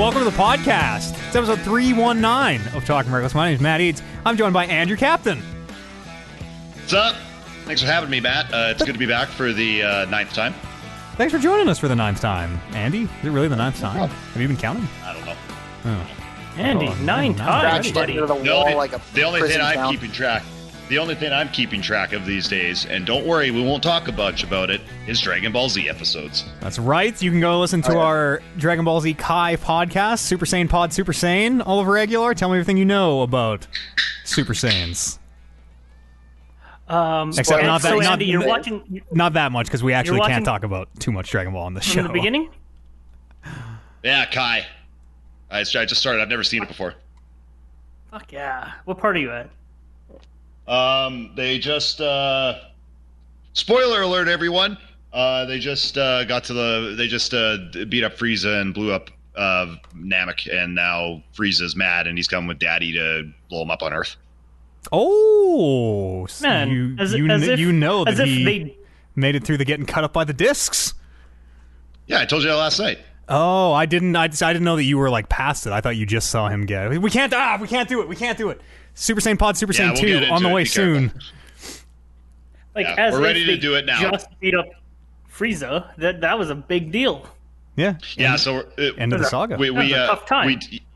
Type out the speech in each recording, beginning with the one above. welcome to the podcast. It's episode 319 of Talking Reckless. My name is Matt Eads. I'm joined by Andrew Captain. What's up? Thanks for having me, Matt. It's good to be back for the ninth time. Thanks for joining us for the ninth time, Andy. Is it really the ninth time? Have you been counting? I don't know. Oh. Andy, nine times, buddy. The only thing I'm keeping track of these days, and don't worry, we won't talk a bunch about it, is Dragon Ball Z episodes. That's right. You can go listen to our Dragon Ball Z Kai podcast, Super Saiyan Pod, Super Saiyan. Oliver Regular, tell me everything you know about Super Saiyans. Except not that, so Andy, not that much, because we actually can't talk about too much Dragon Ball on this show. From the beginning? Yeah, Kai. I just started. I've never seen it before. Fuck yeah. What part are you at? They just, spoiler alert, everyone. They just, got to the, they just, beat up Frieza and blew up, Namek, and now Frieza's mad and he's coming with Daddy to blow him up on Earth. Oh, so man. You know, as if they made it through the getting cut up by the discs. Yeah, I told you that last night. Oh, I didn't know that you were, like, past it. I thought you just saw him get it. We can't do it. Super Saiyan Pod, Super Saiyan 2 on the way soon. Like, yeah, as we're ready to do it now. Just beat up Frieza. That was a big deal. Yeah. Yeah. So end of the saga. That was a tough time. We do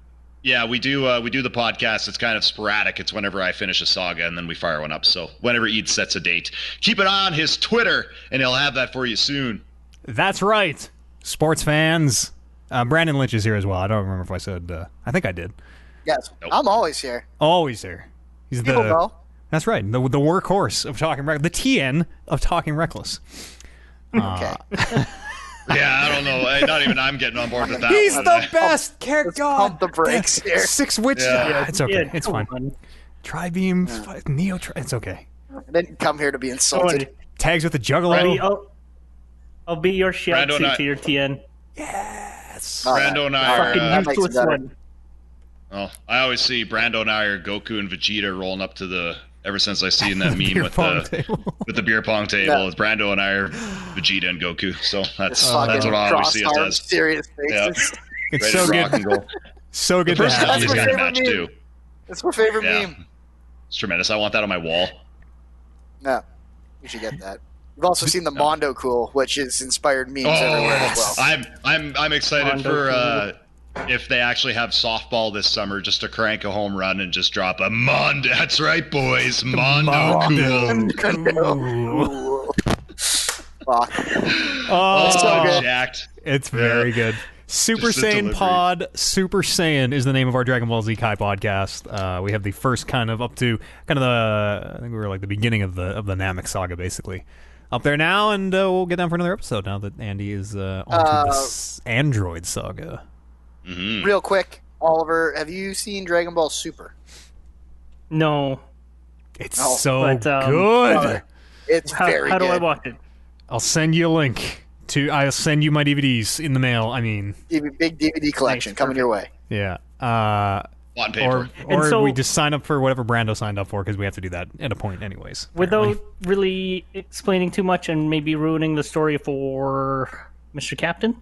the podcast. It's kind of sporadic. It's whenever I finish a saga and then we fire one up. So whenever Eid sets a date, keep it on his Twitter and he'll have that for you soon. That's right, sports fans. Brandon Lynch is here as well. I don't remember if I said. I think I did. Yes, nope. I'm always here. Always here. He's people the. Know. That's right. The workhorse of Talking Reckless. The TN of Talking Reckless. Okay. Yeah, I don't know. Not even I'm getting on board with that. He's one, the best character. Pump the brakes here. Six witches. Yeah, it's okay. It's fine. Tribeam. Yeah. It's okay. I didn't come here to be insulted. Tags with the Juggalo. Ready? I'll be your Shiatsu to your TN. Yes. Brando and I are... I always see Brando and I are Goku and Vegeta rolling up to the... Ever since I seen that meme with the beer pong table, yeah. Brando and I are Vegeta and Goku. So that's what I always see it as. Serious faces. Yeah. It's so good. So good. Personality's got a match too. That's my favorite meme. It's tremendous. I want that on my wall. No, you should get that. We've also seen the Mondo Cool, which has inspired memes everywhere as well. I'm excited for if they actually have softball this summer, just to crank a home run and just drop a Mondo. That's right, boys, Mondo Cool. Fuck. It's so good. Jacked. It's very good. Super Saiyan Pod, Super Saiyan is the name of our Dragon Ball Z Kai podcast. We have the first kind of up to kind of the. I think we were like the beginning of the Namek saga, basically. Up there now, and we'll get down for another episode now that Andy is onto this Android saga. Mm-hmm. Real quick, Oliver, have you seen Dragon Ball Super? No. It's good. It's very good. How do I watch it? I'll send you a link. I'll send you my DVDs in the mail. I mean... Big DVD collection coming your way. Yeah. On paper. Or we just sign up for whatever Brando signed up for, because we have to do that at a point anyways. Apparently. Without really explaining too much and maybe ruining the story for Mr. Captain,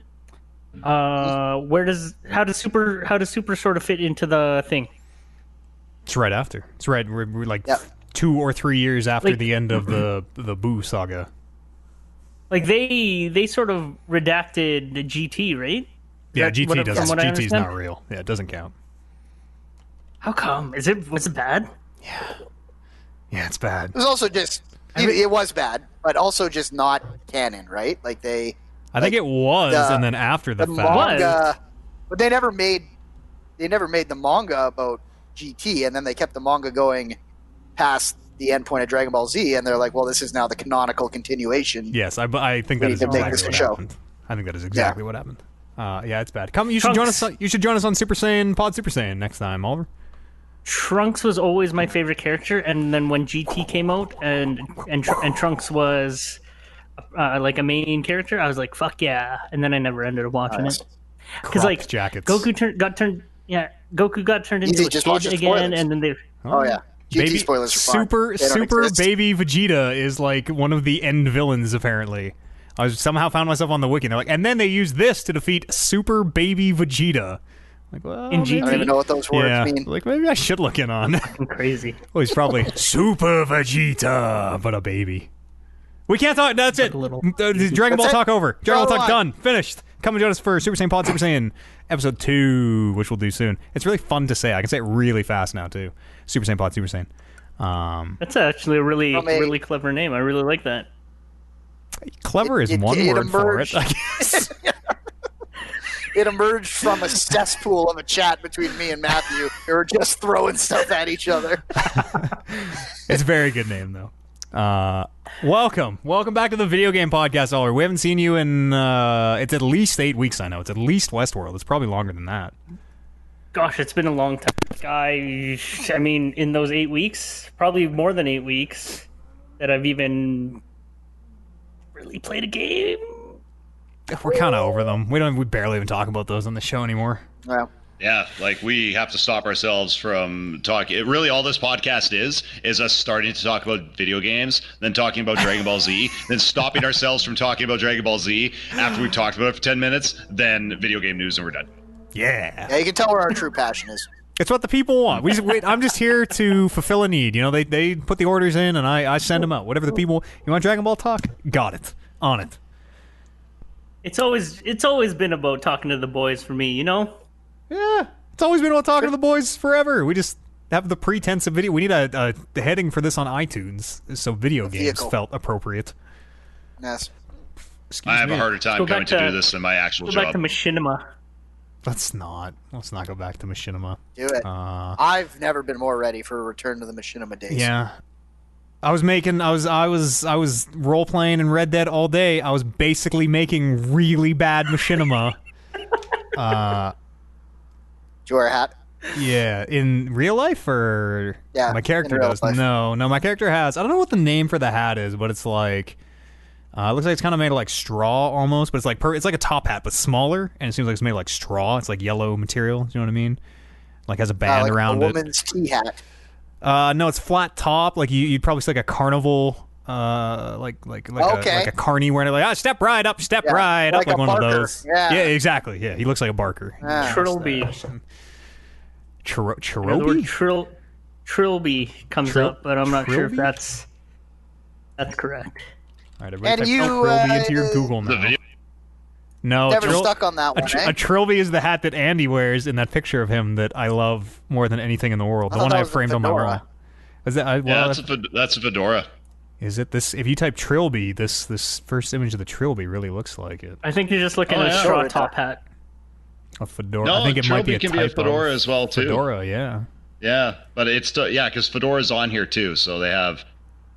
how does Super sort of fit into the thing? It's right after. It's right. We're like 2 or 3 years after the end of the Boo saga. Like they sort of redacted the GT, right? Yeah, GT doesn't. GT's not real. Yeah, it doesn't count. How come? Was it bad? Yeah, it's bad. It was also just it was bad, but also just not canon, right? Like they. I think it was, and then after the fact. Manga, but they never made the manga about GT, and then they kept the manga going past the end point of Dragon Ball Z, and they're like, well, this is now the canonical continuation. Yes, I think that is exactly what happened. I think that is exactly what happened. Yeah, it's bad. Come, you should join us on Super Saiyan Pod Super Saiyan next time, Oliver. Trunks was always my favorite character, and then when GT came out, and Trunks was... like a main character, I was like, "Fuck yeah!" And then I never ended up watching it because, like, jackets. Goku got turned into a kid again, and then they. Oh yeah, baby spoilers. Super baby Vegeta is like one of the end villains. Apparently, I somehow found myself on the wiki. They're like, and then they used this to defeat Super Baby Vegeta, Like, well, in GT? I don't even know what those words mean. Like, maybe I should look in on. Fucking crazy. Oh, he's probably Super Vegeta, but a baby. We can't talk. That's it. Dragon Ball talk over. Dragon Ball talk done. Finished. Come and join us for Super Saiyan Pod, Super Saiyan Episode 2, which we'll do soon. It's really fun to say. I can say it really fast now, too. Super Saiyan Pod, Super Saiyan. That's actually a really clever name. I really like that. Clever is one word for it, I guess. It emerged from a cesspool of a chat between me and Matthew. They were just throwing stuff at each other. It's a very good name, though. Welcome back to the video game podcast, Oliver. We haven't seen you in it's at least 8 weeks. I know it's at least Westworld. It's probably longer than that. Gosh, it's been a long time. I mean, in those 8 weeks, probably more than 8 weeks that I've even really played a game. We're kind of over them. We barely even talk about those on the show anymore. Yeah, like we have to stop ourselves from talking. It really, all this podcast is us starting to talk about video games, then talking about Dragon Ball Z, then stopping ourselves from talking about Dragon Ball Z after we've talked about it for 10 minutes, then video game news, and we're done. Yeah, you can tell where our true passion is. It's what the people want. I'm just here to fulfill a need. You know, they put the orders in, and I send them out. Whatever the people, you want Dragon Ball talk? Got it. On it. It's always been about talking to the boys for me, you know? Yeah, it's always been about talking to the boys forever. We just have the pretense of video. We need a heading for this on iTunes, so video games felt appropriate. Yes. Excuse me. I have a harder time coming to do this than my actual job. Go back to Machinima. Let's not go back to Machinima. Do it. I've never been more ready for a return to the Machinima days. Yeah. I was role playing in Red Dead all day. I was basically making really bad Machinima. Do you wear a hat? Yeah, in real life, or my character does. No, my character has. I don't know what the name for the hat is, but it's like it looks like it's kind of made of like straw almost, but it's like it's like a top hat but smaller, and it seems like it's made of like straw. It's like yellow material. Do you know what I mean? Like has a band like around it. A woman's tea hat. No, it's flat top. Like you'd probably see like a carnival, like a carny wearing it. Like, step right up, like one barker. Of those. Yeah, exactly. Yeah, he looks like a barker. Trilby. Trilby. Trilby comes up, but I'm not sure if that's correct. All right, everybody, type Trilby into your Google now. No, never stuck on that one. A trilby is the hat that Andy wears in that picture of him that I love more than anything in the world. The one I have framed on my wall. Is that? That's a fedora. Is it this? If you type trilby, this first image of the trilby really looks like it. I think you're just looking at a straw top hat. A fedora. No, I think it might be a typo. Can be a fedora as well too. Fedora, yeah. Yeah, but it's because fedora's on here too, so they have.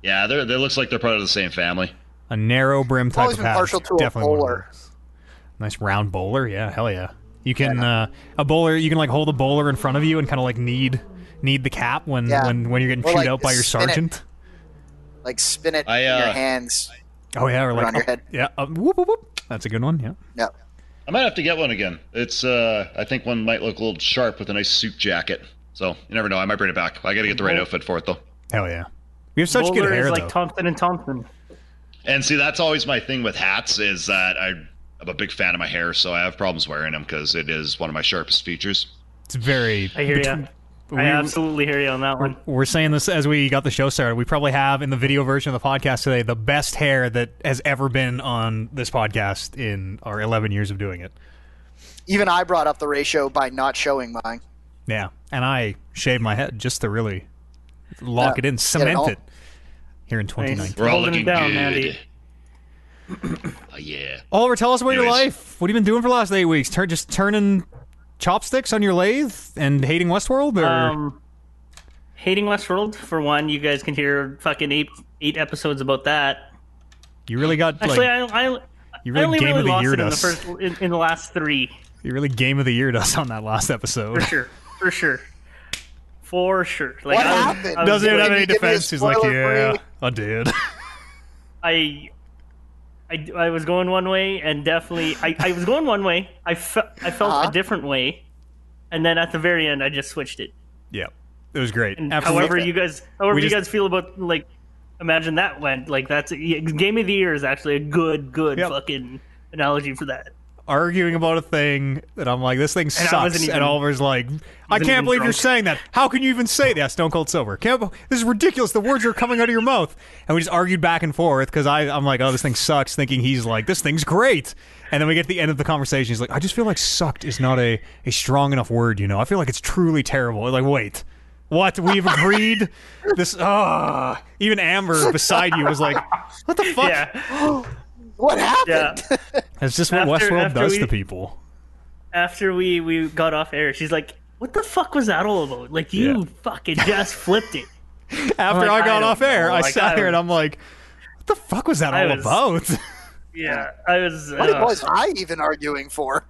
Yeah, they looks like they're part of the same family. A narrow brim type of hat. Partial to a bowler. Nice round bowler, yeah, hell yeah. You can you can like hold a bowler in front of you and kind of like knead the cap when you're getting chewed out by your sergeant. It. Like spin it in your hands. Oh yeah, or like on your head. Yeah, whoop whoop whoop. That's a good one. Yeah. Yeah. I might have to get one again. It's I think one might look a little sharp with a nice suit jacket. So you never know. I might bring it back. I got to get the right outfit for it though. Hell yeah. We have such good hair though. Bowler is like Thompson and Thompson. And see, that's always my thing with hats is that I'm a big fan of my hair, so I have problems wearing them because it is one of my sharpest features. It's very... I hear you. I absolutely hear you on that one. We're saying this as we got the show started. We probably have, in the video version of the podcast today, the best hair that has ever been on this podcast in our 11 years of doing it. Even I brought up the ratio by not showing mine. Yeah, and I shaved my head just to really lock it in, cement it here in 2019. Nice. We're all looking down, Andy. Yeah. Oliver, tell us about your life. What have you been doing for the last 8 weeks? Just turning chopsticks on your lathe and hating Westworld? Or? Hating Westworld, for one. You guys can hear fucking eight episodes about that. You really got... Actually, like, I only really lost it in the last three. You really game of the year us on that last episode. For sure. Like, what happened? Doesn't even have any defense. He's like, I did. I was going one way, and definitely... I was going one way. I felt a different way. And then at the very end, I just switched it. Yeah. It was great. However you guys feel about, like... Imagine that went. Like, that's... Game of the Year is actually a good fucking analogy for that. arguing about a thing that I'm like, this thing sucks, and Oliver's like, I can't believe you're saying that. How can you even say that? Stone Cold Sober. This is ridiculous. The words are coming out of your mouth. And we just argued back and forth because I'm like, oh, this thing sucks, thinking he's like, this thing's great. And then we get to the end of the conversation. He's like, I just feel like sucked is not a strong enough word, you know. I feel like it's truly terrible. We're like, wait. What? We've agreed? This, even Amber beside you was like, what the fuck? Yeah. What happened? Yeah. That's just what Westworld does to people. After we got off air, she's like, what the fuck was that all about? Like, you fucking just flipped it. After like, I got off air, I sat here and I'm like, what the fuck was that all about? Yeah, I was... What was I even arguing for?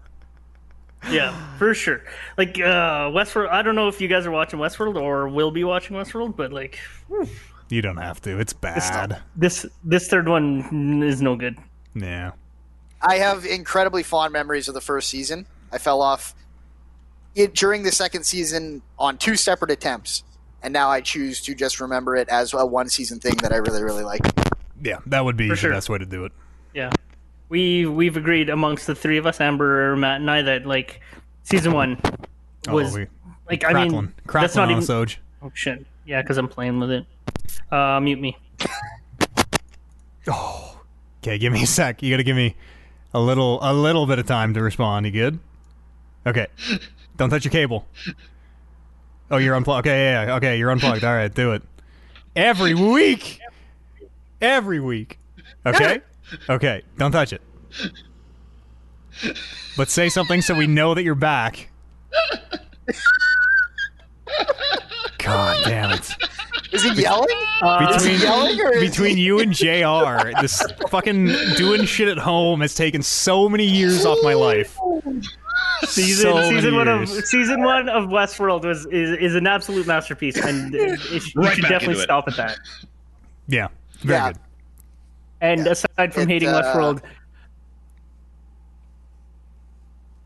Yeah, for sure. Like, Westworld, I don't know if you guys are watching Westworld or will be watching Westworld, but like... Whew. You don't have to. It's bad. This third one is no good. Yeah. I have incredibly fond memories of the first season. I fell off during the second season on 2 separate attempts, and now I choose to just remember it as a one-season thing that I really, really like. Yeah, that would be the best way to do it. Yeah. We've agreed amongst the 3 of us, Amber, Matt, and I, that like season 1 was... like crackling. I mean, that's not even... Soj. Oh, shit. Yeah, because I'm playing with it. Mute me. Oh. Okay, give me a sec. You gotta give me a little bit of time to respond. You good? Okay. Don't touch your cable. Oh, you're unplugged. Okay, yeah, okay, you're unplugged. All right, do it. Every week. Okay? Okay, don't touch it. But say something so we know that you're back. God damn it. Is he yelling? Between you and JR, this fucking doing shit at home has taken so many years off my life. Season one of Westworld is an absolute masterpiece, and we should definitely stop at that. Yeah, very good. And aside from hating Westworld,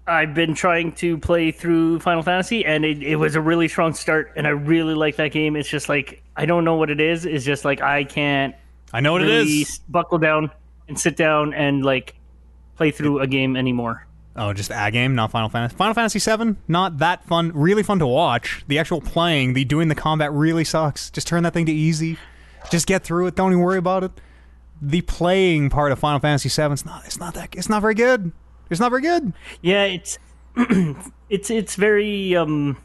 I've been trying to play through Final Fantasy, and it was a really strong start, and I really like that game. It's just like, I don't know what it is. It's just like, I can't buckle down and sit down and like play through a game anymore. Oh, just a game, not Final Fantasy. Final Fantasy VII, not that fun. Really fun to watch. The actual playing, doing the combat really sucks. Just turn that thing to easy. Just get through it. Don't even worry about it. The playing part of Final Fantasy VII, it's not very good. It's not very good. Yeah, it's very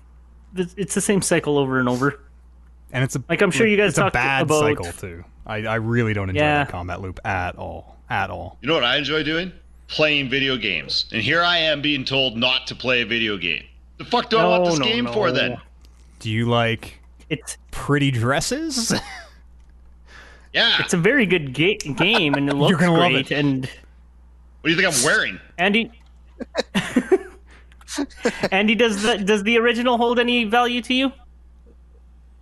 it's the same cycle over and over. And it's I'm sure you guys talked about cycle too. I really don't enjoy the combat loop at all. At all. You know what I enjoy doing? Playing video games. And here I am being told not to play a video game. The fuck do I want this game for then? Do you like pretty dresses? Yeah. It's a very good game and it looks You're gonna great love it. And what do you think I'm wearing? Andy, does the original hold any value to you?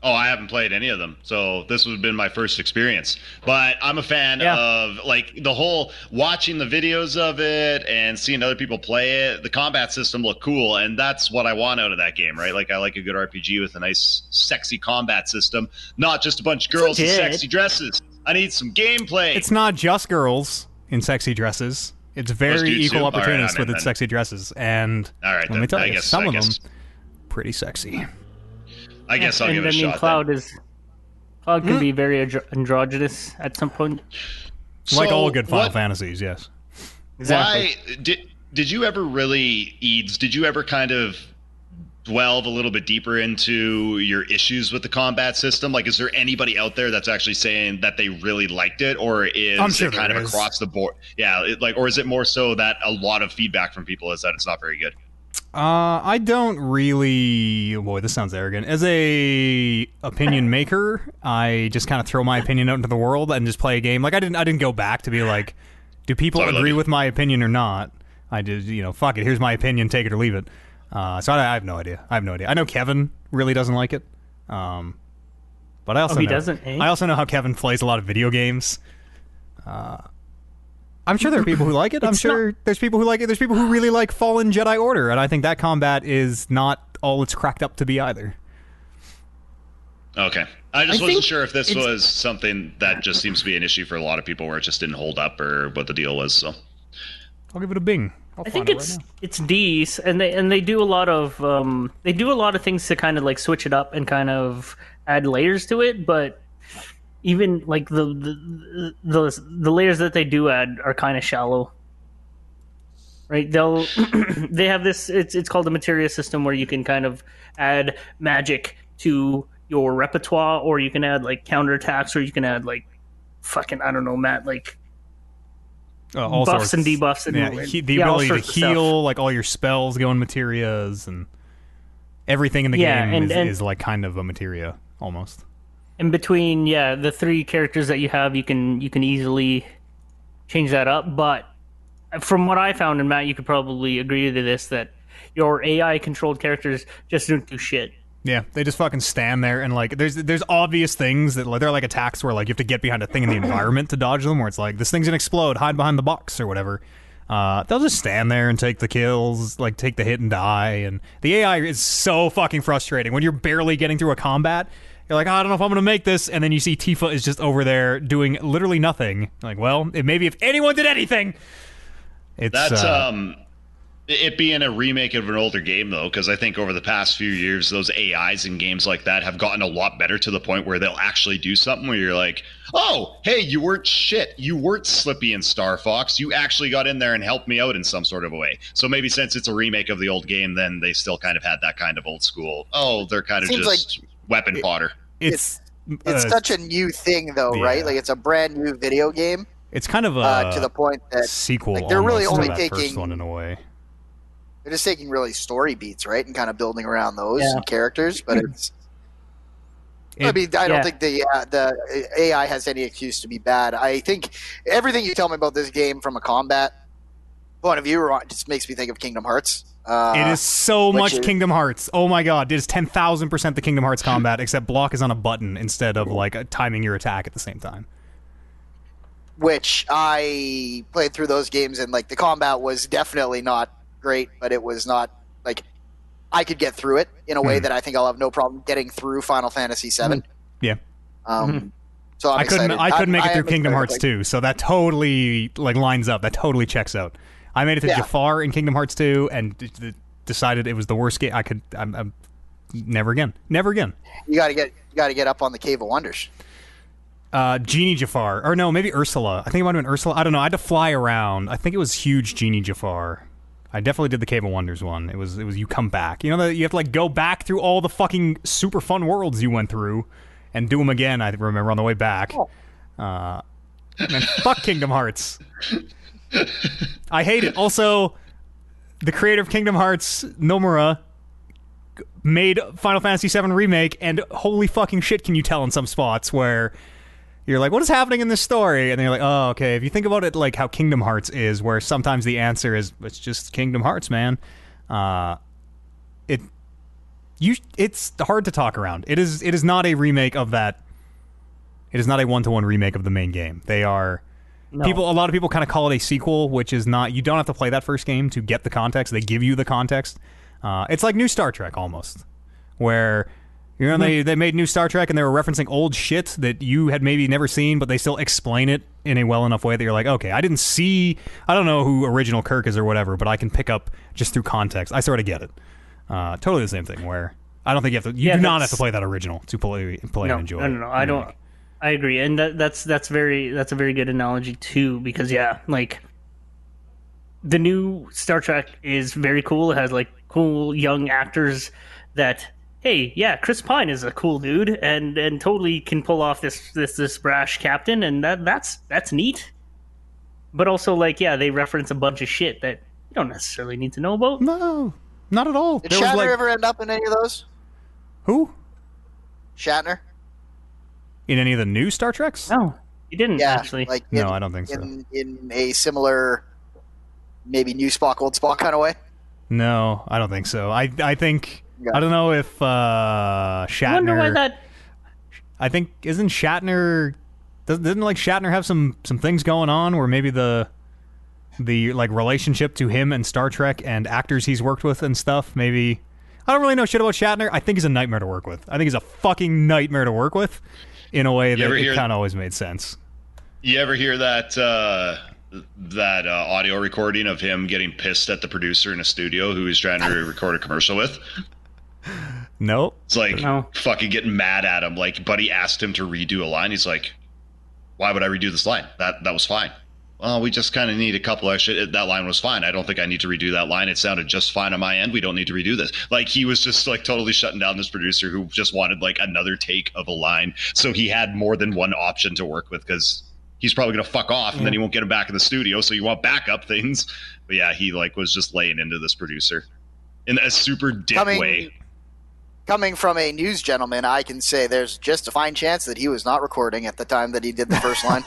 Oh, I haven't played any of them, so this would have been my first experience. But I'm a fan of like the whole watching the videos of it and seeing other people play it. The combat system looked cool, and that's what I want out of that game, right? Like I like a good RPG with a nice, sexy combat system, not just a bunch of girls in sexy dresses. I need some gameplay. It's not just girls in sexy dresses. It's very equal opportunist with its sexy dresses, and let me tell you, some of them pretty sexy. I guess I'll give it a shot. Cloud can be very androgynous at some point, like all good Final Fantasies. Yes, exactly. Why did you ever really, Eads? Did you ever kind of delve a little bit deeper into your issues with the combat system? Like, is there anybody out there that's actually saying that they really liked it, or is it kind of across the board? Yeah, or is it more so that a lot of feedback from people is that it's not very good? I don't really... Boy, this sounds arrogant. As a opinion maker, I just kind of throw my opinion out into the world and just play a game. Like, I didn't go back to be like, do people agree with my opinion or not? I did, fuck it, here's my opinion, take it or leave it. So I have no idea. I know Kevin really doesn't like it, but I also he doesn't. Eh? I also know how Kevin plays a lot of video games. I'm sure there are people who like it. I'm sure there's people who like it. There's people who really like Fallen Jedi Order, and I think that combat is not all it's cracked up to be either. Okay, I wasn't sure if this was something that just seems to be an issue for a lot of people, where it just didn't hold up or what the deal was. So I'll give it a bing. I think it's D's, and they do a lot of things to kind of like switch it up and kind of add layers to it. But even like the layers that they do add are kind of shallow, right? They have this. It's called the materia system, where you can kind of add magic to your repertoire, or you can add like counterattacks, or you can add like fucking all buffs sorts. And debuffs and ability to heal, like all your spells go in materias, and everything in the game is like kind of a materia almost. In between, the three characters that you have, you can easily change that up. But from what I found, and Matt, you could probably agree to this, that your AI controlled characters just don't do shit. Yeah, they just fucking stand there, and like there's obvious things that they're like attacks where like you have to get behind a thing in the environment to dodge them, where it's like this thing's gonna explode, hide behind the box or whatever. They'll just stand there and take the kills, like take the hit and die. And the AI is so fucking frustrating when you're barely getting through a combat. You're like, oh, I don't know if I'm gonna make this, and then you see Tifa is just over there doing literally nothing. Like, well, maybe if anyone did anything, it's it being a remake of an older game, though, because I think over the past few years, those AIs in games like that have gotten a lot better to the point where they'll actually do something where you're like, oh, hey, you weren't shit. You weren't Slippy and Star Fox. You actually got in there and helped me out in some sort of a way. So maybe since it's a remake of the old game, then they still kind of had that kind of old school. Oh, they're kind of just like weapon fodder. It's such a new thing, though, right? Like, it's a brand new video game. It's kind of a to the point that sequel. Like, they're really only taking first one in a way. They're just taking really story beats, right, and kind of building around those characters. But I don't think the AI has any excuse to be bad. I think everything you tell me about this game from a combat point of view just makes me think of Kingdom Hearts. It is so much Kingdom Hearts. Oh my god, it is 10,000% the Kingdom Hearts combat, except block is on a button instead of like timing your attack at the same time. Which I played through those games, and like the combat was definitely not great, but it was not like I could get through it in a way that I think I'll have no problem getting through Final Fantasy VII. Yeah. So I couldn't make it through Kingdom Hearts 2, so that totally like lines up. That totally checks out. I made it to Jafar in Kingdom Hearts 2 and decided it was the worst game. I'm never again. Never again. You got to get up on the Cave of Wonders. Genie Jafar, or no, maybe Ursula. I think it might have been Ursula. I don't know. I had to fly around. I think it was huge Genie Jafar. I definitely did the Cave of Wonders one. It was you come back. You know, you have to like go back through all the fucking super fun worlds you went through and do them again, I remember, on the way back. Man, fuck Kingdom Hearts. I hate it. Also, the creator of Kingdom Hearts, Nomura, made Final Fantasy VII Remake, and holy fucking shit can you tell in some spots where you're like, what is happening in this story? And then you're like, oh, okay. If you think about it like how Kingdom Hearts is, where sometimes the answer is, it's just Kingdom Hearts, man. It's hard to talk around. It is not a remake of that. It is not a one-to-one remake of the main game. They are... No. A lot of people kind of call it a sequel, which is not... You don't have to play that first game to get the context. They give you the context. It's like new Star Trek, almost. Where... You know, they made new Star Trek and they were referencing old shit that you had maybe never seen, but they still explain it in a well enough way that you're like, okay, I don't know who original Kirk is or whatever, but I can pick up just through context. I sort of get it. Totally the same thing where I don't think you have to, you do not have to play that original to play and enjoy it. No, I don't. I agree. And that's a very good analogy too, because like the new Star Trek is very cool. It has like cool young actors that, hey, yeah, Chris Pine is a cool dude, and totally can pull off this brash captain, and that's neat. But also, like, they reference a bunch of shit that you don't necessarily need to know about. No, not at all. Did Shatner ever end up in any of those? Who? Shatner. In any of the new Star Treks? No, he didn't actually. Like I don't think so. In a similar, maybe new Spock, old Spock kind of way. No, I don't think so. I think. I don't know if Shatner... I wonder why that... I think, isn't Shatner... Didn't like Shatner have some things going on where maybe the like relationship to him and Star Trek and actors he's worked with and stuff, maybe... I don't really know shit about Shatner. I think he's a nightmare to work with. I think he's a fucking nightmare to work with in a way that kind of always made sense. You ever hear that... that audio recording of him getting pissed at the producer in a studio who he's trying to record a commercial with. Nope. It's like fucking getting mad at him. Like, buddy asked him to redo a line. He's like, why would I redo this line? That was fine. Well, we just kind of need a couple extra. That line was fine. I don't think I need to redo that line. It sounded just fine on my end. We don't need to redo this. Like, he was just like totally shutting down this producer who just wanted like another take of a line. So he had more than one option to work with because he's probably going to fuck off and then he won't get him back in the studio. So you want backup things. But yeah, he like was just laying into this producer in a super dick way. Coming from a news gentleman, I can say there's just a fine chance that he was not recording at the time that he did the first line.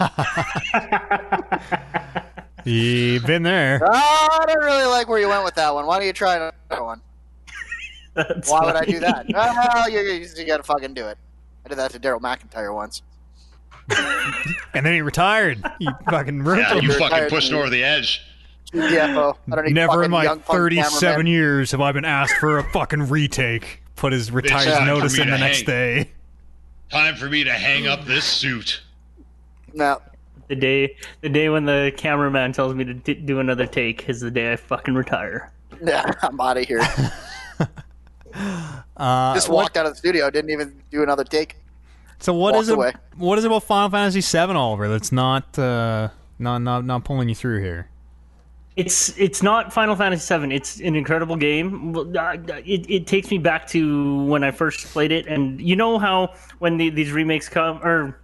You've been there. Oh, I don't really like where you went with that one. Why don't you try another one? Why would I do that? Well, you got to fucking do it. I did that to Daryl McIntyre once. And then he retired. He fucking ruined him. You fucking pushed him over the edge. GTFO. I don't need Never in my 37 years have I been asked for a fucking retake. Put his retired notice in the next day. Time for me to hang up this suit. No. The day when the cameraman tells me to do another take is the day I fucking retire. Yeah, I'm out of here. Just walked out of the studio. Didn't even do another take. So what is it about Final Fantasy VII, Oliver? That's not pulling you through here. It's not Final Fantasy VII. It's an incredible game. It takes me back to when I first played it, and you know how when these remakes come, or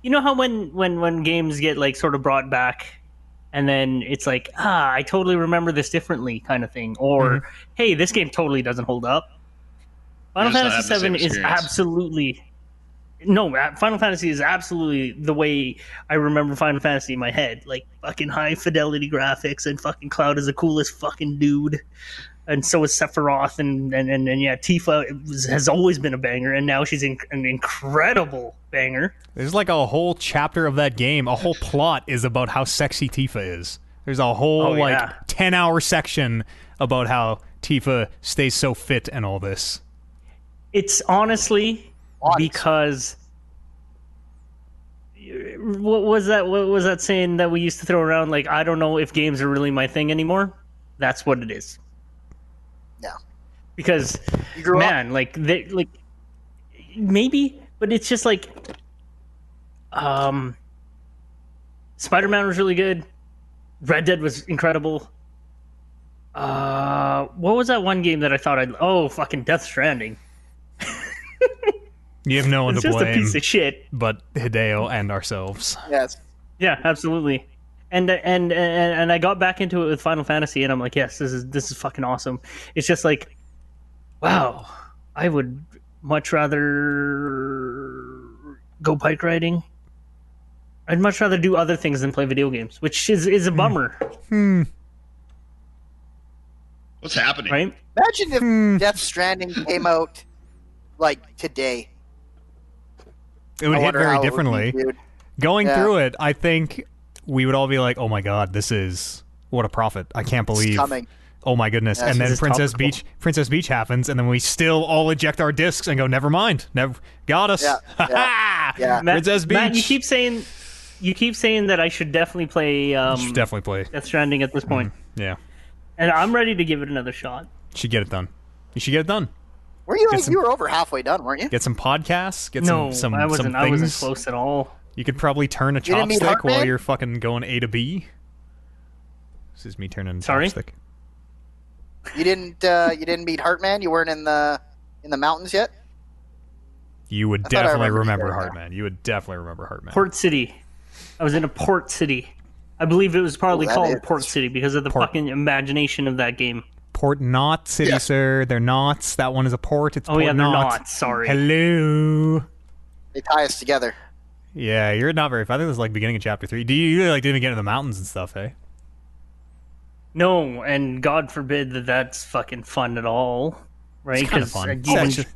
you know how when games get like sort of brought back, and then it's like I totally remember this differently kind of thing, or hey, this game totally doesn't hold up. Final Fantasy VII is absolutely. No, Final Fantasy is absolutely the way I remember Final Fantasy in my head. Like, fucking high-fidelity graphics, and fucking Cloud is the coolest fucking dude. And so is Sephiroth, and yeah, Tifa has always been a banger, and now she's an incredible banger. There's like a whole chapter of that game. A whole plot is about how sexy Tifa is. There's a whole, 10-hour section about how Tifa stays so fit and all this. It's honestly... Because what was that saying that we used to throw around? Like, I don't know if games are really my thing anymore. That's what it is. Yeah. Because maybe, but it's just like, Spider-Man was really good. Red Dead was incredible. What was that one game that I thought fucking Death Stranding. You have no one to blame. It's just a piece of shit. But Hideo and ourselves. Yes. Yeah, absolutely. And I got back into it with Final Fantasy, and I'm like, yes, this is fucking awesome. It's just like, wow, I would much rather go bike riding. I'd much rather do other things than play video games, which is a bummer. What's happening? Right? Imagine if Death Stranding came out like today. It would hit very differently. Going through it, I think we would all be like, oh my god, this is... What a prophet. I can't believe... Oh my goodness. Yeah, and then Princess Beach happens, and then we still all eject our discs and go, never mind. Never got us. Yeah, Princess Beach. Matt, you keep saying that I should definitely play... you should definitely play Death Stranding at this point. Yeah. And I'm ready to give it another shot. Should get it done. You should get it done. Were you you were over halfway done, weren't you? Get some podcasts. No, I wasn't. I wasn't close at all. You could probably turn a chopstick while you're fucking going A to B. This is me turning a chopstick. You didn't meet Hartman. You weren't in the mountains yet. You would definitely remember Hartman. You would definitely remember Hartman. Port City. I was in a port city. I believe it was probably called Port City because of the fucking imagination of that game. Port Knot City, sir. They're knots. That one is a port. It's Port Knot. They're knots. Sorry. Hello. They tie us together. Yeah, you're not very far. I think this is like beginning of chapter 3. Do you really didn't get into the mountains and stuff, eh? No, and God forbid that's fucking fun at all, right? It's kind of fun.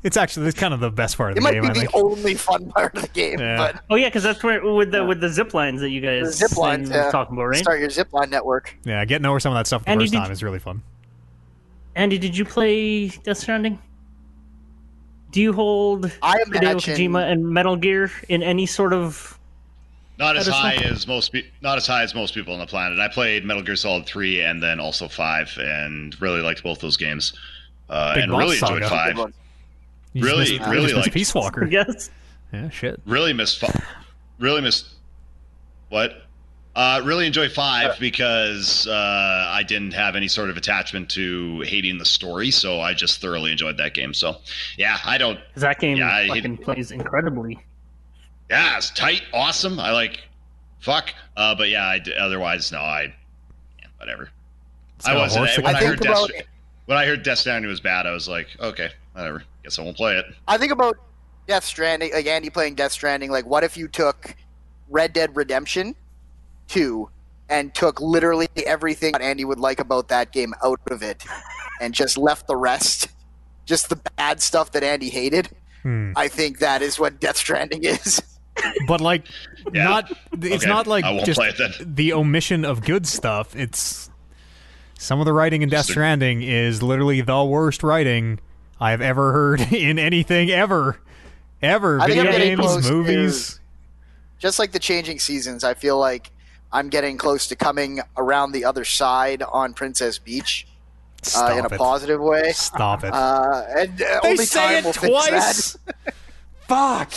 It's actually kind of the best part of the game. It might be the only fun part of the game. Yeah. But because that's where with the zip lines that you guys were talking about, right? Start your zip line network. Yeah, getting over some of that stuff the first time is really fun. Andy, did you play Death Stranding? Do you hold Hideo Kojima and Metal Gear in any sort of Not as high as most people on the planet. I played Metal Gear Solid 3 and then also 5, and really liked both those games. And really enjoyed 5. Really liked Peace Walker. Yes. Yeah, shit. Really enjoy 5 because I didn't have any sort of attachment to hating the story, so I just thoroughly enjoyed that game. So, yeah, I don't. That game plays incredibly. Yeah, it's tight, awesome. I like, fuck. But yeah, otherwise, no, whatever. I wasn't. When I heard Death Stranding was bad, I was like, okay, whatever. Guess I won't play it. I think about Death Stranding, like Andy playing Death Stranding, like what if you took Red Dead Redemption 2 and took literally everything that Andy would like about that game out of it and just left the rest, just the bad stuff that Andy hated. I think that is what Death Stranding is. But like, yeah. Not like just the omission of good stuff. It's some of the writing in Death Stranding is literally the worst writing I've ever heard in anything ever. Video games, movies. Just like the changing seasons, I feel like I'm getting close to coming around the other side on Princess Beach. In a positive way. Stop it. And they only say it twice. Fuck.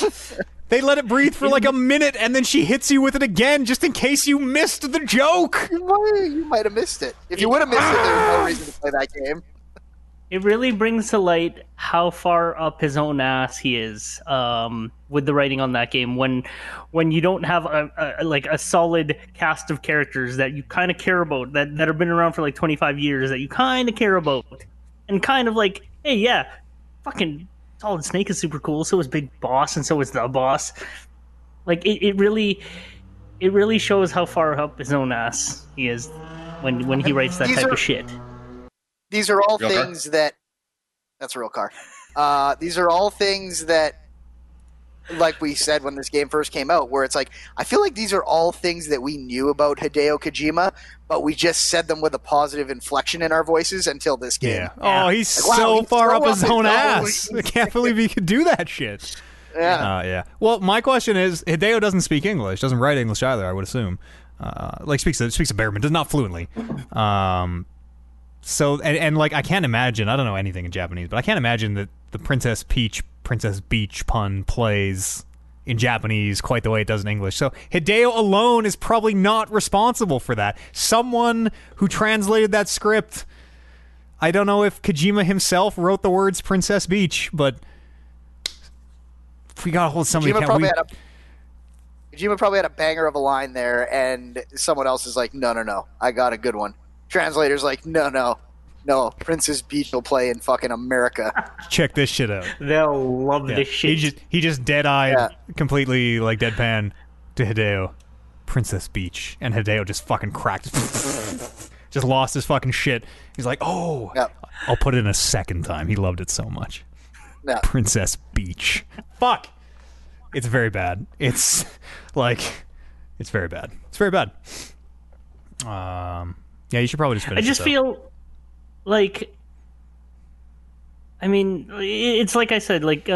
They let it breathe for like a minute, and then she hits you with it again, just in case you missed the joke. You might have missed it. If you would have missed it, there's no reason to play that game. It really brings to light how far up his own ass he is with the writing on that game. When you don't have a solid cast of characters that you kind of care about, that have been around for like 25 years, that you kind of care about, and kind of like, hey, yeah, fucking Solid Snake is super cool. So is Big Boss, and so is the boss. Like it really shows how far up his own ass he is when he writes that type of shit. These are all things that... That's a real car. These are all things that, like we said when this game first came out, where it's like, I feel like these are all things that we knew about Hideo Kojima, but we just said them with a positive inflection in our voices until this game. Yeah. Yeah. Oh, he's like, so far up his own ass. I can't believe he could do that shit. Yeah. Well, my question is, Hideo doesn't speak English, doesn't write English either, I would assume. Speaks a Berman, does not fluently. So and like I can't imagine, I don't know anything in Japanese, but I can't imagine that the Princess Peach, Princess Beach pun plays in Japanese quite the way it does in English. So Hideo alone is probably not responsible for that. Someone who translated that script. I don't know if Kojima himself wrote the words Princess Beach, but if we got a hold of somebody, Kojima probably had a banger of a line there, and someone else is like, no, I got a good one. Translator's like, no, Princess Beach will play in fucking America. Check this shit out. They'll love this shit. He just dead-eyed, completely like deadpan to Hideo. Princess Beach. And Hideo just fucking cracked. Just lost his fucking shit. He's like, oh, I'll put it in a second time. He loved it so much. No. Princess Beach. Fuck. It's very bad. It's very bad. Yeah, you should probably just finish it. I just feel like, I mean, it's like I said, like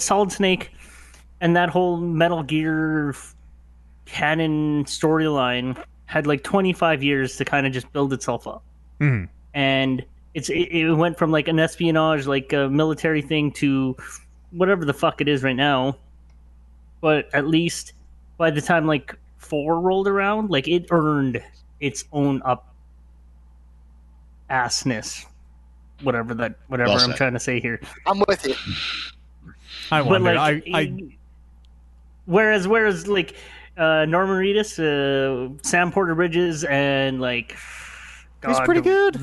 Solid Snake and that whole Metal Gear canon storyline had like 25 years to kind of just build itself up. Mm-hmm. And it went from like an espionage, like a military thing to whatever the fuck it is right now. But at least by the time like 4 rolled around, like it earned its own up assness, whatever well, I'm trying to say here. I'm with you. I wonder. Like, whereas like Norman Reedus, Sam Porter Bridges, and like God, he's pretty good. It's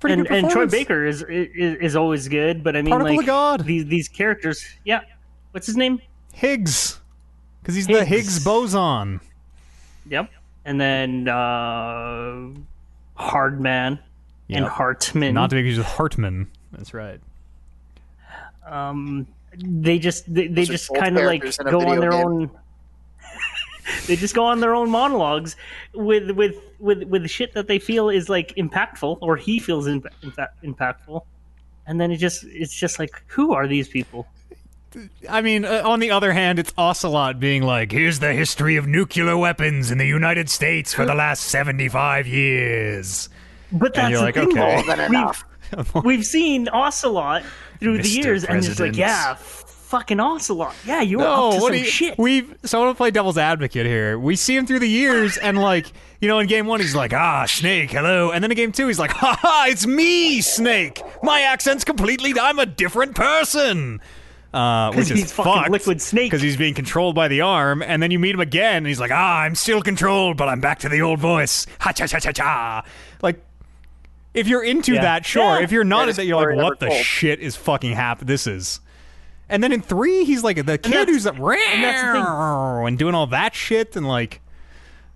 pretty good. And Troy Baker is always good, but I mean, Particle like God. These characters. Yeah, what's his name? Higgs, because he's the Higgs boson. Yep, and then. Hardman and Hartman. Not to be confused with Hartman. That's right. They just kind of like go on their own. They just go on their own monologues with shit that they feel is like impactful, or he feels impactful, and then it's just like, who are these people? I mean, on the other hand, it's Ocelot being like, here's the history of nuclear weapons in the United States for the last 75 years. But that's like, okay. We've seen Ocelot through the years, and it's like, yeah, fucking Ocelot. Yeah, you're up to some shit. So I want to play devil's advocate here. We see him through the years, and like, you know, in game one, he's like, ah, Snake, hello. And then in game two, he's like, ha-ha, it's me, Snake. My accent's completely, I'm a different person. Which is fucking Liquid Snake. Because he's being controlled by the arm, and then you meet him again, and he's like, ah, I'm still controlled, but I'm back to the old voice. Ha-cha-cha-cha-cha. Like, if you're into that, sure. Yeah. If you're not, that you're like, what the shit is fucking happening? This is. And then in 3, he's like, the kid who's like, and doing all that shit, and like,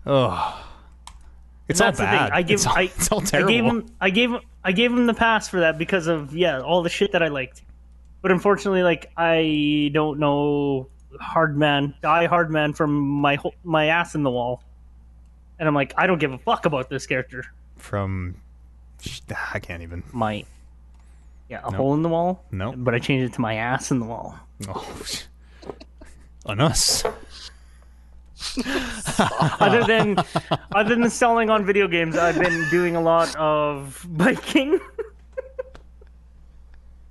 ugh. It's all bad. It's all terrible. I gave him the pass for that because of, all the shit that I liked. But unfortunately, like, I don't know Hardman, Die Hardman from my ass in the wall. And I'm like, I don't give a fuck about this character. From, I can't even. Hole in the wall? Nope. But I changed it to my ass in the wall. Oh. On us. other than selling on video games, I've been doing a lot of biking.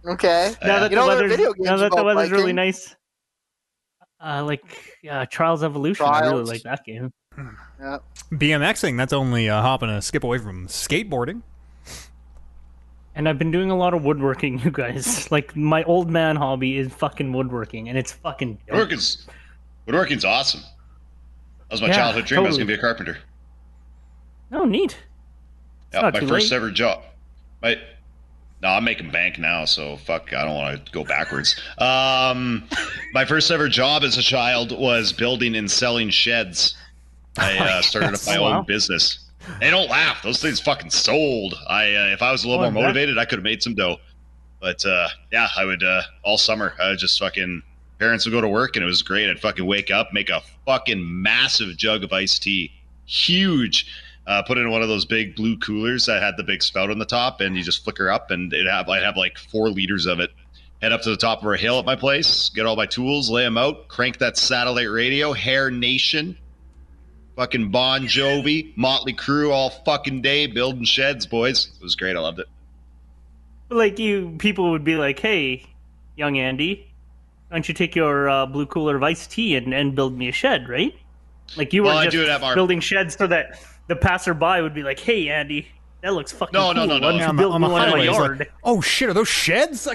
Okay. Now that the weather's really nice, Trials Evolution, I really like that game. Yeah. BMXing, that's only a hop and a skip away from skateboarding. And I've been doing a lot of woodworking, you guys. Like, my old man hobby is fucking woodworking, and it's fucking dope. Woodworking's awesome. That was my childhood dream. Totally. I was going to be a carpenter. Oh, neat. Yeah, my first ever job. No, I'm making bank now, so fuck, I don't want to go backwards. My first ever job as a child was building and selling sheds. I started up my own business. They don't laugh. Those things fucking sold. If I was a little more motivated, I could have made some dough. But I would, all summer, I would just fucking, parents would go to work, and it was great. I'd fucking wake up, make a fucking massive jug of iced tea. Huge. Put in one of those big blue coolers that had the big spout on the top, and you just flick her up, and I'd have like 4 liters of it. Head up to the top of a hill at my place, get all my tools, lay them out, crank that satellite radio, Hair Nation, fucking Bon Jovi, Motley Crue all fucking day, building sheds, boys. It was great. I loved it. Like, people would be like, hey, young Andy, why don't you take your blue cooler of iced tea and build me a shed, right? Like, you were just building sheds so that the passerby would be like, hey, Andy, that looks fucking cool. No, on the highway, like, oh, shit, are those sheds?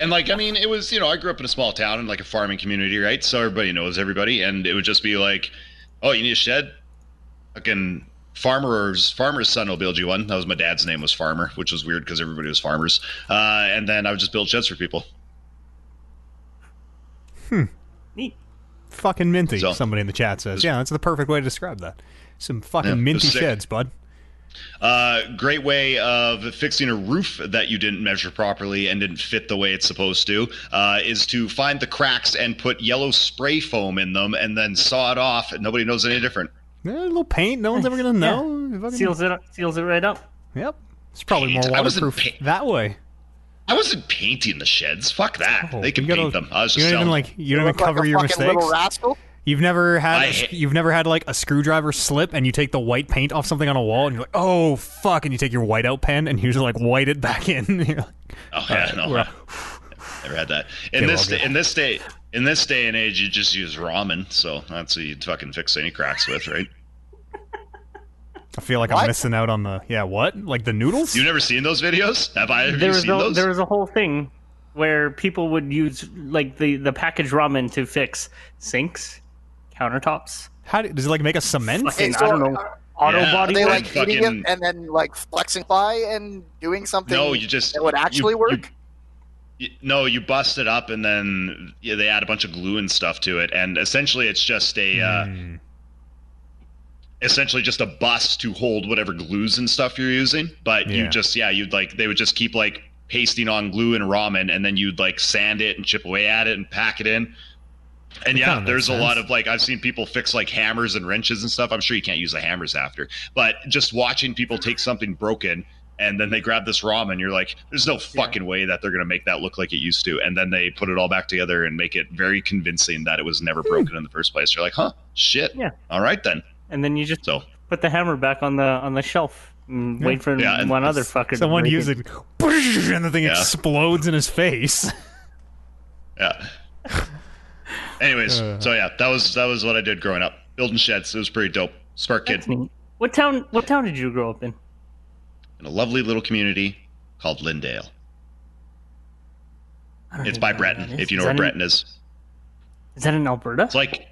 And, like, I mean, it was, you know, I grew up in a small town in, like, a farming community, right? So everybody knows everybody, and it would just be like, oh, you need a shed? Fucking farmer's son will build you one. That was my dad's name, was Farmer, which was weird because everybody was farmers. And then I would just build sheds for people. Neat. Fucking minty, somebody in the chat says. Yeah, that's the perfect way to describe that. Some fucking minty sheds, bud. Great way of fixing a roof that you didn't measure properly and didn't fit the way it's supposed to is to find the cracks and put yellow spray foam in them and then saw it off, and nobody knows any different. Yeah, a little paint. No one's ever going to know. Yeah. Seals it right up. Yep. It's probably more waterproof that way. I wasn't painting the sheds. Fuck that. They can paint them. I was just selling. You don't even cover your mistakes. Little rascal. You've never had like a screwdriver slip, and you take the white paint off something on a wall, and you're like, oh fuck, and you take your whiteout pen and you just like white it back in. You're like, oh yeah, no, never had that. In this day and age, you just use ramen, so that's what you fucking fix any cracks with, right? I feel like I'm missing out on the like the noodles. You've never seen those videos? Have I? Have you seen those? There was a whole thing where people would use like the packaged ramen to fix sinks, countertops. Does it like make a cement? Fucking, I don't know. Auto body. Are they like heating it and then like flexing ply and doing something? No, that would actually work. You bust it up and then they add a bunch of glue and stuff to it, and essentially it's just a bust to hold whatever glues and stuff you're using. But they would just keep like pasting on glue and ramen, and then you'd like sand it and chip away at it and pack it in. And there's a lot of like, I've seen people fix like hammers and wrenches and stuff. I'm sure you can't use the hammers after, but just watching people take something broken and then they grab this ramen. You're like, there's no fucking way that they're going to make that look like it used to. And then they put it all back together and make it very convincing that it was never broken in the first place. You're like, huh, shit. Yeah. All right, then. And then you just put the hammer back on the shelf and wait for one other fucker. Someone uses it and the thing explodes in his face. Yeah. Anyways, so yeah, that was what I did growing up. Building sheds. It was pretty dope. Smart kid. What town did you grow up in? In a lovely little community called Lindale. It's by Breton, if you know where Breton is. Is that in Alberta? It's like,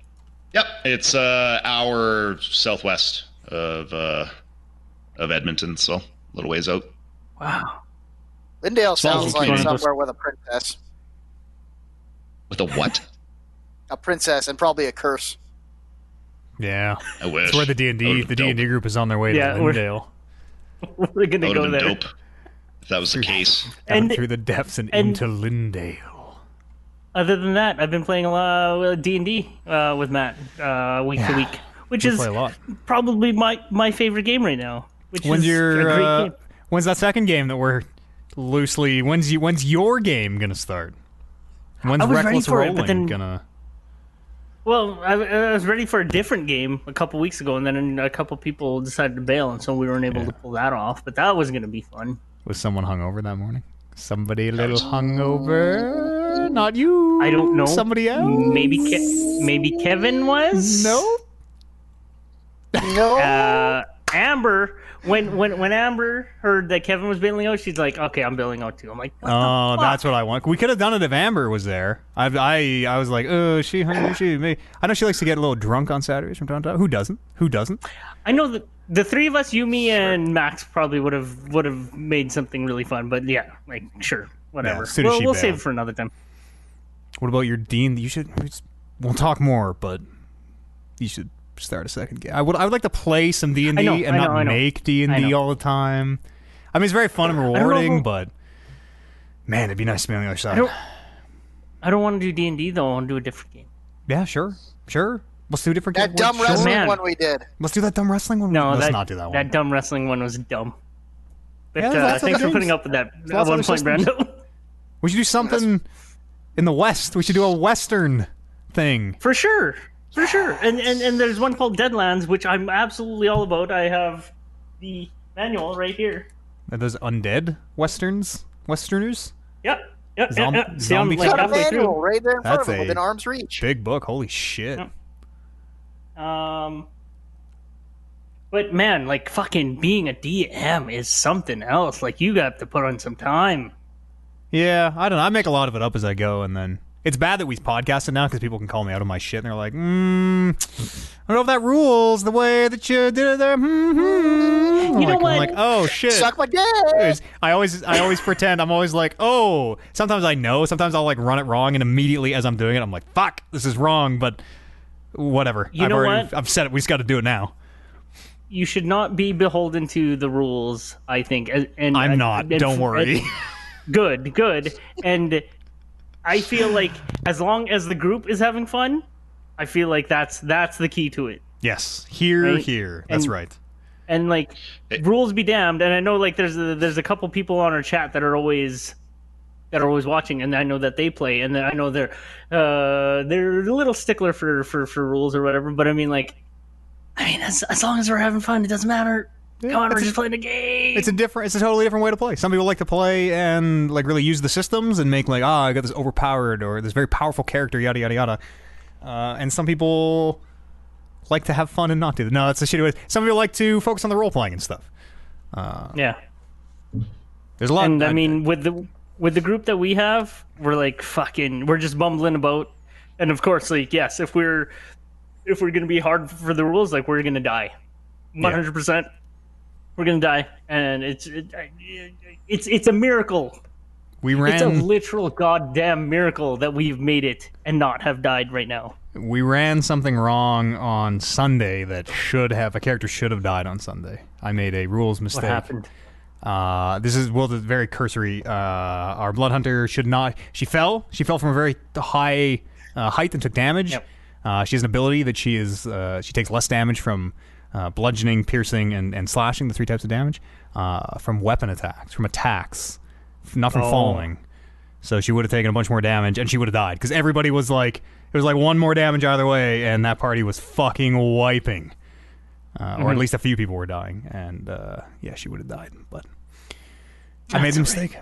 yep, it's an hour southwest of Edmonton, so a little ways out. Wow. Lindale sounds like somewhere with a princess. With a what? A princess and probably a curse. Yeah. I wish. It's where the D&D group is on their way to Lindale. We're going to go there. Dope. If that was the case. And through the depths and into Lindale. Other than that, I've been playing a lot of D&D with Matt week to week, which is probably my favorite game right now. Which is a great game. When's that second game that we're loosely... When's your game going to start? When's Reckless Rolling going to... Well, I was ready for a different game a couple weeks ago, and then a couple people decided to bail, and so we weren't able to pull that off. But that was going to be fun. Was someone hungover that morning? Somebody a little hungover? Not you. I don't know. Somebody else? Maybe Kevin was? No. No. Amber, when Amber heard that Kevin was bailing out, she's like, "Okay, I'm bailing out too." I'm like, what "Oh, the fuck? That's what I want." We could have done it if Amber was there. I was like, "Oh, she." I know she likes to get a little drunk on Saturdays from time to time. Who doesn't? I know that the three of us, you, me, and Max, probably would have made something really fun. But yeah, like sure, whatever. Yeah, we'll save it for another time. What about your Dean? You should. We'll talk more, but you should. Start a second game. I would like to play some D&D and not make D&D all the time. I mean, it's very fun and rewarding, but man, it'd be nice to be on the other side. I don't want to do D&D though. I want to do a different game. Yeah, sure. Let's do a different game. That dumb wrestling one we did. Let's do that dumb wrestling one. No, let's not do that one. That dumb wrestling one was dumb. But thanks for putting up with that at one point, Brando. We should do something in the West. We should do a Western thing. For sure. And there's one called Deadlands, which I'm absolutely all about. I have the manual right here. Are those undead Westerners? Yep. Zombie like manual right there in front of them within arm's reach. Big book. Holy shit. Yep. But man, like fucking being a DM is something else. Like you got to put on some time. Yeah, I don't know. I make a lot of it up as I go, and then... It's bad that we podcasted now because people can call me out of my shit and they're like, I don't know if that rules the way that you did it there. You know what? I'm like, oh shit, suck my dick. I always pretend. I'm always like, oh. Sometimes I know. Sometimes I'll like run it wrong, and immediately as I'm doing it, I'm like, fuck, this is wrong. But whatever. I've said it. We just got to do it now. You should not be beholden to the rules. I think, and I'm not. Don't worry. Good, and. I feel like as long as the group is having fun, I feel like that's the key to it. Yes, here. That's right. And like rules be damned. And I know like there's a couple people on our chat that are always watching, and I know that they play, and I know they're a little stickler for rules or whatever. But I mean as long as we're having fun, it doesn't matter. Yeah, come on, we're just playing a game. It's a totally different way to play. Some people like to play and like really use the systems and make like, I got this overpowered or this very powerful character, yada yada yada. And some people like to have fun and not do that. No, that's a shitty way. Some people like to focus on the role playing and stuff. Yeah, there's a lot. And I mean, with the group that we have, we're like fucking, we're just bumbling about. And of course, like yes, if we're gonna be hard for the rules, like we're gonna die, 100%. We're gonna die, and it's a miracle. It's a literal goddamn miracle that we've made it and not have died right now. We ran something wrong on Sunday that a character should have died on Sunday. I made a rules mistake. What happened? This is very cursory. Our blood hunter should not. She fell from a very high height and took damage. Yep. She has an ability that she takes less damage from bludgeoning, piercing, and slashing, the three types of damage, from weapon attacks, from attacks, not from falling. So she would have taken a bunch more damage, and she would have died, because everybody was like, it was like one more damage either way, and that party was fucking wiping. Or at least a few people were dying, and yeah, she would have died, but... I made the mistake.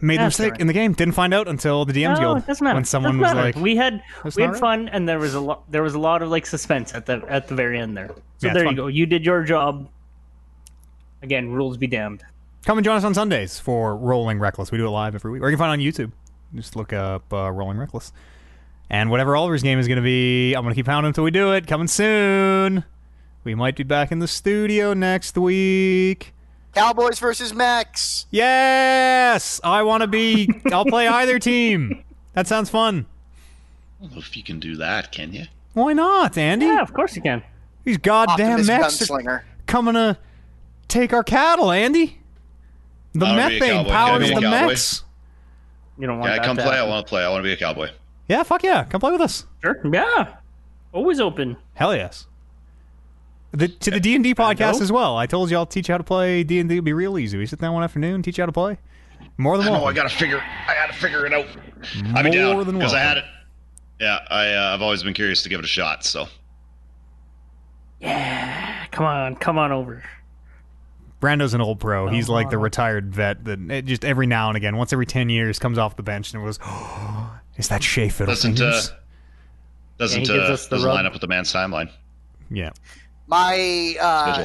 In the game. Didn't find out until the DM's Guild. It doesn't matter. When someone was like, we had fun, and there was a lot. There was a lot of like suspense at the very end there. So yeah, there you go. You did your job. Again, rules be damned. Come and join us on Sundays for Rolling Reckless. We do it live every week, or you can find it on YouTube. Just look up Rolling Reckless, and whatever Oliver's game is going to be, I'm going to keep pounding until we do it. Coming soon. We might be back in the studio next week. Cowboys versus Max. Yes! I want to be... I'll play either team. That sounds fun. I don't know if you can do that, can you? Why not, Andy? Yeah, of course you can. These goddamn Max are coming to take our cattle, Andy. The meth thing powers the Max. You don't want that to happen. Yeah, come play. I want to play. I want to be a cowboy. Yeah, fuck yeah. Come play with us. Sure. Yeah. Always open. Hell yes. To the D&D podcast as well. I told you I'll teach you how to play D&D. It'll be real easy. We sit down one afternoon and teach you how to play. More than well. I gotta figure it out. I'll be down because I had it. Yeah, I've always been curious to give it a shot. So yeah, come on over. Brando's an old pro. He's like the retired vet that just every now and again, once every 10 years, comes off the bench and goes, oh, "Is that Shea Fiddle?" Doesn't line up with the man's timeline. Yeah. My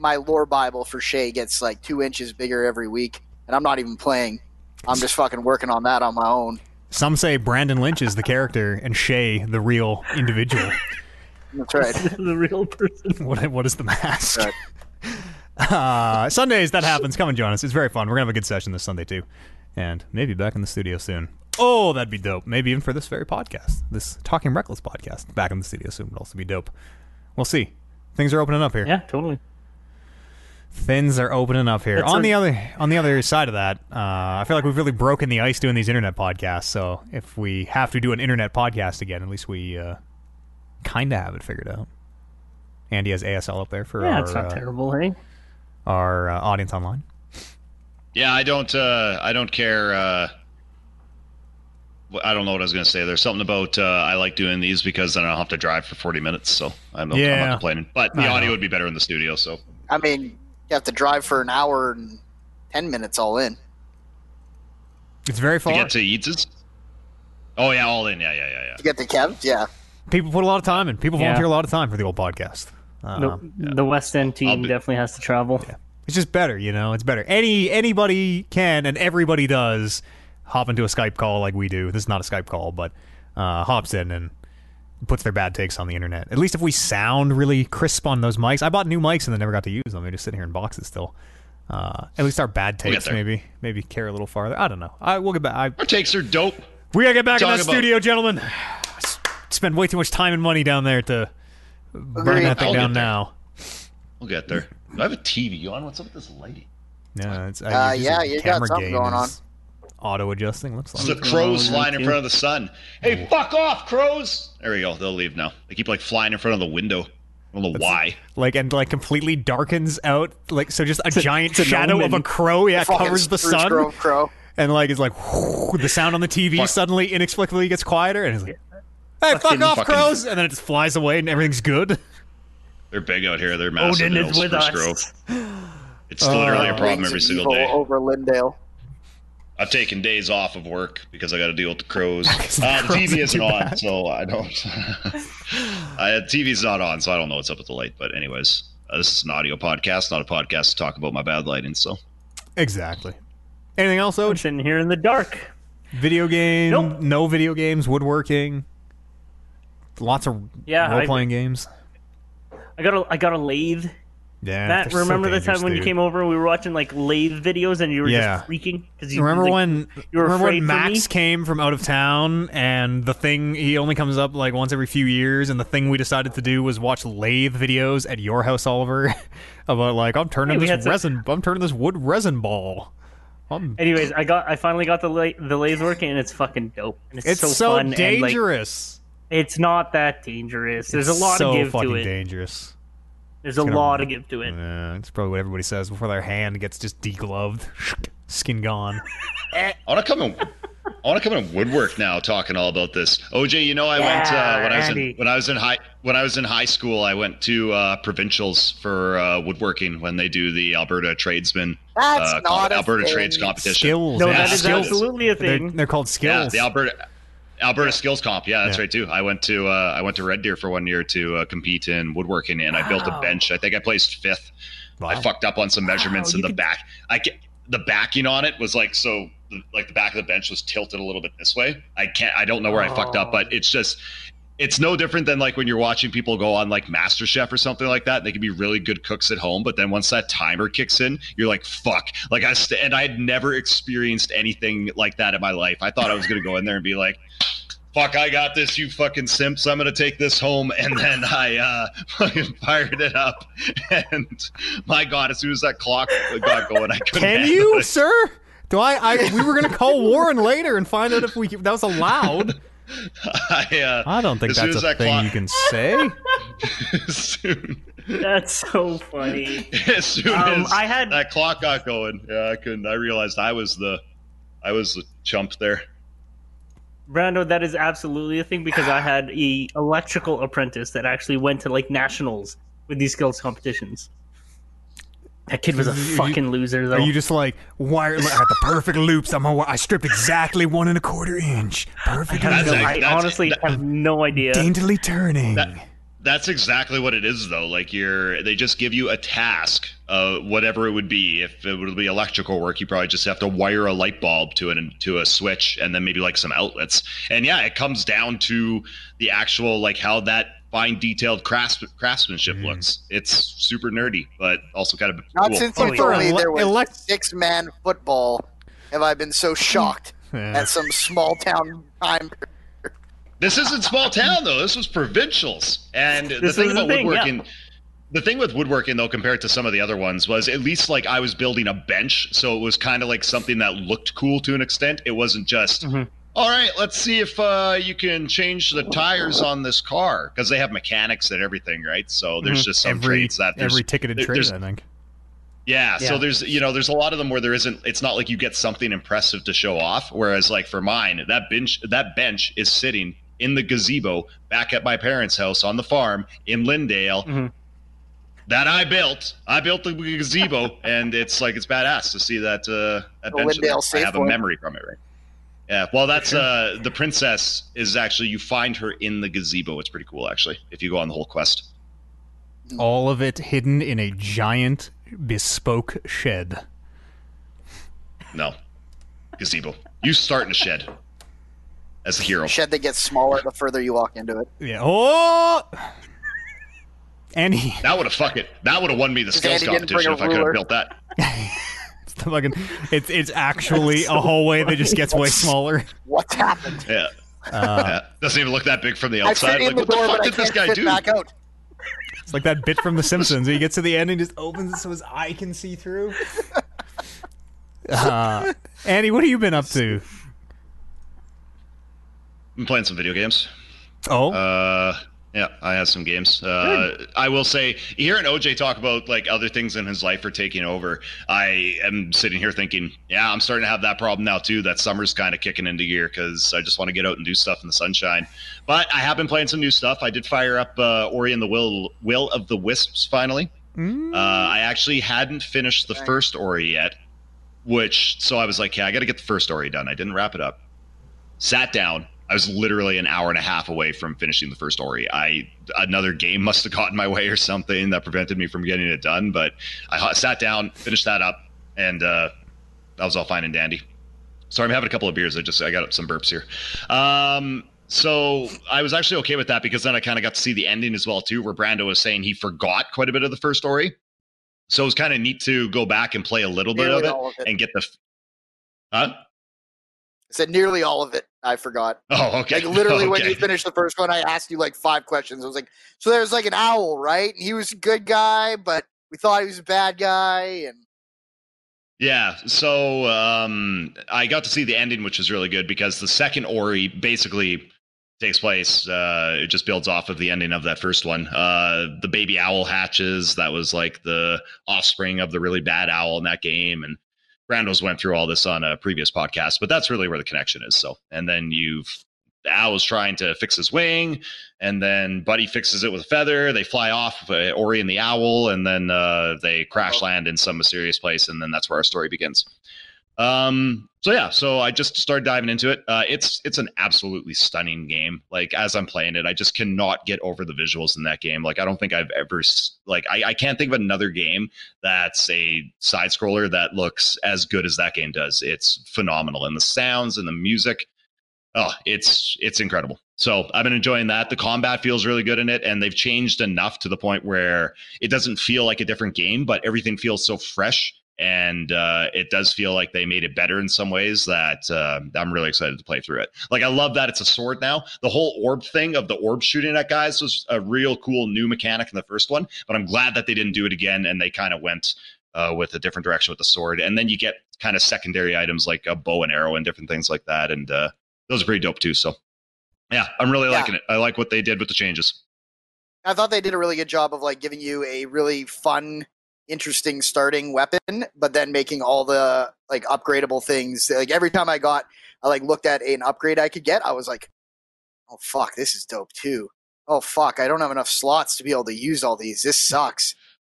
lore bible for Shay gets like 2 inches bigger every week, and I'm not even playing. I'm just fucking working on that on my own. Some say Brandon Lynch is the character and Shay the real individual. That's right. The real person. What is the mask? Right. Sundays, that happens. Come and join us. It's very fun. We're going to have a good session this Sunday, too. And maybe back in the studio soon. Oh, that'd be dope. Maybe even for this very podcast, this Talking Reckless podcast. Back in the studio soon would also be dope. We'll see. Things are opening up here. Yeah, totally. Things are opening up here. On the other side of that, I feel like we've really broken the ice doing these internet podcasts. So if we have to do an internet podcast again, at least we kind of have it figured out. Andy has ASL up there for our... Yeah, it's not terrible, hey? Our audience online. Yeah, I don't care... I don't know what I was going to say. There's something about I like doing these because then I don't have to drive for 40 minutes, so I'm not complaining. But the audio would be better in the studio. So I mean, you have to drive for an hour and 10 minutes all in. It's very far. To get to Eads'? Oh, yeah, all in. Yeah. To get to Kev? Yeah. People put a lot of time in. People volunteer a lot of time for the old podcast. The West End team definitely has to travel. Yeah. It's just better, you know? It's better. Anybody can, and everybody does. Hop into a Skype call like we do. This is not a Skype call, but hops in and puts their bad takes on the internet. At least if we sound really crisp on those mics. I bought new mics and then never got to use them. They're just sitting here in boxes still. At least our bad takes maybe carry a little farther. I don't know. We'll get back. Our takes are dope. We gotta get back in that studio, gentlemen. Spend way too much time and money down there to burn that thing down now. We'll get there. Do I have a TV on? What's up with this lighting? No, it's you got something going on. Auto adjusting looks like. It's the crows flying in front of the sun. Hey, fuck off, crows! There we go. They'll leave now. They keep like flying in front of the window. I don't know why. Like completely darkens out. Like so, just a giant shadow of a crow. Yeah, covers the sun. Crow. And like it's like whoo, the sound on the TV suddenly inexplicably gets quieter, and it's like, hey, fuck off, crows! And then it just flies away, and everything's good. They're big out here. They're massive. Odin is with us. It's literally a problem every single day. Over Lindale. I've taken days off of work because I got to deal with the crows. The TV isn't on, so I don't. The TV's not on, so I don't know what's up with the light. But anyways, this is an audio podcast, not a podcast to talk about my bad lighting. So exactly. Anything else? I'm sitting here in the dark. Video game? Nope. No video games. Woodworking. Lots of role playing games. I got a lathe. Yeah, Matt, remember the time when you came over and we were watching like lathe videos and you were just freaking? Remember when Max came from out of town and the thing, he only comes up like once every few years, and the thing we decided to do was watch lathe videos at your house, Oliver, about like I'm turning this wood resin ball. Anyways, I finally got the lathe working, and it's fucking dope. And it's so fun dangerous. And, like, it's not that dangerous. There's a lot of give to it. It's so fucking dangerous. There's a law to give to it. Yeah, it's probably what everybody says before their hand gets just degloved. Skin gone. I want to come in woodwork now, talking all about this. OJ, you know, when I was in high school, I went to provincials for woodworking when they do the Alberta Tradesmen. That's not Alberta thing. Trades competition. Skills. No, that is absolutely a thing. They're called skills. Yeah, the Alberta Skills Comp, that's right too. I went to Red Deer for 1 year to compete in woodworking, and I built a bench. I think I placed fifth. Wow. I fucked up on some measurements in the back. The backing on it was like so. Like the back of the bench was tilted a little bit this way. I don't know where I fucked up, but it's no different than like when you're watching people go on like MasterChef or something like that. They can be really good cooks at home, but then once that timer kicks in, you're like, fuck. Like and I had never experienced anything like that in my life. I thought I was gonna go in there and be like, fuck, I got this, you fucking simps. I'm going to take this home. And then I fucking fired it up. And my God, as soon as that clock got going, I couldn't handle it. Can you, sir? We were going to call Warren later and find out if that was allowed. I don't think that's a thing you can say. That's so funny. As soon as that clock got going, yeah, I couldn't. I realized I was the chump there. Brando, that is absolutely a thing, because I had an electrical apprentice that actually went to like nationals with these skills competitions. That kid was a fucking loser, though. Are you just like, wire at the perfect loops? I stripped exactly 1 1/4 inch. Perfect. I honestly have no idea. Daintily turning. That's exactly what it is, though. Like they just give you a task, whatever it would be. If it would be electrical work, you probably just have to wire a light bulb to a switch, and then maybe like some outlets. And yeah, it comes down to the actual like how that fine detailed craftsmanship looks. It's super nerdy, but also kind of not cool. Since you told me there was 6-man football, have I been so shocked at some small town time. This isn't small town, though. This was provincials. And the thing with woodworking, though, compared to some of the other ones, was at least like I was building a bench. So it was kind of like something that looked cool to an extent. It wasn't just, all right, let's see if you can change the tires on this car. Because they have mechanics and everything, right? So there's just some trades that there's. Every ticketed trade, I think. Yeah, so there's a lot of them where there isn't. It's not like you get something impressive to show off. Whereas like for mine, that bench is sitting in the gazebo back at my parents' house on the farm in Lindale that I built the gazebo, and it's like, it's badass to see that that bench. I have a memory from it, right? Yeah, well, that's the princess is actually, you find her in the gazebo. It's pretty cool, actually, if you go on the whole quest. All of it hidden in a giant bespoke shed. No. Gazebo. You start in a shed. As a hero. Shed that gets smaller the further you walk into it. Yeah. Oh! Andy. That would have won me the skills competition if I could have built that. It's actually a hallway that just gets way smaller. What happened? Yeah. Doesn't even look that big from the outside. Like, what the fuck did this guy do? It's like that bit from The Simpsons. He gets to the end and just opens it so his eye can see through. Andy, what have you been up to? I'm playing some video games. Oh? Yeah, I have some games. I will say, hearing OJ talk about like other things in his life are taking over, I am sitting here thinking, yeah, I'm starting to have that problem now too, that summer's kind of kicking into gear because I just want to get out and do stuff in the sunshine. But I have been playing some new stuff. I did fire up Ori and the Will of the Wisps finally. I actually hadn't finished the first Ori yet, so I was like, yeah, I got to get the first Ori done. I didn't wrap it up. Sat down. I was literally an hour and a half away from finishing the first Ori. Another game must have gotten in my way or something that prevented me from getting it done. But I sat down, finished that up, and that was all fine and dandy. Sorry, I'm having a couple of beers. I got up some burps here. So I was actually okay with that because then I kind of got to see the ending as well too, where Brando was saying he forgot quite a bit of the first Ori. So it was kind of neat to go back and play a little bit of it and get the... Huh? I said nearly all of it. I forgot. Oh, okay. Like literally when you finished the first one, I asked you like 5 questions. I was like, so there's like an owl, right? And he was a good guy, but we thought he was a bad guy. And yeah. So I got to see the ending, which was really good because the second Ori basically takes place. It just builds off of the ending of that first one. The baby owl hatches. That was like the offspring of the really bad owl in that game. And Brando's went through all this on a previous podcast, but that's really where the connection is. So, and then the owl's trying to fix his wing, and then Buddy fixes it with a feather. They fly off, Ori and the owl, and then they crash land in some mysterious place, and then that's where our story begins. So I just started diving into it. It's an absolutely stunning game. Like, as I'm playing it, I just cannot get over the visuals in that game. Like, I don't think I've ever, like, I can't think of another game that's a side scroller that looks as good as that game does. It's phenomenal. And the sounds and the music, oh, it's incredible. So I've been enjoying that. The combat feels really good in it, and they've changed enough to the point where it doesn't feel like a different game, but everything feels so fresh. And it does feel like they made it better in some ways that I'm really excited to play through it. Like, I love that it's a sword now. The whole orb thing of the orb shooting at guys was a real cool new mechanic in the first one, but I'm glad that they didn't do it again, and they kind of went with a different direction with the sword. And then you get kind of secondary items like a bow and arrow and different things like that. And those are pretty dope too. So yeah, I'm really liking it. I like what they did with the changes. I thought they did a really good job of like giving you a really fun, interesting starting weapon, but then making all the like upgradable things. Like, every time I like looked at an upgrade I could get, I was like, oh fuck, this is dope too. Oh fuck, I don't have enough slots to be able to use all these. This sucks.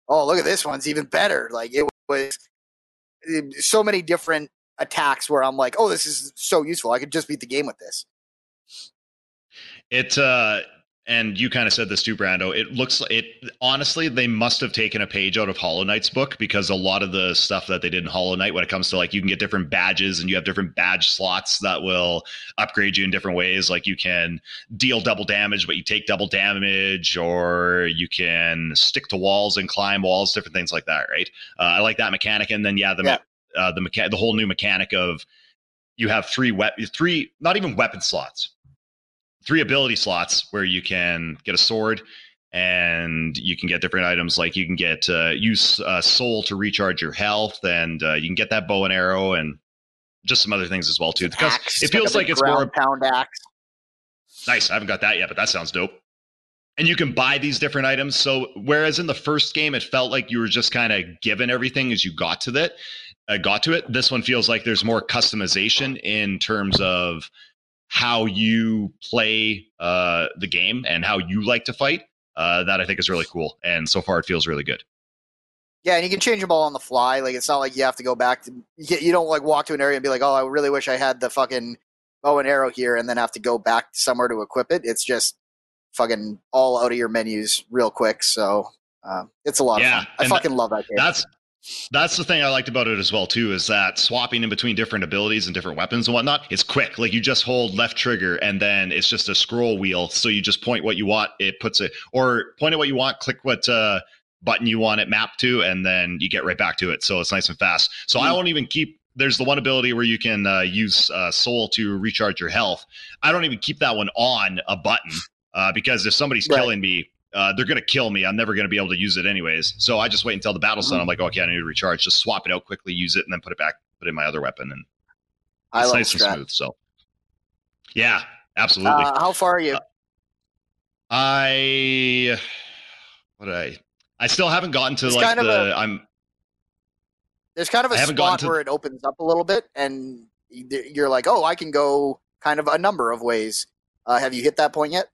Oh, look at this one's even better. Like, it was so many different attacks where I'm like, oh, this is so useful. I could just beat the game with this. And you kind of said this too, Brando. It looks like it. Honestly, they must have taken a page out of Hollow Knight's book, because a lot of the stuff that they did in Hollow Knight, when it comes to like, you can get different badges and you have different badge slots that will upgrade you in different ways. Like, you can deal double damage, but you take double damage, or you can stick to walls and climb walls, different things like that. Right. I like that mechanic. And then, the whole new mechanic of you have three, not even weapon slots, three ability slots where you can get a sword, and you can get different items. Like, you can get use soul to recharge your health, and you can get that bow and arrow, and just some other things as well too. Because it feels like it's more pound axe. Nice. I haven't got that yet, but that sounds dope. And you can buy these different items. So whereas in the first game, it felt like you were just kind of given everything as you got to it. This one feels like there's more customization in terms of how you play the game and how you like to fight. That I think is really cool. And so far it feels really good. Yeah. And you can change them all on the fly. Like, it's not like you have to go back to, you don't like walk to an area and be like, oh, I really wish I had the fucking bow and arrow here, and then have to go back somewhere to equip it. It's just fucking all out of your menus real quick. So it's a lot of fun. I fucking love that game. That's the thing I liked about it as well, too, is that swapping in between different abilities and different weapons and whatnot is quick. Like, you just hold left trigger, and then it's just a scroll wheel. So you just point what you want. It puts it, or point at what you want, click what button you want it mapped to, and then you get right back to it. So it's nice and fast. So I won't even keep, there's the one ability where you can use soul to recharge your health. I don't even keep that one on a button because if somebody's killing me, they're going to kill me. I'm never going to be able to use it anyways. So I just wait until the battle's done. I'm like, okay, I need to recharge. Just swap it out quickly, use it, and then put it back, put in my other weapon. And it's nice and smooth. So yeah, absolutely. How far are you? I still haven't gotten to there's kind of a spot where it opens up a little bit, and you're like, oh, I can go kind of a number of ways. Have you hit that point yet?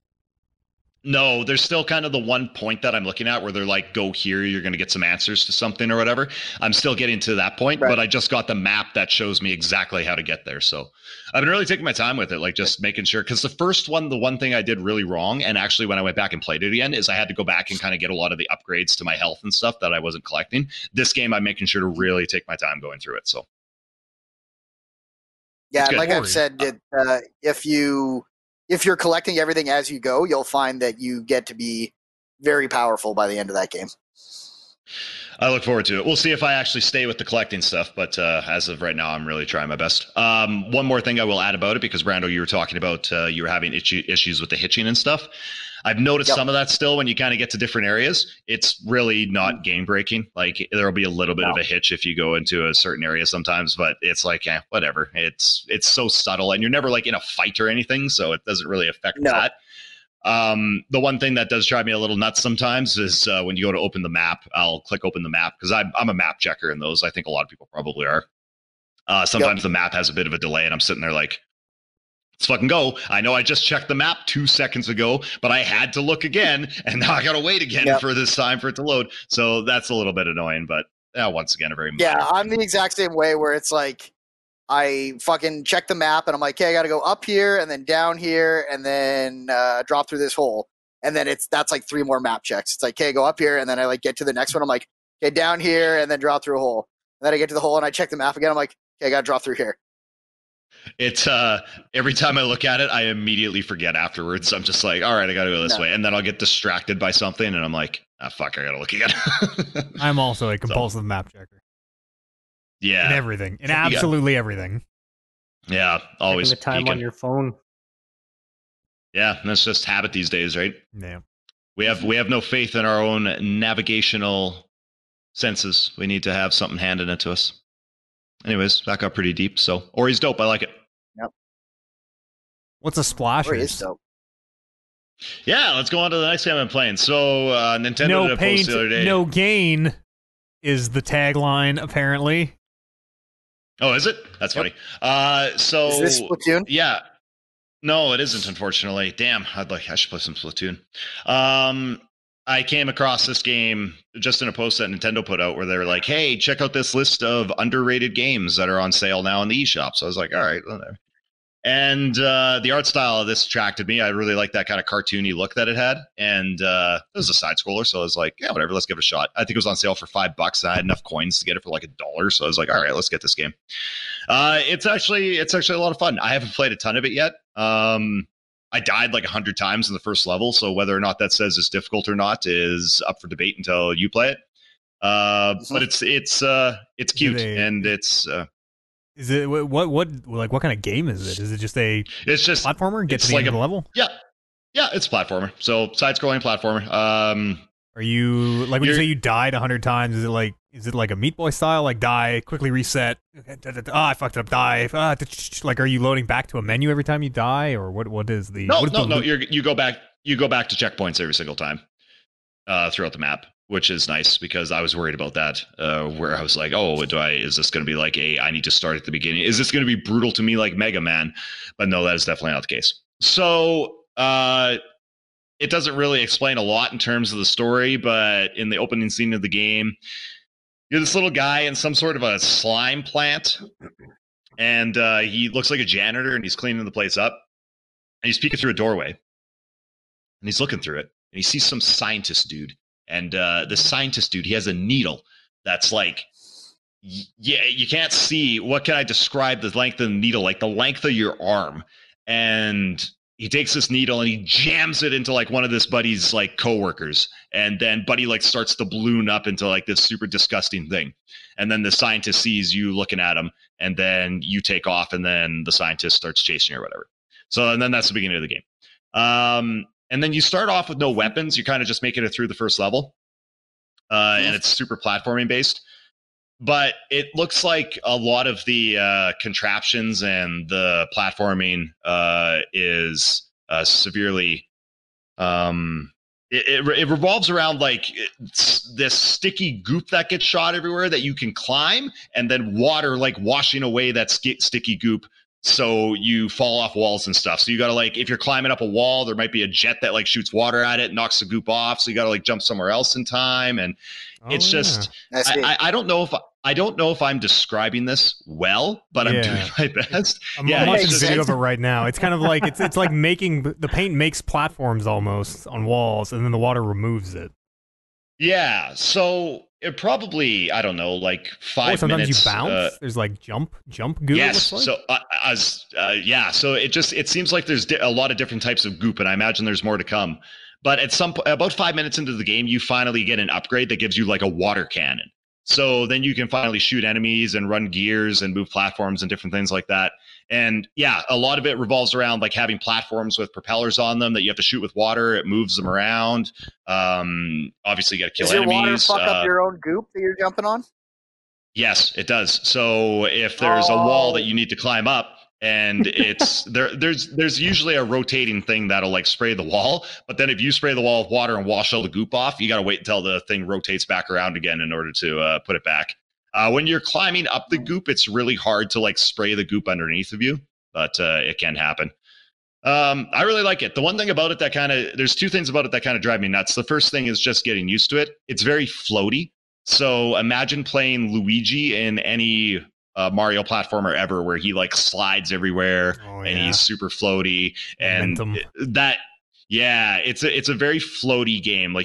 No, there's still kind of the one point that I'm looking at where they're like, go here, you're going to get some answers to something or whatever. I'm still getting to that point, but I just got the map that shows me exactly how to get there. So I've been really taking my time with it, like just making sure, because the first one, the one thing I did really wrong, and actually when I went back and played it again, is I had to go back and kind of get a lot of the upgrades to my health and stuff that I wasn't collecting. This game, I'm making sure to really take my time going through it. So yeah, like I've said, if you're collecting everything as you go, you'll find that you get to be very powerful by the end of that game. I look forward to it. We'll see if I actually stay with the collecting stuff, but as of right now, I'm really trying my best. One more thing I will add about it, because Brando, you were talking about you were having issues with the hitching and stuff. I've noticed some of that still when you kind of get to different areas. It's really not game breaking. Like, there'll be a little bit of a hitch if you go into a certain area sometimes, but it's like, eh, whatever. It's so subtle, and you're never like in a fight or anything, so it doesn't really affect that. The one thing that does drive me a little nuts sometimes is when you go to open the map, I'll click open the map because I'm a map checker in those. I think a lot of people probably are. Sometimes the map has a bit of a delay, and I'm sitting there like, let's fucking go. I know I just checked the map 2 seconds ago, but I had to look again, and now I got to wait again for this time for it to load. So that's a little bit annoying, but once again, a very I'm the exact same way where it's like, I fucking check the map and I'm like, okay, I got to go up here and then down here and then drop through this hole. And then that's like three more map checks. It's like, okay, go up here. And then I like get to the next one. I'm like, okay, down here and then drop through a hole. And then I get to the hole and I check the map again. I'm like, okay, I got to drop through here. It's every time I look at it, I immediately forget afterwards. I'm just like, all right, I got to go this way. And then I'll get distracted by something. And I'm like, ah, fuck, I got to look again. I'm also a compulsive map checker. Yeah. In everything. In absolutely everything. Yeah. Always. Taking the time on your phone. Yeah. And that's just habit these days, right? Yeah. We have no faith in our own navigational senses. We need to have something handed it to us. Anyways, that got pretty deep. So, Ori's dope. I like it. Yep. What's a splash? Ori is dope. Yeah. Let's go on to the next game I'm playing. So, Nintendo did a post the other day. No gain is the tagline, apparently. Oh, is it? That's funny. So is this Splatoon? Yeah. No, it isn't, unfortunately. Damn, I should play some Splatoon. I came across this game just in a post that Nintendo put out where they were like, hey, check out this list of underrated games that are on sale now in the eShop. So I was like, all right, whatever. And the art style of this attracted me. I really like that kind of cartoony look that it had. And it was a side scroller, so I was like, yeah, whatever, let's give it a shot. I think it was on sale for $5. I had enough coins to get it for like $1. So I was like, all right, let's get this game. It's actually a lot of fun. I haven't played a ton of it yet. I died like 100 times in the first level, so whether or not that says it's difficult or not is up for debate until you play it. But it's cute, and it's is it what kind of game is it? Is it just a platformer? Get to the end of the level? Yeah, it's platformer. So side-scrolling platformer. Are you like when you say you died 100 times? Is it like a Meat Boy style? Like die, quickly reset. I fucked up. Die. Like, are you loading back to a menu every time you die, or what? What is the no? You go back. You go back to checkpoints every single time throughout the map, which is nice because I was worried about that where I was like, oh, is this going to be like I need to start at the beginning? Is this going to be brutal to me like Mega Man? But no, that is definitely not the case. So it doesn't really explain a lot in terms of the story, but in the opening scene of the game, you're this little guy in some sort of a slime plant, and he looks like a janitor, and he's cleaning the place up, and he's peeking through a doorway, and he's looking through it, and he sees some scientist dude. And the scientist dude, he has a needle that's like, you can't see. What can I describe the length of the needle? Like the length of your arm. And he takes this needle and he jams it into like one of this buddy's like coworkers. And then buddy like starts to balloon up into like this super disgusting thing. And then the scientist sees you looking at him, and then you take off, and then the scientist starts chasing you or whatever. So, and then that's the beginning of the game. And then you start off with no weapons. You're kind of just making it through the first level. And it's super platforming based. But it looks like a lot of the contraptions and the platforming is severely... It revolves around like this sticky goop that gets shot everywhere that you can climb, and then water like washing away that sticky goop. So you fall off walls and stuff. So you got to like, if you're climbing up a wall, there might be a jet that like shoots water at it and knocks the goop off. So you got to like jump somewhere else in time. And it's just, I don't know if I'm describing this well, but I'm doing my best. I'm watching a video of it right now. It's kind of like, it's like making the paint makes platforms almost on walls, and then the water removes it. Yeah. So it probably, I don't know, like 5 minutes. Sometimes you bounce. There's like jump goop. Yes. Like. So yeah. So it seems like there's a lot of different types of goop, and I imagine there's more to come. But at some about 5 minutes into the game, you finally get an upgrade that gives you like a water cannon. So then you can finally shoot enemies and run gears and move platforms and different things like that. And yeah, a lot of it revolves around like having platforms with propellers on them that you have to shoot with water. It moves them around. Obviously, you got to kill enemies. Does your water fuck up your own goop that you're jumping on? Yes, it does. So if there's a wall that you need to climb up, and it's there's usually a rotating thing that'll like spray the wall, but then if you spray the wall with water and wash all the goop off, you got to wait until the thing rotates back around again in order to put it back. When you're climbing up the goop, it's really hard to like spray the goop underneath of you, but it can happen. I really like it. The one thing about it that kind of, there's two things about it that kind of drive me nuts. The first thing is just getting used to it. It's very floaty. So imagine playing Luigi in any Mario platformer ever where he like slides everywhere and he's super floaty and it's a very floaty game.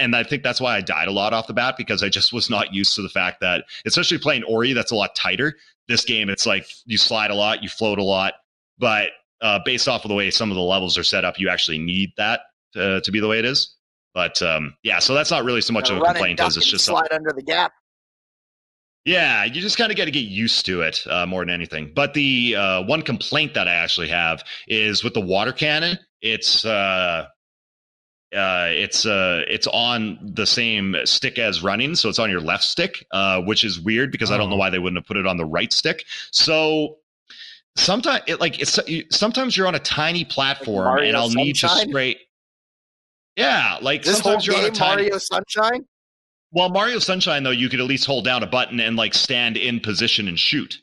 And I think that's why I died a lot off the bat, because I just was not used to the fact that, especially playing Ori, that's a lot tighter. This game, it's like you slide a lot, you float a lot, but based off of the way some of the levels are set up, you actually need that to be the way it is. But yeah, so that's not really so much of a complaint as it's just slide under the gap. Yeah, you just kind of got to get used to it more than anything. But the one complaint that I actually have is with the water cannon. It's on the same stick as running, so it's on your left stick, which is weird because I don't know why they wouldn't have put it on the right stick. So sometimes sometimes you're on a tiny platform, like Mario and I'll Sunshine? Need to spray. Yeah, like this sometimes whole game, you're on a tiny Mario Sunshine. Well, Mario Sunshine, though, you could at least hold down a button and like stand in position and shoot.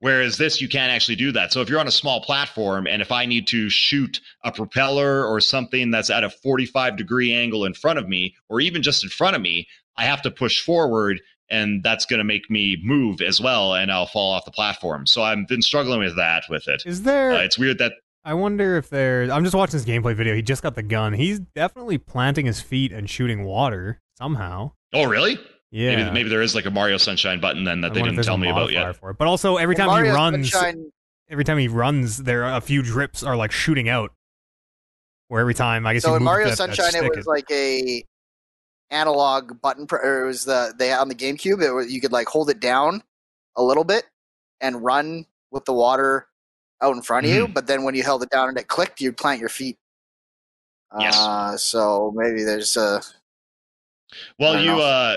Whereas this, you can't actually do that. So if you're on a small platform and if I need to shoot a propeller or something that's at a 45 degree angle in front of me, or even just in front of me, I have to push forward and that's going to make me move as well. And I'll fall off the platform. So I've been struggling with that with it. Is there? It's weird that. I wonder if there's... I'm just watching this gameplay video. He just got the gun. He's definitely planting his feet and shooting water somehow. Oh, really? Yeah. Maybe there is like a Mario Sunshine button then that they didn't tell me about yet. For it. But also, every time he runs, there a few drips are like shooting out. Or every time, I guess. So in Mario Sunshine, it was like a analog button. Or it was on the GameCube. You could like hold it down a little bit and run with the water out in front of you, but then when you held it down and it clicked, you'd plant your feet. Yes. So maybe there's a... Well,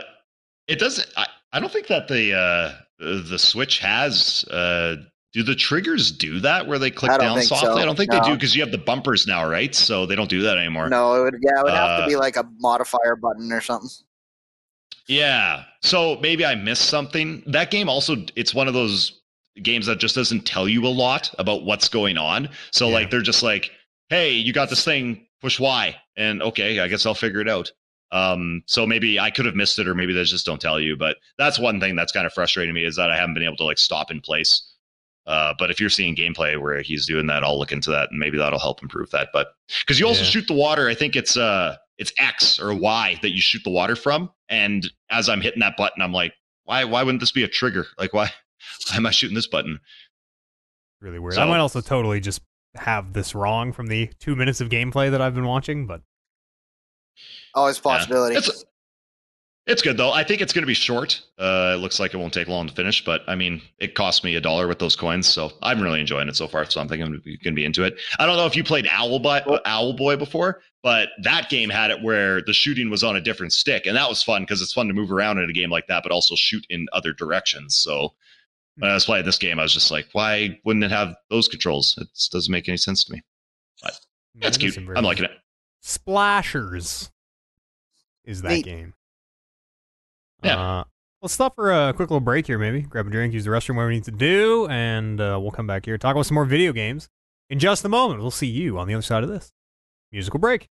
it doesn't... I don't think that the Switch has... do the triggers do that where they click down softly? So. I don't think they do, because you have the bumpers now, right? So they don't do that anymore. No, it would have to be like a modifier button or something. Yeah. So maybe I missed something. That game also, it's one of those games that just doesn't tell you a lot about what's going on. So like, they're just like, hey, you got this thing, push Y, and okay, I guess I'll figure it out. So maybe I could have missed it, or maybe they just don't tell you, but that's one thing that's kind of frustrating me, is that I haven't been able to like stop in place. But if you're seeing gameplay where he's doing that, I'll look into that and maybe that'll help improve that. But because you also shoot the water, I think it's X or Y that you shoot the water from. And as I'm hitting that button, I'm like, why wouldn't this be a trigger? Like, why am I shooting this button? Really weird. So, I might also totally just have this wrong from the 2 minutes of gameplay that I've been watching, but always possibility. Yeah. It's good though. I think it's going to be short. It looks like it won't take long to finish, but I mean, it cost me $1 with those coins, so I'm really enjoying it so far. So I'm thinking I'm going to be into it. I don't know if you played Owlboy before, but that game had it where the shooting was on a different stick, and that was fun because it's fun to move around in a game like that, but also shoot in other directions. So when I was playing this game, I was just like, why wouldn't it have those controls? It doesn't make any sense to me. But that's cute. I'm liking it. Splashers is that game. Yeah. Let's stop for a quick little break here, maybe. Grab a drink, use the restroom where we need to do, and we'll come back here and talk about some more video games in just a moment. We'll see you on the other side of this musical break.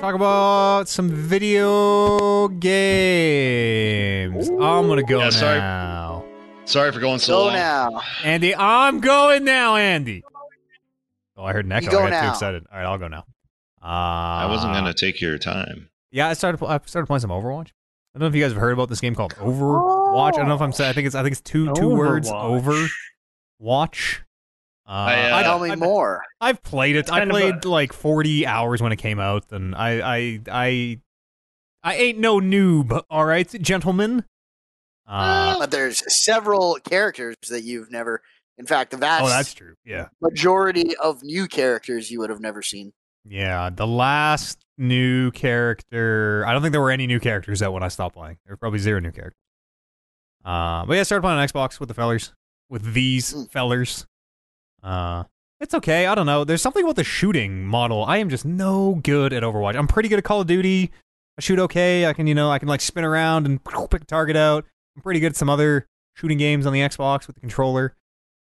Talk about some video games. Ooh. I'm gonna go now. Sorry for going so long. Andy, I'm going now, Andy. Oh, I heard an echo. I got too excited. All right, I'll go now. I wasn't going to take your time. Yeah, I started playing some Overwatch. I don't know if you guys have heard about this game called Overwatch. I don't know if I'm saying. I think it's two words. Overwatch. Tell me more. I've played it. I played like 40 hours when it came out, and I ain't no noob. All right, gentlemen. But there's several characters that you've never. In fact, the vast. Oh, that's true. Yeah. Majority of new characters you would have never seen. Yeah, the last new character. I don't think there were any new characters when I stopped playing. There were probably zero new characters. But yeah, I started playing on Xbox with the fellers. With these fellers. It's okay. I don't know. There's something about the shooting model. I am just no good at Overwatch. I'm pretty good at Call of Duty. I shoot okay. I can like spin around and pick a target out. I'm pretty good at some other shooting games on the Xbox with the controller.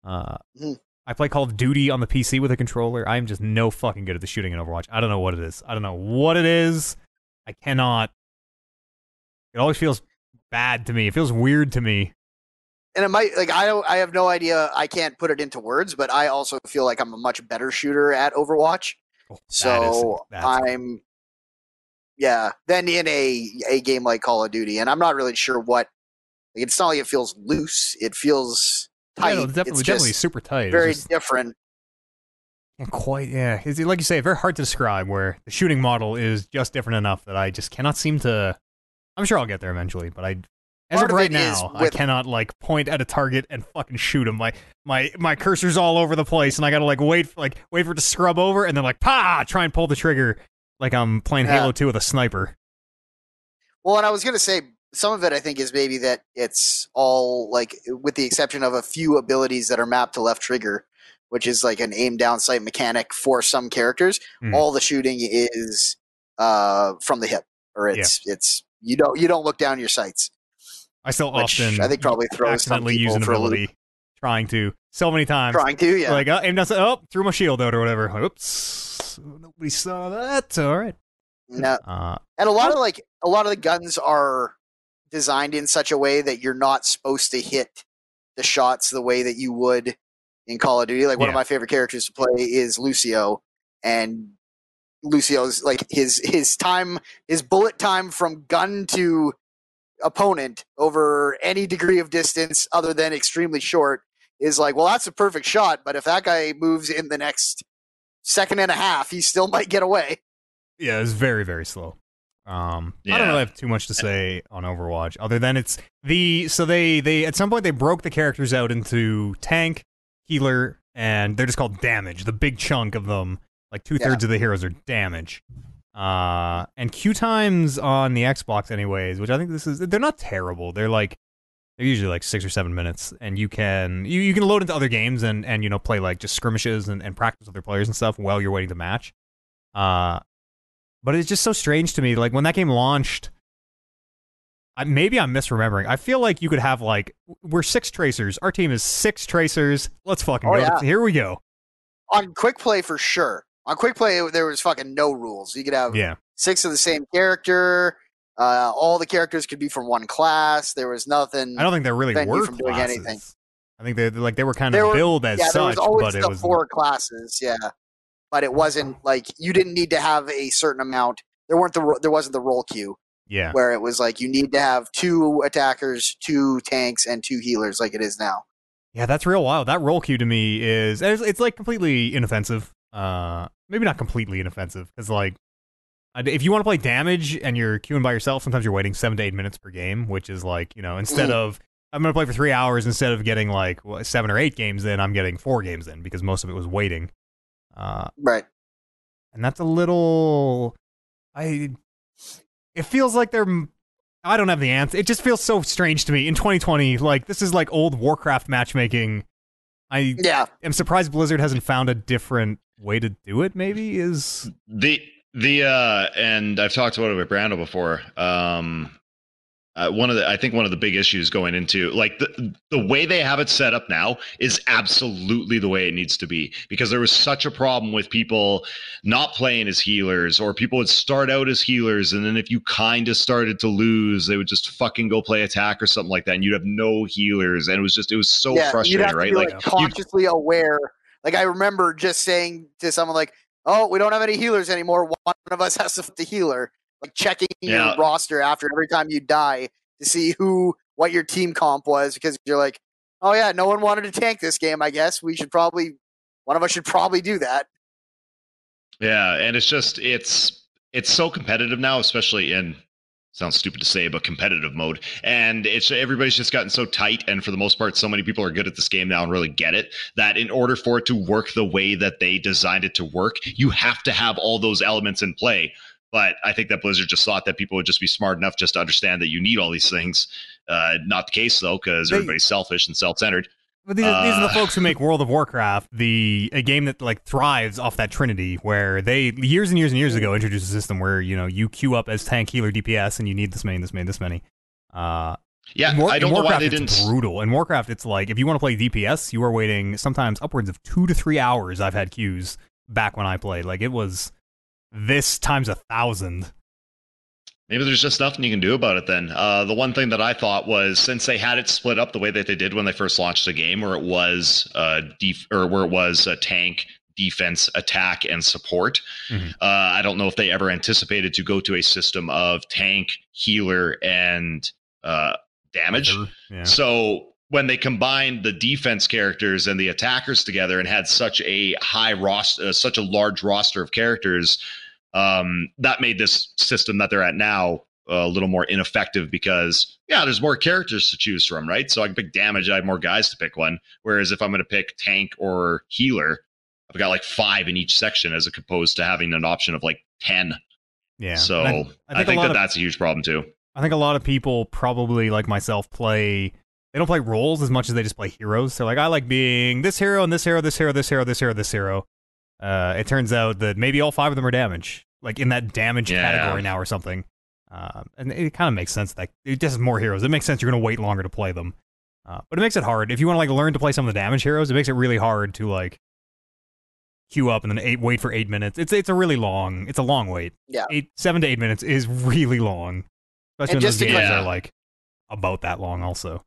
I play Call of Duty on the PC with a controller. I'm just no fucking good at the shooting in Overwatch. I don't know what it is. I cannot. It always feels bad to me. It feels weird to me. And it might, like, I have no idea. I can't put it into words, but I also feel like I'm a much better shooter at Overwatch. Oh, then in a game like Call of Duty, and I'm not really sure what, like, it's not like it feels loose. It feels tight. Yeah, no, definitely super tight. Very different. And quite, yeah. It's, like you say, very hard to describe, where the shooting model is just different enough that I just cannot seem to, I'm sure I'll get there eventually, but I cannot like point at a target and fucking shoot him. My cursor's all over the place, and I gotta wait for it to scrub over, and then try and pull the trigger, like I'm playing Halo 2 with a sniper. Well, and I was gonna say some of it I think is maybe that it's all like, with the exception of a few abilities that are mapped to left trigger, which is like an aim down sight mechanic for some characters. Mm. All the shooting is from the hip, or it's you don't look down your sights. I still often, I think, probably accidentally use an ability, trying to, so many times. Yeah. Like, threw my shield out or whatever. Like, oops, nobody saw that. All right. No. And a lot of the guns are designed in such a way that you're not supposed to hit the shots the way that you would in Call of Duty. Like, one of my favorite characters to play is Lucio, and Lucio's like his bullet time from gun to opponent over any degree of distance other than extremely short is like, well, that's a perfect shot, but if that guy moves in the next second and a half, he still might get away. Yeah, it's very, very slow. I don't really have too much to say on Overwatch other than they at some point they broke the characters out into tank, healer, and they're just called damage. The big chunk of them, like 2/3 of the heroes, are damage. And queue times on the Xbox anyways, which I think they're not terrible. They're usually like 6 or 7 minutes, and you can load into other games and play like just skirmishes and practice with other players and stuff while you're waiting to match. But it's just so strange to me. Like, when that game launched, maybe I'm misremembering. I feel like you could have we're 6 tracers. Our team is 6 tracers. Let's fucking go. Yeah. Here we go. On quick play for sure. On Quick Play, there was fucking no rules. You could have 6 of the same character. All the characters could be from one class. There was nothing. I don't think there really were from doing anything. I think they were kind of billed as such. There was always the 4 classes, yeah. But it wasn't like you didn't need to have a certain amount. There wasn't the roll queue. Yeah. Where it was like you need to have 2 attackers, 2 tanks, and 2 healers, like it is now. Yeah, that's real wild. That roll queue to me is it's like completely inoffensive. Maybe not completely inoffensive, because like, if you want to play damage and you're queuing by yourself, sometimes you're waiting 7 to 8 minutes per game, which is like, instead of, I'm going to play for 3 hours, instead of getting 7 or 8 games in, I'm getting 4 games in, because most of it was waiting. Right. And that's a little, it feels like I don't have the answer. It just feels so strange to me in 2020. Like, this is like old Warcraft matchmaking. I am surprised Blizzard hasn't found a different way to do it. Maybe is the and I've talked about it with Brando before. I think one of the big issues going into like the way they have it set up now is absolutely the way it needs to be, because there was such a problem with people not playing as healers, or people would start out as healers, and then if you kind of started to lose, they would just fucking go play attack or something like that, and you'd have no healers, and it was so frustrating, right? You'd have to be like consciously aware Like, I remember just saying to someone, like, oh, we don't have any healers anymore. One of us has to fight the healer. Like, checking your roster after every time you die to see what your team comp was, because you're like, oh, yeah, no one wanted to tank this game, I guess. One of us should probably do that. Yeah, and it's just, it's so competitive now, especially in, sounds stupid to say, but competitive mode. And it's everybody's just gotten so tight, and for the most part, so many people are good at this game now and really get it, that in order for it to work the way that they designed it to work, you have to have all those elements in play. But I think that Blizzard just thought that people would just be smart enough just to understand that you need all these things. Not the case, though, because everybody's selfish and self-centered. But these are the folks who make World of Warcraft, a game that like thrives off that trinity, where they years and years and years ago introduced a system where, you know, you queue up as tank, healer, DPS, and you need this many. I don't know why they didn't. It's brutal. In Warcraft, it's like if you want to play DPS, you are waiting sometimes upwards of 2 to 3 hours. I've had queues back when I played. Like, it was this times 1,000. Maybe there's just nothing you can do about it then. The one thing that I thought was, since they had it split up the way that they did when they first launched the game, where it was tank, defense, attack, and support. Mm-hmm. I don't know if they ever anticipated to go to a system of tank, healer, and damage. Yeah. So when they combined the defense characters and the attackers together and had such a such a large roster of characters, that made this system that they're at now a little more ineffective, because there's more characters to choose from, right? So I can pick damage, I have more guys to pick one. Whereas if I'm going to pick tank or healer, I've got like 5 in each section, as opposed to having an option of like 10. Yeah. So I think that's a huge problem too. I think a lot of people, probably like myself, they don't play roles as much as they just play heroes. So like, I like being this hero and this hero, this hero, this hero, this hero, this hero. It turns out that maybe all 5 of them are damage, like in that damage category now or something. And it kind of makes sense that it just has more heroes. It makes sense you're going to wait longer to play them. But it makes it hard. If you want to like learn to play some of the damage heroes, it makes it really hard to like queue up and then wait for 8 minutes. It's a long wait. Yeah. 7 to 8 minutes is really long. Especially when those games are like about that long also.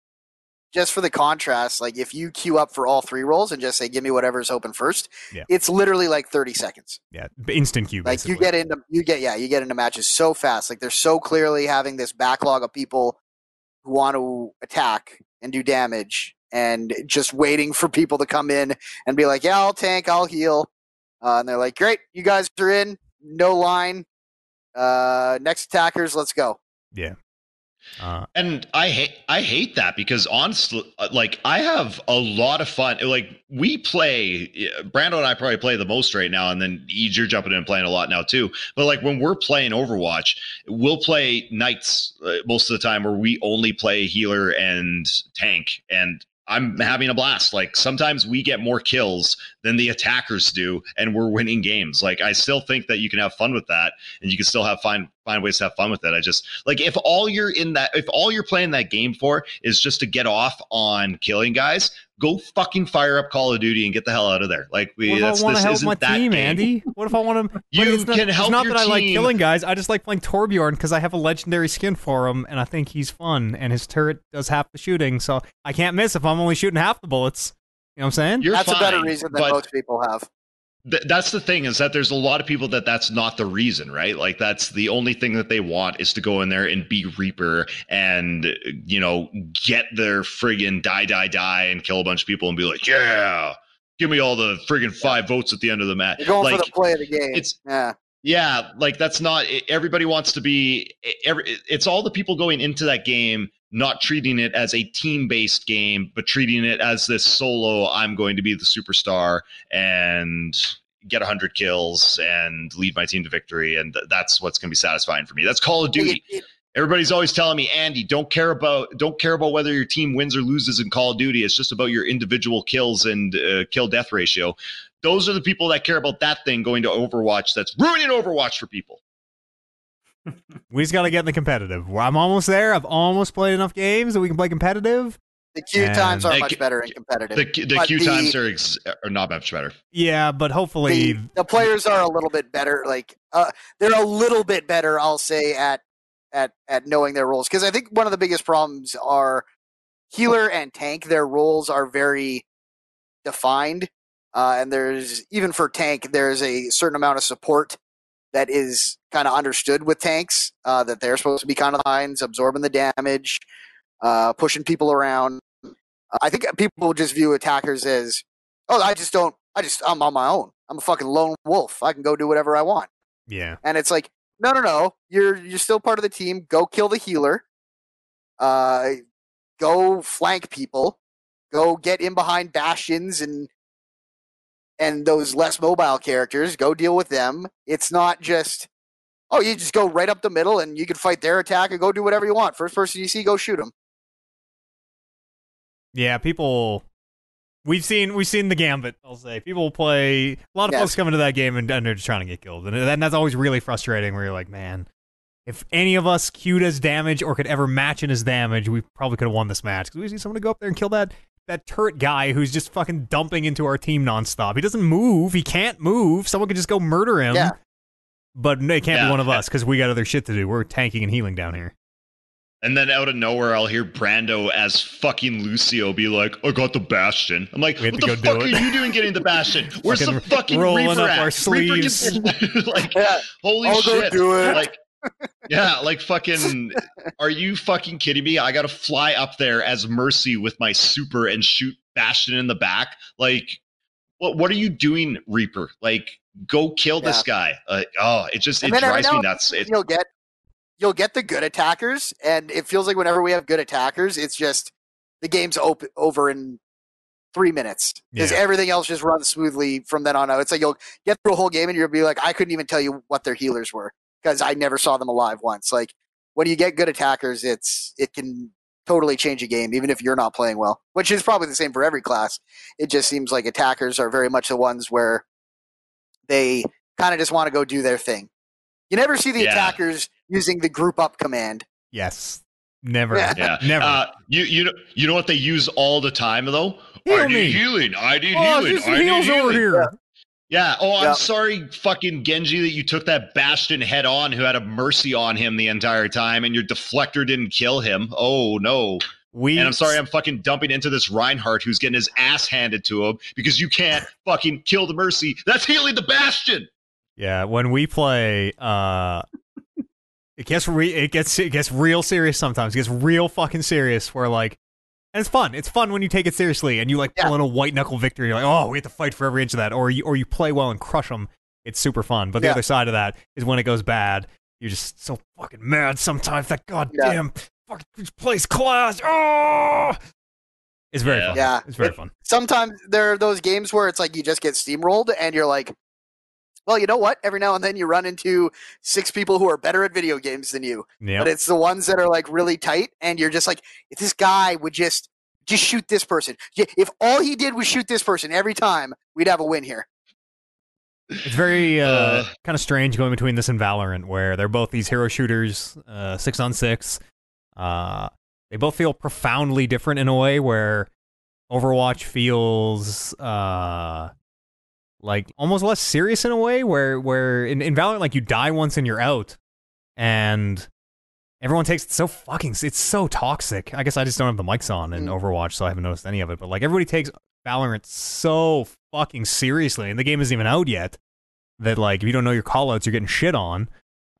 Just for the contrast, like if you queue up for all 3 rolls and just say, give me whatever's open first, it's literally like 30 seconds. Yeah. Instant queue. Like, basically. you get into matches so fast. Like, they're so clearly having this backlog of people who want to attack and do damage and just waiting for people to come in and be like, yeah, I'll tank, I'll heal. And they're like, great, you guys are in, no line. Next attackers, let's go. Yeah. And I hate that, because honestly, like, I have a lot of fun. Like, Brando and I probably play the most right now, and then Eads, you're jumping in and playing a lot now too. But like, when we're playing Overwatch, we'll play nights most of the time where we only play healer and tank, and I'm having a blast. Like, sometimes we get more kills than the attackers do, and we're winning games. Like, I still think that you can have fun with that, and you can still find ways to have fun with it. I just, like, if all you're playing that game for is just to get off on killing guys, go fucking fire up Call of Duty and get the hell out of there. Like, what if I want to? You can help your team. It's not that I like killing guys. I just like playing Torbjorn because I have a legendary skin for him, and I think he's fun. And his turret does half the shooting, so I can't miss if I'm only shooting half the bullets. You know what I'm saying? That's a better reason than most people have. That's the thing, is that there's a lot of people that's not the reason, right? Like, that's the only thing that they want, is to go in there and be Reaper and, you know, get their friggin' die and kill a bunch of people and be like, yeah, give me all the friggin' 5 votes at the end of the match. You're going for the play of the game. Yeah, like, that's not, everybody wants to be, it's all the people going into that game not treating it as a team-based game, but treating it as this solo, I'm going to be the superstar and get 100 kills and lead my team to victory. And that's what's going to be satisfying for me. That's Call of Duty. Everybody's always telling me, Andy, don't care about whether your team wins or loses in Call of Duty. It's just about your individual kills and kill-death ratio. Those are the people that care about that thing going to Overwatch. That's ruining Overwatch for people. We just got to get in the competitive. I'm almost there. I've almost played enough games that we can play competitive. The queue times are much better in competitive. The queue times are not much better. Yeah, but hopefully... The players are a little bit better. Like, they're a little bit better, I'll say, at knowing their roles. Because I think one of the biggest problems are healer and tank. Their roles are very defined. And there's, even for tank, there's a certain amount of support that is kind of understood with tanks, that they're supposed to be kind of lines, absorbing the damage, pushing people around. I think people just view attackers as, oh, I'm on my own. I'm a fucking lone wolf. I can go do whatever I want. Yeah. And it's like, no. You're still part of the team. Go kill the healer. Go flank people. Go get in behind bastions and those less mobile characters. Go deal with them. It's not just, oh, you just go right up the middle and you can fight their attack and go do whatever you want. First person you see, go shoot them. Yeah, people. We've seen the gambit, I'll say. People play, a lot of folks come into that game and they're just trying to get killed. And that's always really frustrating where you're like, man, if any of us queued as damage or could ever match in his damage, we probably could have won this match. Because we see someone to go up there and kill that turret guy who's just fucking dumping into our team nonstop. He doesn't move. He can't move. Someone could just go murder him. Yeah. But it can't be one of us because we got other shit to do. We're tanking and healing down here. And then out of nowhere, I'll hear Brando as fucking Lucio be like, I got the Bastion. I'm like, what the fuck are you doing getting the Bastion? Where's the fucking Reaper at? Our sleeves. Like, holy shit. I'll go do it. Like, yeah, like fucking, are you fucking kidding me? I got to fly up there as Mercy with my super and shoot Bastion in the back. Like, what are you doing, Reaper? Like, go kill this guy. It drives me nuts. You'll get the good attackers, and it feels like whenever we have good attackers, it's just the game's over in 3 minutes. Because everything else just runs smoothly from then on out. It's like you'll get through a whole game, and you'll be like, I couldn't even tell you what their healers were because I never saw them alive once. Like, when you get good attackers, it can totally change a game, even if you're not playing well, which is probably the same for every class. It just seems like attackers are very much the ones where they kind of just want to go do their thing. You never see the attackers using the group up command. Yes. Never. Yeah. Never. You know what they use all the time, though? I need healing. Yeah. Oh, I'm sorry, fucking Genji, that you took that Bastion head on who had a Mercy on him the entire time and your deflector didn't kill him. Oh, no. And I'm sorry, I'm fucking dumping into this Reinhardt who's getting his ass handed to him because you can't fucking kill the Mercy. That's healing the Bastion. Yeah. When we play... It gets real serious sometimes. It gets real fucking serious where, like, and it's fun. It's fun when you take it seriously and you, like, pull in a white-knuckle victory. You're like, oh, we have to fight for every inch of that. Or you play well and crush them. It's super fun. But the other side of that is when it goes bad, you're just so fucking mad sometimes. That goddamn fucking place class. Oh! It's very fun. Yeah. It's very fun. Sometimes there are those games where it's like you just get steamrolled and you're like, well, you know what? Every now and then you run into 6 people who are better at video games than you. Yep. But it's the ones that are, like, really tight, and you're just like, if this guy would just shoot this person. If all he did was shoot this person every time, we'd have a win here. It's very kind of strange going between this and Valorant, where they're both these hero shooters, 6-on-6. They both feel profoundly different in a way where Overwatch feels... like almost less serious in a way where in Valorant, like, you die once and you're out and everyone takes it so fucking, it's so toxic. I guess I just don't have the mics on in Overwatch, so I haven't noticed any of it, but, like, everybody takes Valorant so fucking seriously and the game isn't even out yet that, like, if you don't know your callouts, you're getting shit on.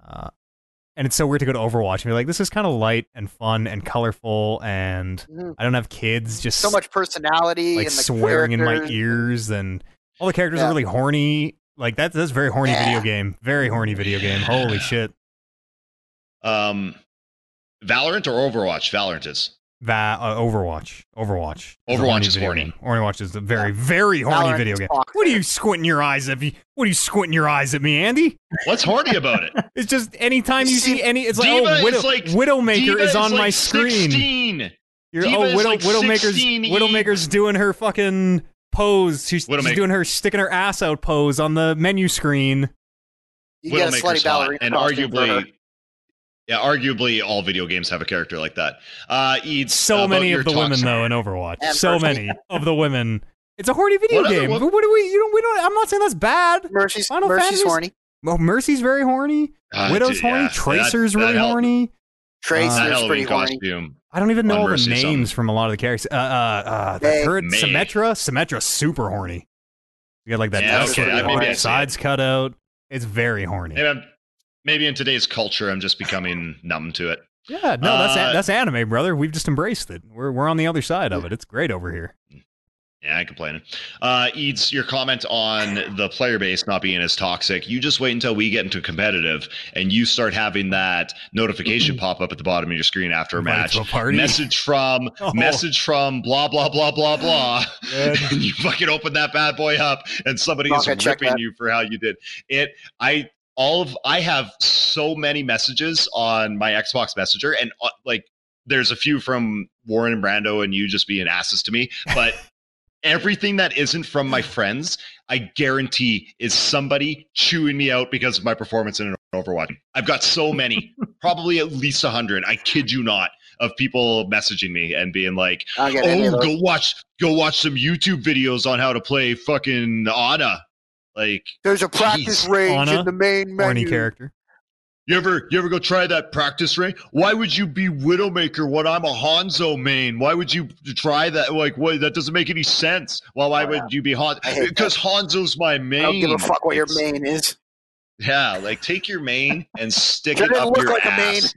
And it's so weird to go to Overwatch and be like, this is kind of light and fun and colorful and I don't have kids just so much personality, like, and swearing in my ears and... all the characters are really horny. Like, that's a very horny video game. Very horny video game. Holy shit. Valorant or Overwatch? Valorant is. Overwatch. Overwatch is horny. Game. Overwatch is a very, very horny Valorant video game. Awkward. What are you squinting your eyes at me? What are you squinting your eyes at me, Andy? What's horny about it? It's just anytime you see any... It's like, Diva, oh, Widowmaker is on, like, my screen. Widowmaker's doing her fucking... pose. She's doing her sticking her ass out pose on the menu screen. You get a slutty ballerina, and arguably all video games have a character like that. So many of the women though in Overwatch. So many of the women. It's a horny video game. What do we? I'm not saying that's bad. Mercy's horny. Well, Mercy's very horny. Widow's horny. Tracer's really horny. Tracer's pretty horny. I don't even know all the names from a lot of the characters. Symmetra's super horny. You got like that sides cut out. It's very horny. Maybe in today's culture, I'm just becoming numb to it. Yeah, no, that's anime, brother. We've just embraced it. We're on the other side of it. It's great over here. Yeah, I ain't complaining. Eads, your comment on the player base not being as toxic. You just wait until we get into competitive and you start having that notification pop up at the bottom of your screen after a match. Message from blah, blah, blah, blah, blah. And you fucking open that bad boy up and somebody is ripping you for how you did it. I have so many messages on my Xbox Messenger and like there's a few from Warren and Brando and you just being asses to me, but everything that isn't from my friends, I guarantee is somebody chewing me out because of my performance in an Overwatch. I've got so many, probably at least 100. I kid you not, of people messaging me and being like, "Oh, go watch some YouTube videos on how to play fucking Ana." Like, there's a practice range in the main menu. Horny character. You ever go try that practice range? Why would you be Widowmaker when I'm a Hanzo main? Why would you try that? Like, what? That doesn't make any sense. Well, why would you be Hanzo? Because Hanzo's my main. I don't give a fuck what your main is. Yeah, like take your main and stick it up your ass.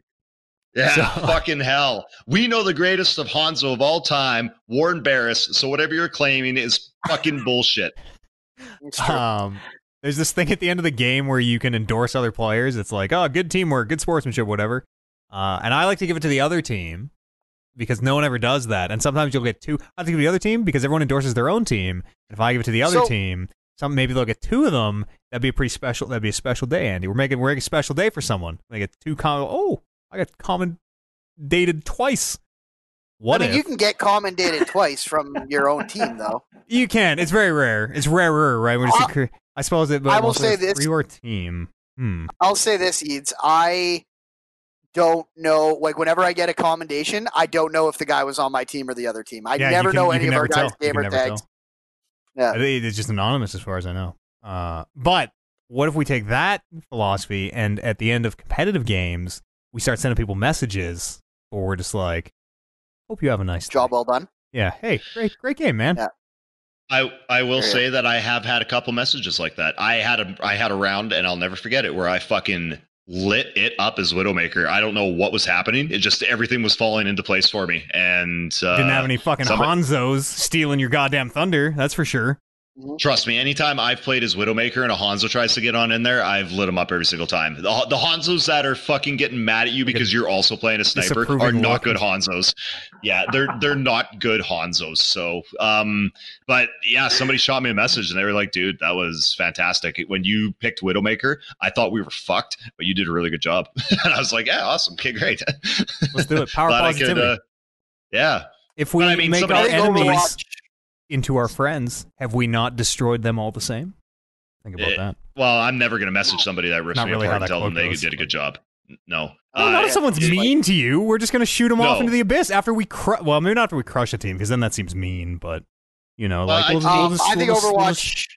Yeah, fucking hell. We know the greatest of Hanzo of all time, Warren Barris. So whatever you're claiming is fucking bullshit. There's this thing at the end of the game where you can endorse other players. It's like, oh, good teamwork, good sportsmanship, whatever. And I like to give it to the other team because no one ever does that. And sometimes you'll get two. I have to give it to the other team because everyone endorses their own team. And if I give it to the other team, maybe they'll get two of them. That'd be a special day, Andy. We're making a special day for someone. They get two common. Oh, I got common dated twice. You can get commendated twice from your own team, though. You can. It's very rare. It's rarer, right? When I suppose it. But I will say this: for your team. I'll say this, Eads. I don't know. Like, whenever I get a commendation, I don't know if the guy was on my team or the other team. I never know any of our guys' gamer tags. Yeah, it's just anonymous as far as I know. But what if we take that philosophy and at the end of competitive games, we start sending people messages, or we're just like, hope you have a nice job. Well done. Yeah. Hey, great game, man. Yeah. I will say that I have had a couple messages like that. I had a round and I'll never forget it where I fucking lit it up as Widowmaker. I don't know what was happening. It just everything was falling into place for me. And didn't have any fucking Hanzos stealing your goddamn thunder. That's for sure. Trust me, anytime I've played as Widowmaker and a Hanzo tries to get on in there, I've lit them up every single time. The Hanzos that are fucking getting mad at you because you're also playing a sniper are not good Hanzos. Yeah, they're not good Hanzos. So, but yeah, somebody shot me a message and they were like, dude, that was fantastic. When you picked Widowmaker, I thought we were fucked, but you did a really good job. And I was like, yeah, awesome. Okay, great. Let's do it. Power positivity. Yeah. If we make our enemies into our friends, have we not destroyed them all the same? Think about that. Well, I'm never going to message somebody that rips me apart and tell them they did a good job. No. Not if someone's mean to you. We're just going to shoot them off into the abyss after we well, maybe not after we crush a team, because then that seems mean, but, you know, I think Overwatch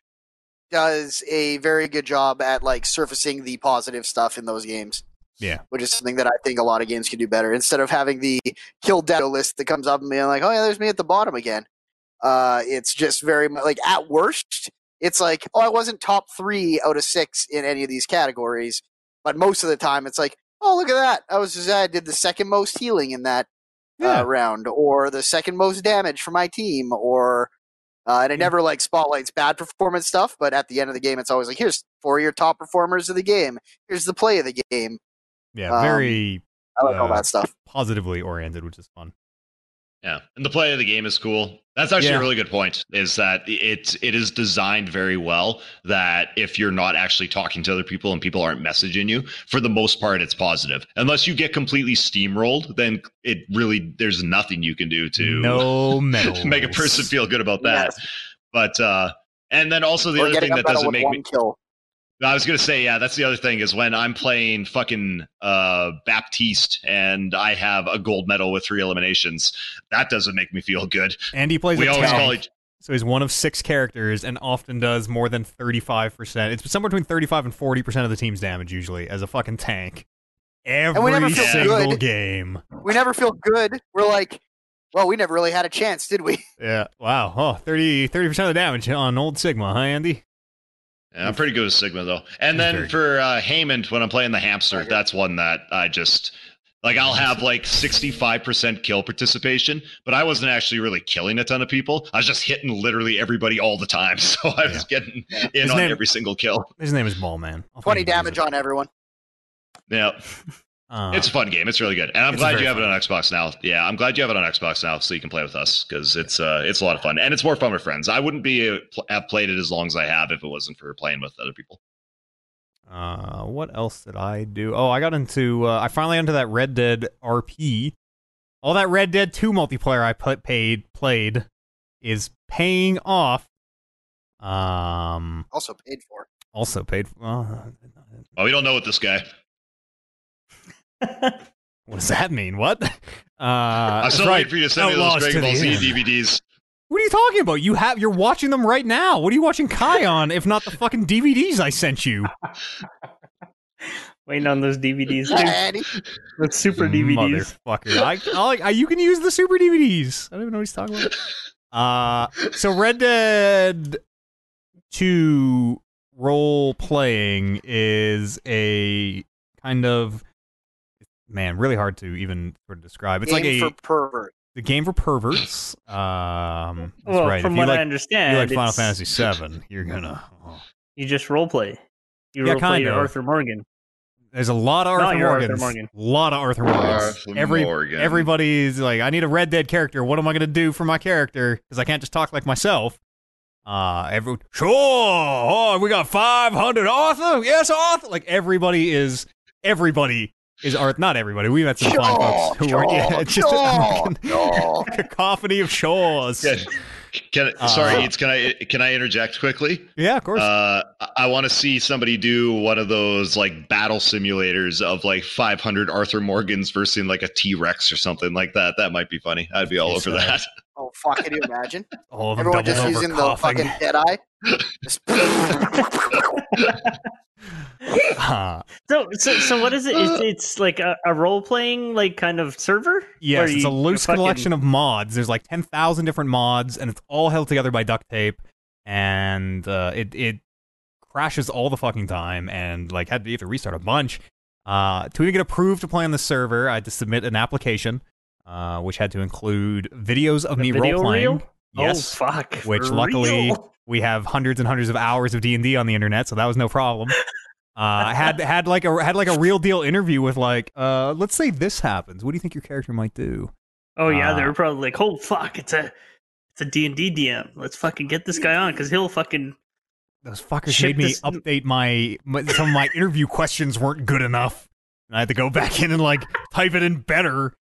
does a very good job at, like, surfacing the positive stuff in those games. Yeah. Which is something that I think a lot of games can do better. Instead of having the kill death list that comes up and being like, oh, yeah, there's me at the bottom again. It's just very much like at worst, it's like, oh, I wasn't top 3 out of 6 in any of these categories. But most of the time it's like, oh, look at that. I did the second most healing in that round or the second most damage for my team or, and it never like spotlights bad performance stuff. But at the end of the game, it's always like, here's 4 of your top performers of the game. Here's the play of the game. Yeah. Very, I like all that stuff. Positively oriented, which is fun. Yeah, and the play of the game is cool. That's actually a really good point, is that it is designed very well that if you're not actually talking to other people and people aren't messaging you, for the most part, it's positive. Unless you get completely steamrolled, then it really, there's nothing you can do to make a person feel good about that. Yes. But, and then also the other thing that doesn't make me... Kill. I was going to say, yeah, that's the other thing is when I'm playing fucking Baptiste and I have a gold medal with 3 eliminations, that doesn't make me feel good. And he plays so he's one of 6 characters and often does more than 35%. It's somewhere between 35 and 40% of the team's damage usually as a fucking tank. Every single game. We never feel good. We're like, Well, we never really had a chance, did we? Yeah. Wow. Oh, 30% of the damage on old Sigma, huh, Andy? Yeah, I'm pretty good with Sigma, though. And then for Hammond, when I'm playing the hamster, that's one that I just... Like, I'll have, like, 65% kill participation, but I wasn't actually really killing a ton of people. I was just hitting literally everybody all the time, so I was getting in on every single kill. His name is Ballman. 20 damage on everyone. Yeah. It's a fun game. It's really good. And I'm glad you have it on Xbox now. Yeah, I'm glad you have it on Xbox now so you can play with us, because it's a lot of fun. And it's more fun with friends. I wouldn't have played it as long as I have if it wasn't for playing with other people. What else did I do? Oh, I got into, I finally got into that Red Dead RP. All that Red Dead 2 multiplayer I played is paying off. Also paid for. Oh, we don't know what this guy. What does that mean? What? I'm still waiting for you to send me those Dragon Ball Z DVDs. What are you talking about? You're watching them right now. What are you watching Kai on, if not the fucking DVDs I sent you? Waiting on those DVDs. That's super DVDs. Motherfucker. You can use the super DVDs. I don't even know what he's talking about. So Red Dead 2 role playing is a kind of, man, really hard to even sort of describe. It's game like for perverts. The game for perverts. That's well, right. From what I understand, you like Final Fantasy VII, you're gonna. Oh. You just roleplay. You roleplay your Arthur Morgan. There's a lot of Arthur Morgans. A lot of Arthur Morgans. Everybody's like, I need a Red Dead character. What am I gonna do for my character? Because I can't just talk like myself. Sure. Oh, we got 500 Arthur. Yes, Arthur. Like everybody is Arthur. Not everybody. We've had some fine folks who weren't. Yeah, it's just a cacophony of shores. Sorry, Eats, can I interject quickly? Yeah, of course. I want to see somebody do one of those like battle simulators of like 500 Arthur Morgans versus like a T-Rex or something like that. That might be funny. I'd be all over that. Oh fuck! Can you imagine? Everyone just using coughing. The fucking dead eye. So what is it? It's like a role playing like kind of server. Yes, it's a loose collection of mods. There's like 10,000 different mods, and it's all held together by duct tape. And it crashes all the fucking time, and like had to either restart a bunch to even get approved to play on the server. I had to submit an application, which had to include videos of me role playing. Yes, oh, fuck! Which luckily. We have hundreds and hundreds of hours of D&D on the internet, so that was no problem. I had like a real deal interview with like, let's say this happens. What do you think your character might do? Oh yeah, they were probably like, oh fuck, it's a D&D DM. Let's fucking get this guy on because he'll fucking. Those fuckers made me update some of my interview questions weren't good enough, and I had to go back in and like type it in better.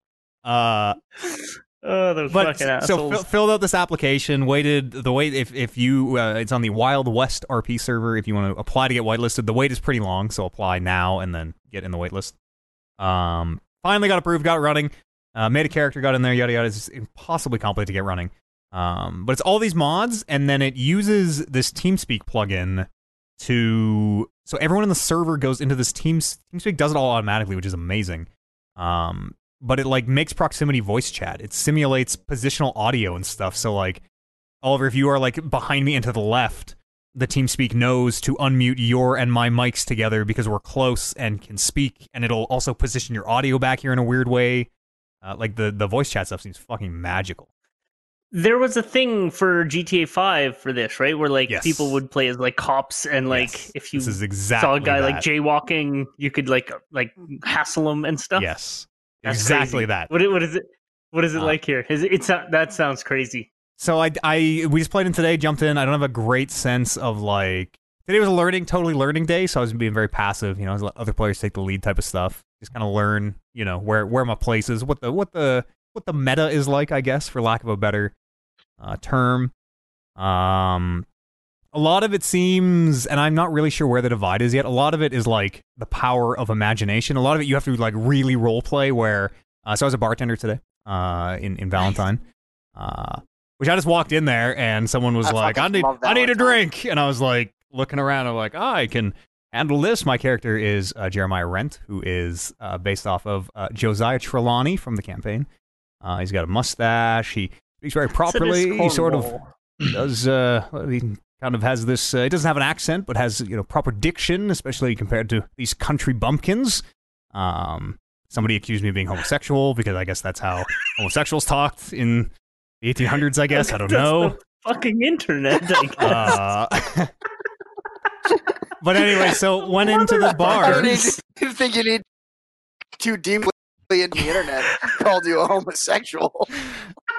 Oh, those fucking assholes. So filled out this application, waited, the wait, if you, it's on the Wild West RP server, if you want to apply to get whitelisted, the wait is pretty long, so apply now and then get in the waitlist. Finally got approved, got running, made a character, got in there, yada yada, it's impossibly complicated to get running. But it's all these mods, and then it uses this TeamSpeak plugin to, so everyone in the server goes into this TeamSpeak does it all automatically, which is amazing. But it like makes proximity voice chat. It simulates positional audio and stuff. So like, Oliver, if you are like behind me and to the left, the TeamSpeak knows to unmute your and my mics together because we're close and can speak. And it'll also position your audio back here in a weird way. Like the voice chat stuff seems fucking magical. There was a thing for GTA 5 for this, right? Where like people would play as like cops, and like if you saw a guy like jaywalking, you could like hassle him and stuff. Yes. That's exactly crazy. That. What is it like here? That sounds crazy. So we just played in today, jumped in. I don't have a great sense of like today was a totally learning day, so I was being very passive. You know, I was let other players take the lead type of stuff. Just kind of learn, you know, where my place is, what the meta is like, I guess, for lack of a better term. A lot of it seems, and I'm not really sure where the divide is yet, a lot of it is like the power of imagination. A lot of it you have to like really roleplay where, so I was a bartender today in Valentine, which I just walked in there and someone was like, I need a drink. And I was like looking around, I'm like, I can handle this. My character is Jeremiah Rent, who is based off of Josiah Trelawney from the campaign. He's got a mustache. He speaks very properly. He sort of does. He kind of has this. He doesn't have an accent, but has proper diction, especially compared to these country bumpkins. Somebody accused me of being homosexual because I guess that's how homosexuals talked in the 1800s. I guess I don't know. The fucking internet. I guess. But anyway, so went into the bar. I don't think you need too deeply in the internet called you a homosexual.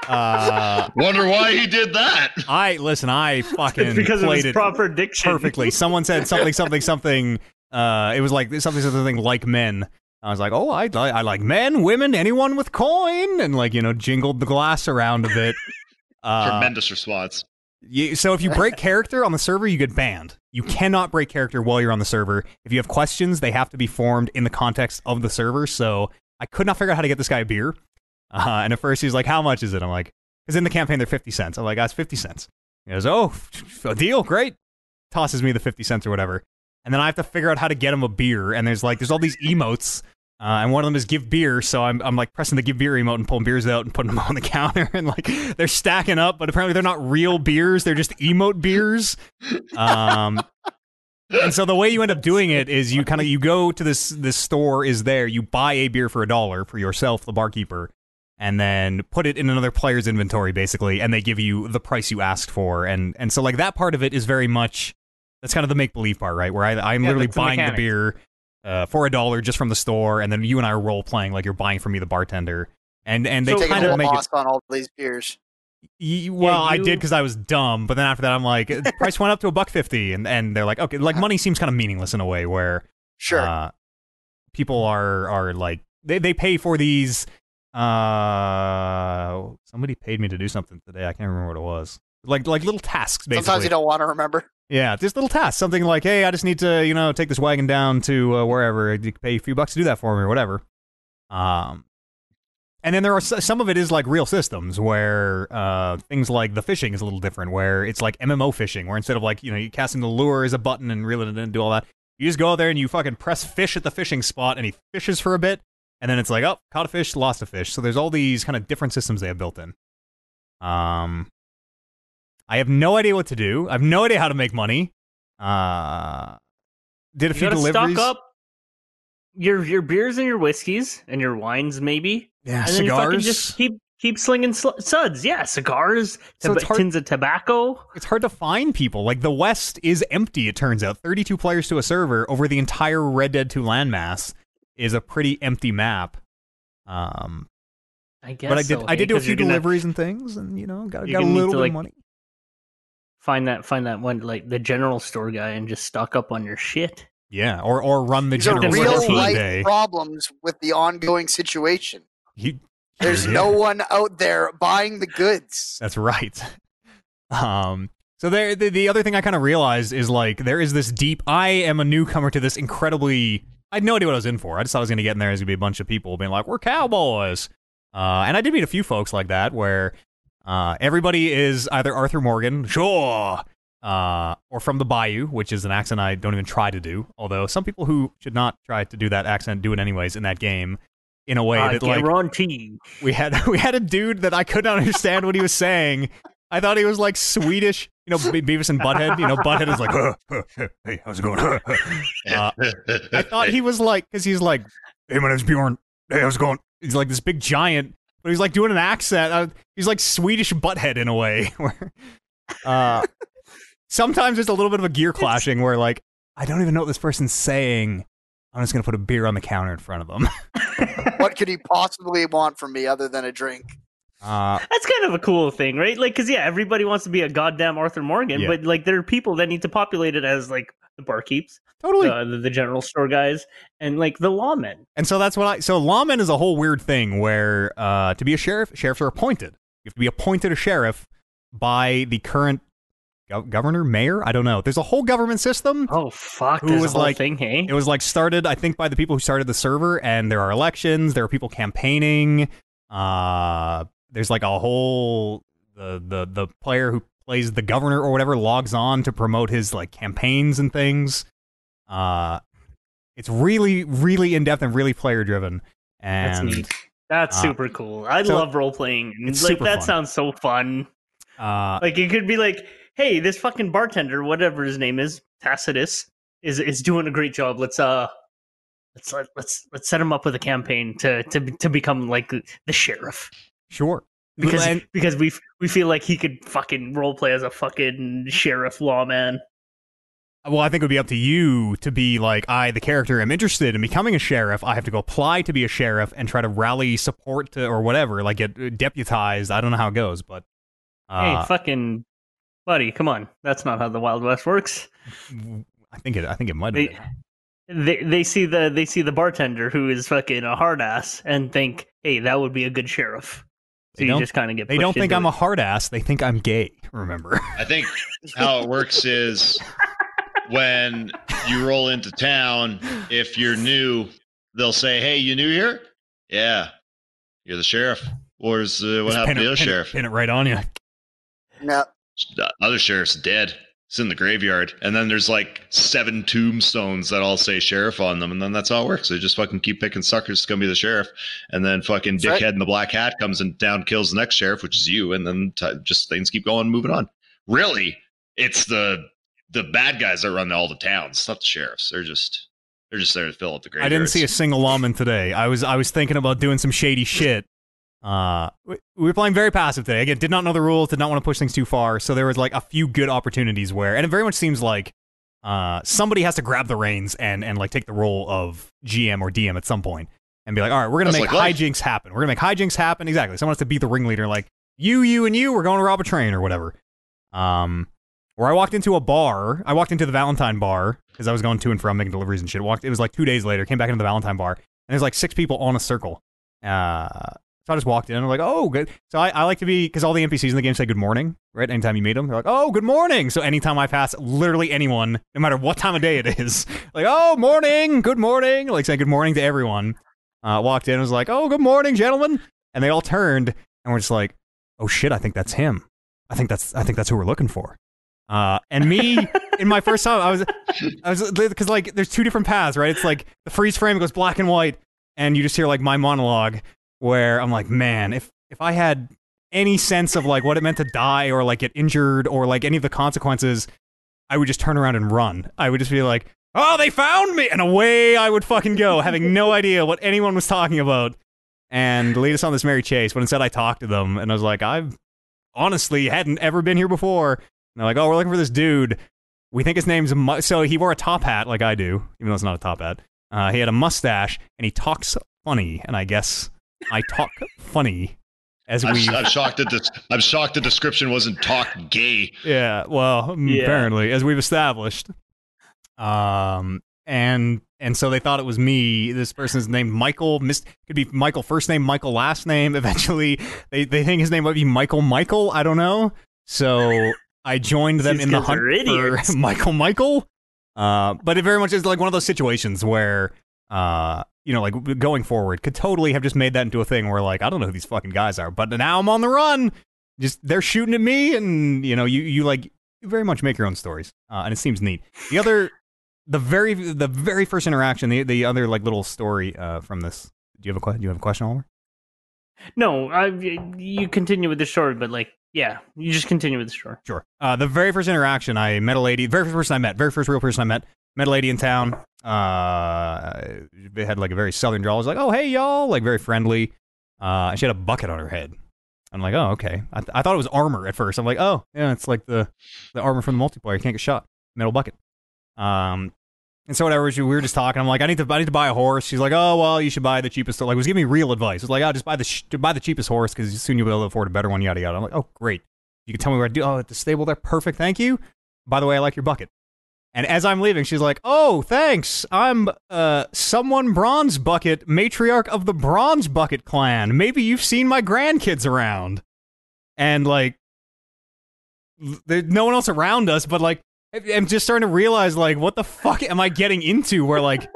Wonder why he did that. I fucking played it proper diction perfectly. Someone said something. It was like something like men. I was like, oh, I like men, women, anyone with coin, and jingled the glass around a bit. Tremendous response. So if you break character on the server, you get banned. You cannot break character while you're on the server. If you have questions, they have to be formed in the context of the server. So I could not figure out how to get this guy a beer. And at first he's like, how much is it? I'm like, because in the campaign, they're 50 cents. I'm like, that's 50 cents. He goes, oh, a deal, great. Tosses me the 50 cents or whatever. And then I have to figure out how to get him a beer. And there's all these emotes. And one of them is give beer, so I'm like pressing the give beer emote and pulling beers out and putting them on the counter, and they're stacking up, but apparently they're not real beers, they're just emote beers. And so the way you end up doing it is you go to this store is there, you buy a beer for $1 for yourself, the barkeeper, and then put it in another player's inventory basically, and they give you the price you asked for, and so that part of it is very much, that's kind of the make-believe part, right, where I'm literally buying the beer for $1 just from the store, and then you and I are role playing you're buying for me, the bartender, and they kind of make it on all these beers. I did because I was dumb, but then after that I'm like, the price went up to $1.50, and they're like, okay, money seems kind of meaningless in a way where sure people are like they pay for these. Somebody paid me to do something today. I can't remember what it was. Like little tasks, basically. Sometimes you don't want to remember. Yeah, just little tasks. Something like, hey, I just need to, take this wagon down to wherever. You pay a few bucks to do that for me or whatever. And then there are some of it is like real systems where things like the fishing is a little different, where it's like MMO fishing, where instead of you casting the lure as a button and reeling it in and do all that, you just go out there and you fucking press fish at the fishing spot and he fishes for a bit. And then it's like, oh, caught a fish, lost a fish. So there's all these kind of different systems they have built in. I have no idea what to do. I have no idea how to make money. Did a few deliveries. Stock up your beers and your whiskeys and your wines, maybe. Yeah, and cigars. Then you fucking just keep slinging suds. Yeah, cigars, tins of tobacco. It's hard to find people. The West is empty, it turns out. 32 players to a server over the entire Red Dead 2 landmass is a pretty empty map. I guess. But I did do a few deliveries and things, and got a little bit of money. Find that one, the general store guy, and just stock up on your shit. Yeah, or run the general store for the day. Problems with the ongoing situation. There's no one out there buying the goods. That's right. So there, the other thing I kind of realized is there is this deep. I am a newcomer to this incredibly. I had no idea what I was in for. I just thought I was going to get in there. There's going to be a bunch of people being like, "We're cowboys," and I did meet a few folks like that where. Everybody is either Arthur Morgan, sure, or from the Bayou, which is an accent I don't even try to do, although some people who should not try to do that accent do it anyways in that game, in a way that, guarantee. We had a dude that I could not understand what he was saying. I thought he was, Swedish, Beavis and Butthead. Butthead is hey, how's it going? I thought he was, because he's hey, my name's Bjorn. Hey, how's it going? He's, this big giant. But he's doing an accent. He's Swedish Butthead in a way. Sometimes there's a little bit of a gear clashing where I don't even know what this person's saying. I'm just going to put a beer on the counter in front of them. What could he possibly want from me other than a drink? That's kind of a cool thing, right? Because everybody wants to be a goddamn Arthur Morgan, yeah. But there are people that need to populate it as the barkeeps, totally, the general store guys, and the lawmen. And so that's what so lawmen is a whole weird thing where to be a sheriff, sheriffs are appointed. You have to be appointed a sheriff by the current governor, mayor. I don't know. There's a whole government system. Oh fuck! Who was a whole thing? Hey, it was started, I think, by the people who started the server. And there are elections. There are people campaigning. There's a whole the player who plays the governor or whatever logs on to promote his campaigns and things. It's really, really in depth and really player driven. And that's neat. That's super cool. I love role playing. Like that fun. Sounds so fun. Like it could be like, hey, this fucking bartender, whatever his name is, Tacitus, is doing a great job. Let's set him up with a campaign to become like the sheriff. Sure. Because we feel like he could fucking roleplay as a fucking sheriff lawman. Well, I think it would be up to you to be like, the character am interested in becoming a sheriff. I have to go apply to be a sheriff and try to rally support or whatever, like get deputized. I don't know how it goes, but... hey, fucking buddy, come on. That's not how the Wild West works. I think it might have been. They see the bartender who is fucking a hard ass and think, hey, that would be a good sheriff. So you just kind of get. They don't think I'm a hard ass. They think I'm gay. Remember, I think how it works is when you roll into town. If you're new, they'll say, "Hey, you new here? Yeah, you're the sheriff." Or is what happened to the other sheriff? Pin it right on you. No, the other sheriff's dead. It's in the graveyard, and then there's like 7 tombstones that all say sheriff on them, and then that's how it works. They just fucking keep picking suckers to come be the sheriff, and then fucking dickhead in the black hat comes and down kills the next sheriff, which is you, and then just things keep going, moving on. Really, it's the bad guys that run all the towns. It's not the sheriffs. They're just there to fill up the graveyards. I didn't see a single lawman today. I was thinking about doing some shady shit. We were playing very passive today. Again, did not know the rules, did not want to push things too far, so there was like a few good opportunities where, and it very much seems like somebody has to grab the reins and like take the role of GM or DM at some point and be like, all right, we're gonna make hijinks happen. We're gonna make hijinks happen. Exactly. Someone has to beat the ringleader, like you and you, we're going to rob a train or whatever. Or I walked into a bar. I walked into the Valentine bar because I was going to and from making deliveries and shit. It was like 2 days later. Came back into the Valentine bar and there's like 6 people on a circle. So I just walked in and I'm like, oh, good. So I like to be, because all the NPCs in the game say good morning, right? Anytime you meet them, they're like, oh, good morning. So anytime I pass literally anyone, no matter what time of day it is, like, oh, morning, good morning. Like saying good morning to everyone. Walked in and was like, oh, good morning, gentlemen. And they all turned and were just like, oh shit, I think that's him. I think that's who we're looking for. And me, in my first time, I was, because like there's 2 different paths, right? It's like the freeze frame goes black and white and you just hear like my monologue. Where I'm like, man, if I had any sense of like what it meant to die or like get injured or like any of the consequences, I would just turn around and run. I would just be like, oh, they found me! And away I would fucking go, having no idea what anyone was talking about. And lead us on this merry chase. But instead I talked to them and I was like, I've honestly hadn't ever been here before. And they're like, oh, we're looking for this dude. We think his name's... So he wore a top hat like I do, even though it's not a top hat. He had a mustache and he talks funny. And I guess... I talk funny as we... I'm shocked that the description wasn't talk gay. Yeah, well, yeah. Apparently, as we've established. And so they thought it was me. This person's named Michael. Could be Michael first name, Michael last name. Eventually, they think his name might be Michael. I don't know. So I joined them in the hunt for Michael. But it very much is like one of those situations where... you know, like going forward, could totally have just made that into a thing where, like, I don't know who these fucking guys are, but now I'm on the run. Just they're shooting at me, and you know, you very much make your own stories, and it seems neat. The very first interaction, the other like little story from this. Do you have a question, Oliver? No, you continue with the story, but like, yeah, you just continue with the story. Sure. The very first interaction, I met a lady. Very first real person I met. Met a lady in town. They had like a very southern drawl. I was like, "Oh, hey, y'all!" Like very friendly. And she had a bucket on her head. I'm like, "Oh, okay." I thought it was armor at first. I'm like, "Oh, yeah, it's like the armor from the multiplayer. You can't get shot. Metal bucket." And so whatever. We were just talking. I'm like, "I need to buy a horse." She's like, "Oh, well, you should buy the cheapest." Like, was giving me real advice. It's like, "Oh, just buy the cheapest horse because soon you'll be able to afford a better one." Yada yada. I'm like, "Oh, great. You can tell me where I do. Oh, at the stable there. Perfect. Thank you. By the way, I like your bucket." And as I'm leaving, she's like, oh, thanks. I'm someone Bronze Bucket, matriarch of the Bronze Bucket clan. Maybe you've seen my grandkids around. And, like, there's no one else around us, but, like, I'm just starting to realize, like, what the fuck am I getting into? Where, like,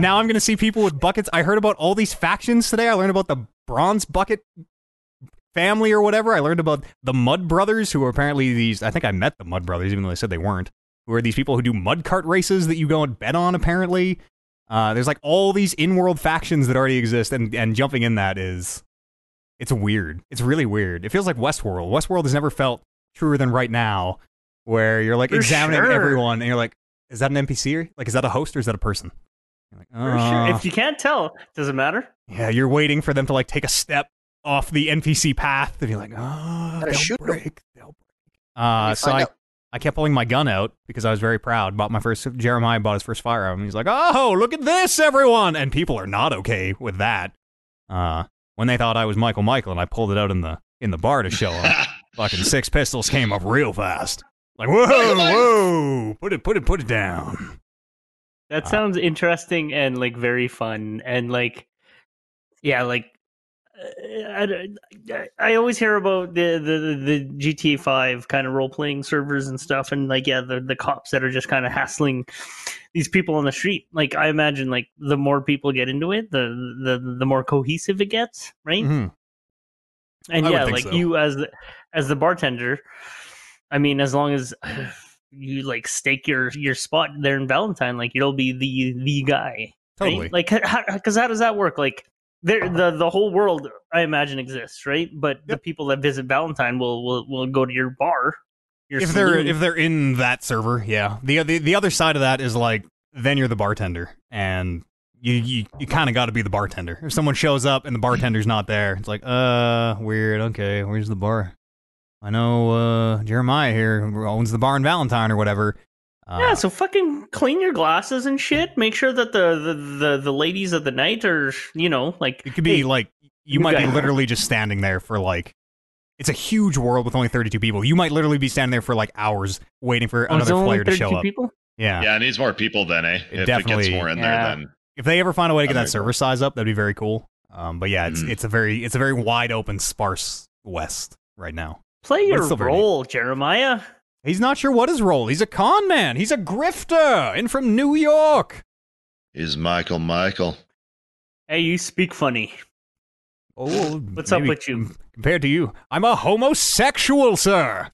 now I'm going to see people with buckets. I heard about all these factions today. I learned about the Bronze Bucket family or whatever. I learned about the Mud Brothers, who are apparently these... I think I met the Mud Brothers, even though they said they weren't. Who are these people who do mud cart races that you go and bet on, apparently. There's like all these in-world factions that already exist, and jumping in that is, it's weird. It's really weird. It feels like Westworld. Westworld has never felt truer than right now, where you're like examining everyone, and you're like, is that an NPC? Like, is that a host or is that a person? You're like, sure. If you can't tell, does it matter? Yeah, you're waiting for them to like take a step off the NPC path, and you're like, oh, they'll break. So I kept pulling my gun out because I was very proud. Jeremiah bought his first firearm. He's like, oh, look at this, everyone! And people are not okay with that. When they thought I was Michael and I pulled it out in the bar to show them, fucking six pistols came up real fast. Like, whoa, put it down. That sounds interesting and like very fun and like, yeah, like I always hear about the GTA 5 kind of role playing servers and stuff, and like yeah, the cops that are just kind of hassling these people on the street. Like I imagine, like the more people get into it, the more cohesive it gets, right? Mm-hmm. And yeah, like so. You as the bartender, I mean, as long as you like stake your spot there in Valentine, like you'll be the guy. Totally. Right? Like, because how does that work? Like, the whole world, I imagine, exists, right? But yep. The people that visit Valentine will go to your bar. If they're in that server, yeah. The other side of that is like then you're the bartender, and you kind of got to be the bartender. If someone shows up and the bartender's not there, it's like weird. Okay, where's the bar? I know Jeremiah here owns the bar in Valentine or whatever. Yeah, so fucking clean your glasses and shit. Make sure that the ladies of the night are, you know, like... It could be, hey, like, you might be literally just standing there for, like... It's a huge world with only 32 people. You might literally be standing there for, like, hours waiting for another player to show up. People? Yeah. Yeah, it needs more people then, eh? If it gets more in there, then... If they ever find a way to get that server size up, that'd be very cool. But yeah, it's a very wide-open, sparse West right now. Play your role, Jeremiah. He's not sure what his role. He's a con man. He's a grifter in from New York. Is Michael. Hey, you speak funny. Oh, what's up with you? Compared to you, I'm a homosexual, sir.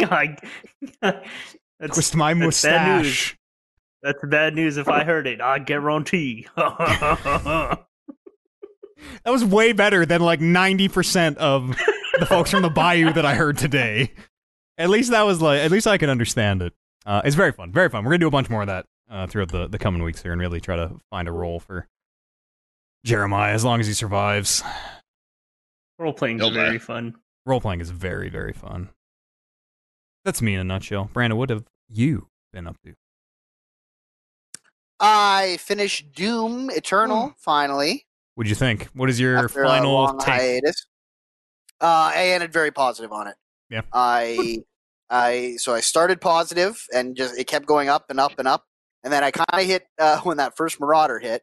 Twist my mustache. That's bad news if I heard it. I guarantee. That was way better than like 90% of the folks from the bayou that I heard today. At least I can understand it. It's very fun, very fun. We're going to do a bunch more of that throughout the coming weeks here and really try to find a role for Jeremiah as long as he survives. Role-playing is very fun. Role-playing is very, very fun. That's me in a nutshell. Brandon, what have you been up to? I finished Doom Eternal, finally. What did you think? What is your After final a long take? Hiatus. I ended very positive on it. Yeah. I started positive and just it kept going up and up and up, and then I kind of hit when that first Marauder hit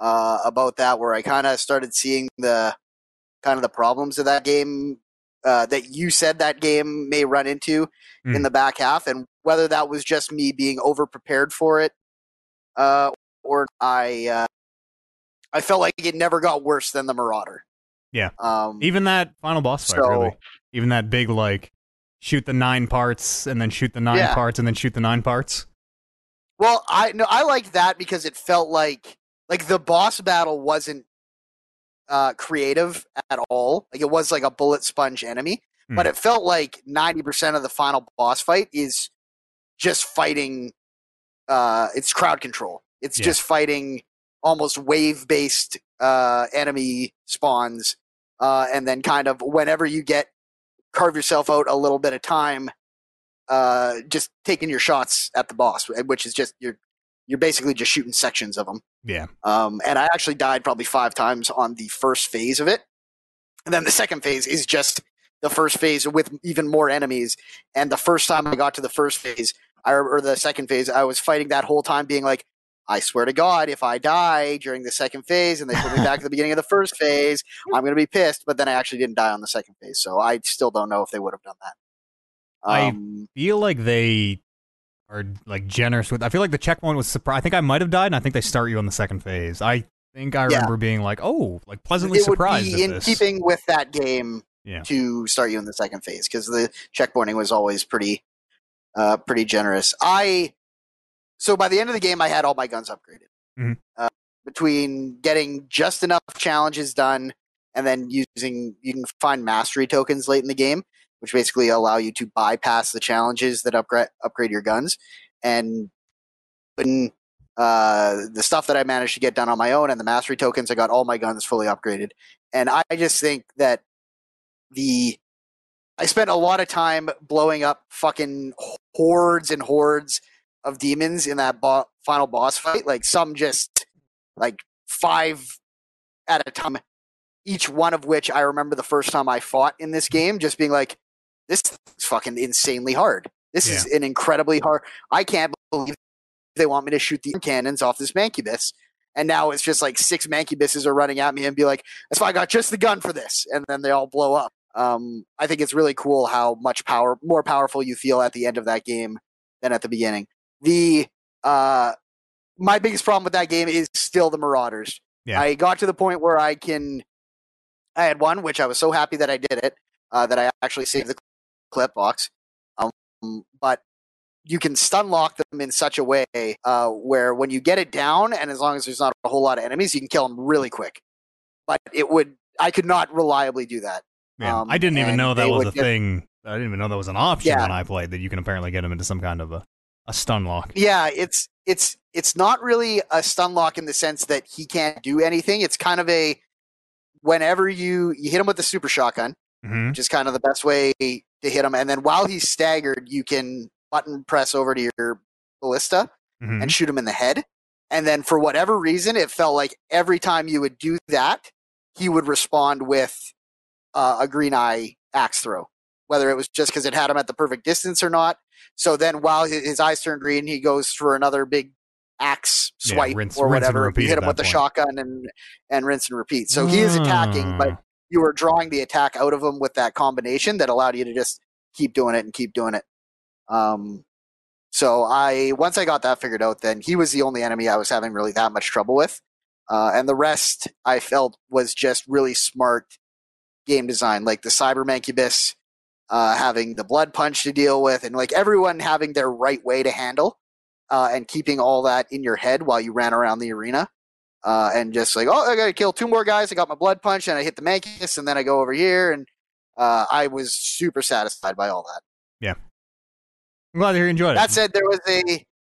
about that where I kind of started seeing the kind of the problems of that game that you said that game may run into in the back half, and whether that was just me being over prepared for it or I felt like it never got worse than the Marauder. Yeah. Even that final boss fight really. Even that big, like, shoot the 9 parts, and then shoot the 9 parts, and then shoot the 9 parts. Well, I liked that because it felt like the boss battle wasn't creative at all. Like, it was like a bullet sponge enemy, but it felt like 90% of the final boss fight is just fighting, it's crowd control. It's just fighting almost wave-based enemy spawns, and then kind of whenever you get carve yourself out a little bit of time just taking your shots at the boss, which is just you're basically just shooting sections of them. Yeah. And I actually died probably 5 times on the first phase of it. And then the second phase is just the first phase with even more enemies. And the first time I got to the first phase or the second phase, I was fighting that whole time being like, I swear to God, if I die during the second phase and they put me back to the beginning of the first phase, I'm going to be pissed. But then I actually didn't die on the second phase, so I still don't know if they would have done that. I feel like they are like generous with. I feel like the checkpoint was surprised. I think I might have died, and I think they start you on the second phase. I think I remember being like, "Oh, like pleasantly surprised." It would be in keeping with that game to start you in the second phase because the checkpointing was always pretty generous. I So by the end of the game, I had all my guns upgraded. Mm-hmm. Between getting just enough challenges done and then using, you can find mastery tokens late in the game, which basically allow you to bypass the challenges that upgrade your guns. And the stuff that I managed to get done on my own and the mastery tokens, I got all my guns fully upgraded. And I just think that I spent a lot of time blowing up fucking hordes and hordes of demons in that final boss fight. Like, some just, like, 5 at a time, each one of which I remember the first time I fought in this game, just being like, this is fucking insanely hard. This is an incredibly hard... I can't believe they want me to shoot the cannons off this mancubus. And now it's just like 6 mancubuses are running at me and be like, that's why I got just the gun for this. And then they all blow up. I think it's really cool how much more powerful you feel at the end of that game than at the beginning. My biggest problem with that game is still the Marauders. Yeah. I got to the point where I had one, which I was so happy that I did it, that I actually saved the clip box. But you can stunlock them in such a way where when you get it down, and as long as there's not a whole lot of enemies, you can kill them really quick. But I could not reliably do that. Yeah, I didn't even know that was a thing. I didn't even know that was an option when I played, that you can apparently get them into some kind of a stun lock. Yeah, it's not really a stun lock in the sense that he can't do anything. It's kind of a, whenever you hit him with the super shotgun, mm-hmm. which is kind of the best way to hit him. And then while he's staggered, you can button press over to your ballista mm-hmm. and shoot him in the head. And then for whatever reason, it felt like every time you would do that, he would respond with a green eye axe throw, whether it was just because it had him at the perfect distance or not. So then while his eyes turn green, he goes for another big axe swipe or whatever. You hit him with the shotgun and rinse and repeat. So he is attacking, but you were drawing the attack out of him with that combination that allowed you to just keep doing it and keep doing it. So once I got that figured out, then he was the only enemy I was having really that much trouble with. And the rest I felt was just really smart game design, like the Cyber Mancubus having the blood punch to deal with, and like everyone having their right way to handle, and keeping all that in your head while you ran around the arena, and just like, I gotta kill 2 more guys, I got my blood punch and I hit the Mancubus and then I go over here, and I was super satisfied by all that. Yeah, I'm glad you enjoyed it. That said,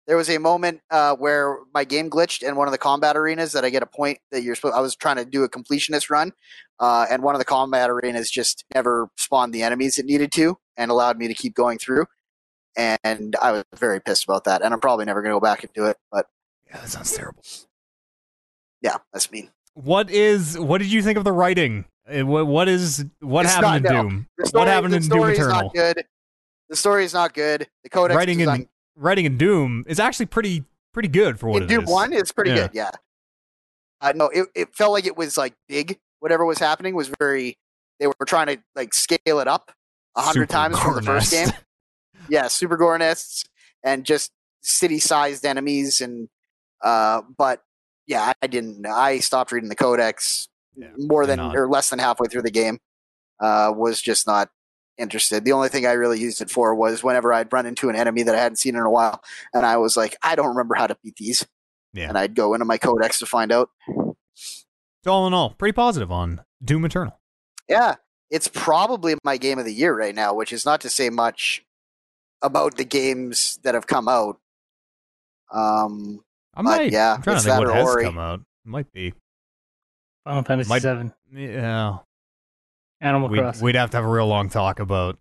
there was a moment where my game glitched in one of the combat arenas that I get a point that I was trying to do a completionist run, and one of the combat arenas just never spawned the enemies it needed to and allowed me to keep going through. And I was very pissed about that. And I'm probably never going to go back and do it. But yeah, that sounds terrible. Yeah, that's mean. What did you think of the writing? What happened in Doom? What happened in Doom Eternal? The story is not good. The codex design. Writing in Doom is actually pretty good for what it is. In Doom 1, it's pretty good, yeah. No, it felt like it was, like, big. Whatever was happening was very... They were trying to, like, scale it up 100 times from the first game. Yeah, super gore nests and just city-sized enemies. And but, yeah, I didn't... I stopped reading the codex less than halfway through the game. Was just not interested. The only thing I really used it for was whenever I'd run into an enemy that I hadn't seen in a while, and I was like, I don't remember how to beat these. Yeah. And I'd go into my codex to find out. So all in all, pretty positive on Doom Eternal. Yeah. It's probably my game of the year right now, which is not to say much about the games that have come out. I'm trying to think what has come out. It might be Final Fantasy VII. Yeah. Animal Crossing. We'd have to have a real long talk about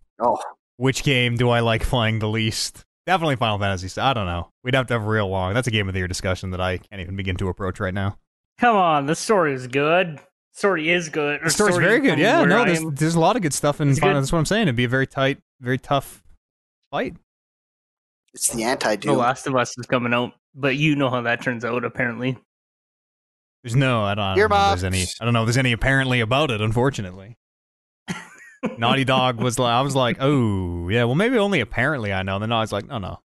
which game do I like playing the least. Definitely Final Fantasy. I don't know. We'd have to have a real long. That's a game of the year discussion that I can't even begin to approach right now. Come on, the story is good. Story is good. The story's very good. Yeah, no, there's a lot of good stuff in Final. That's what I'm saying. It'd be a very tight, very tough fight. It's the anti-Doom. The Last of Us is coming out, but you know how that turns out. Apparently, there's no. I don't know if there's any apparently about it. Unfortunately. Naughty Dog was like, I was like, oh yeah, well maybe only apparently I know. And then I was like, no.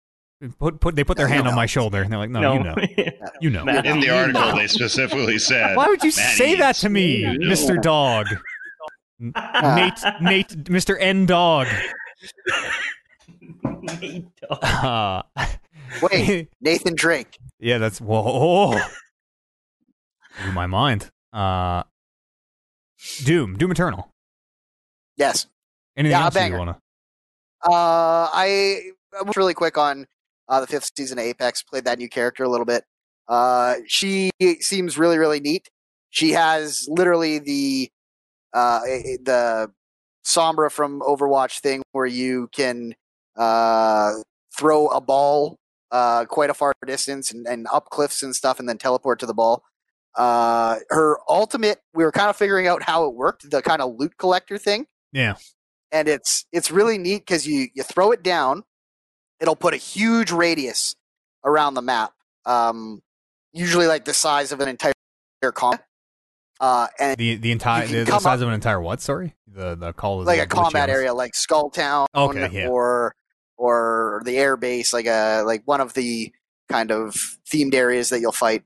They put their hand on my shoulder and they're like, no. You know, you know. Matt, in the article, they specifically said, why would you say that to me, Mr. Dog? Nate, Mr. N Dog. Nate Dog. Wait, Nathan Drake. Yeah, that's... Whoa. Blew my mind. Doom Eternal. Yes. Anything else you want to... I was really quick on the fifth season of Apex. Played that new character a little bit. She seems really, really neat. She has literally the Sombra from Overwatch thing where you can throw a ball quite a far distance and up cliffs and stuff and then teleport to the ball. Her ultimate, we were kind of figuring out how it worked, the kind of loot collector thing. Yeah. And it's really neat because you throw it down, it'll put a huge radius around the map, usually like the size of an entire combat. And the entire the size of an entire what? Sorry, the call of like a combat area, like Skull Town, okay, yeah. or the air base, like one of the kind of themed areas that you'll fight.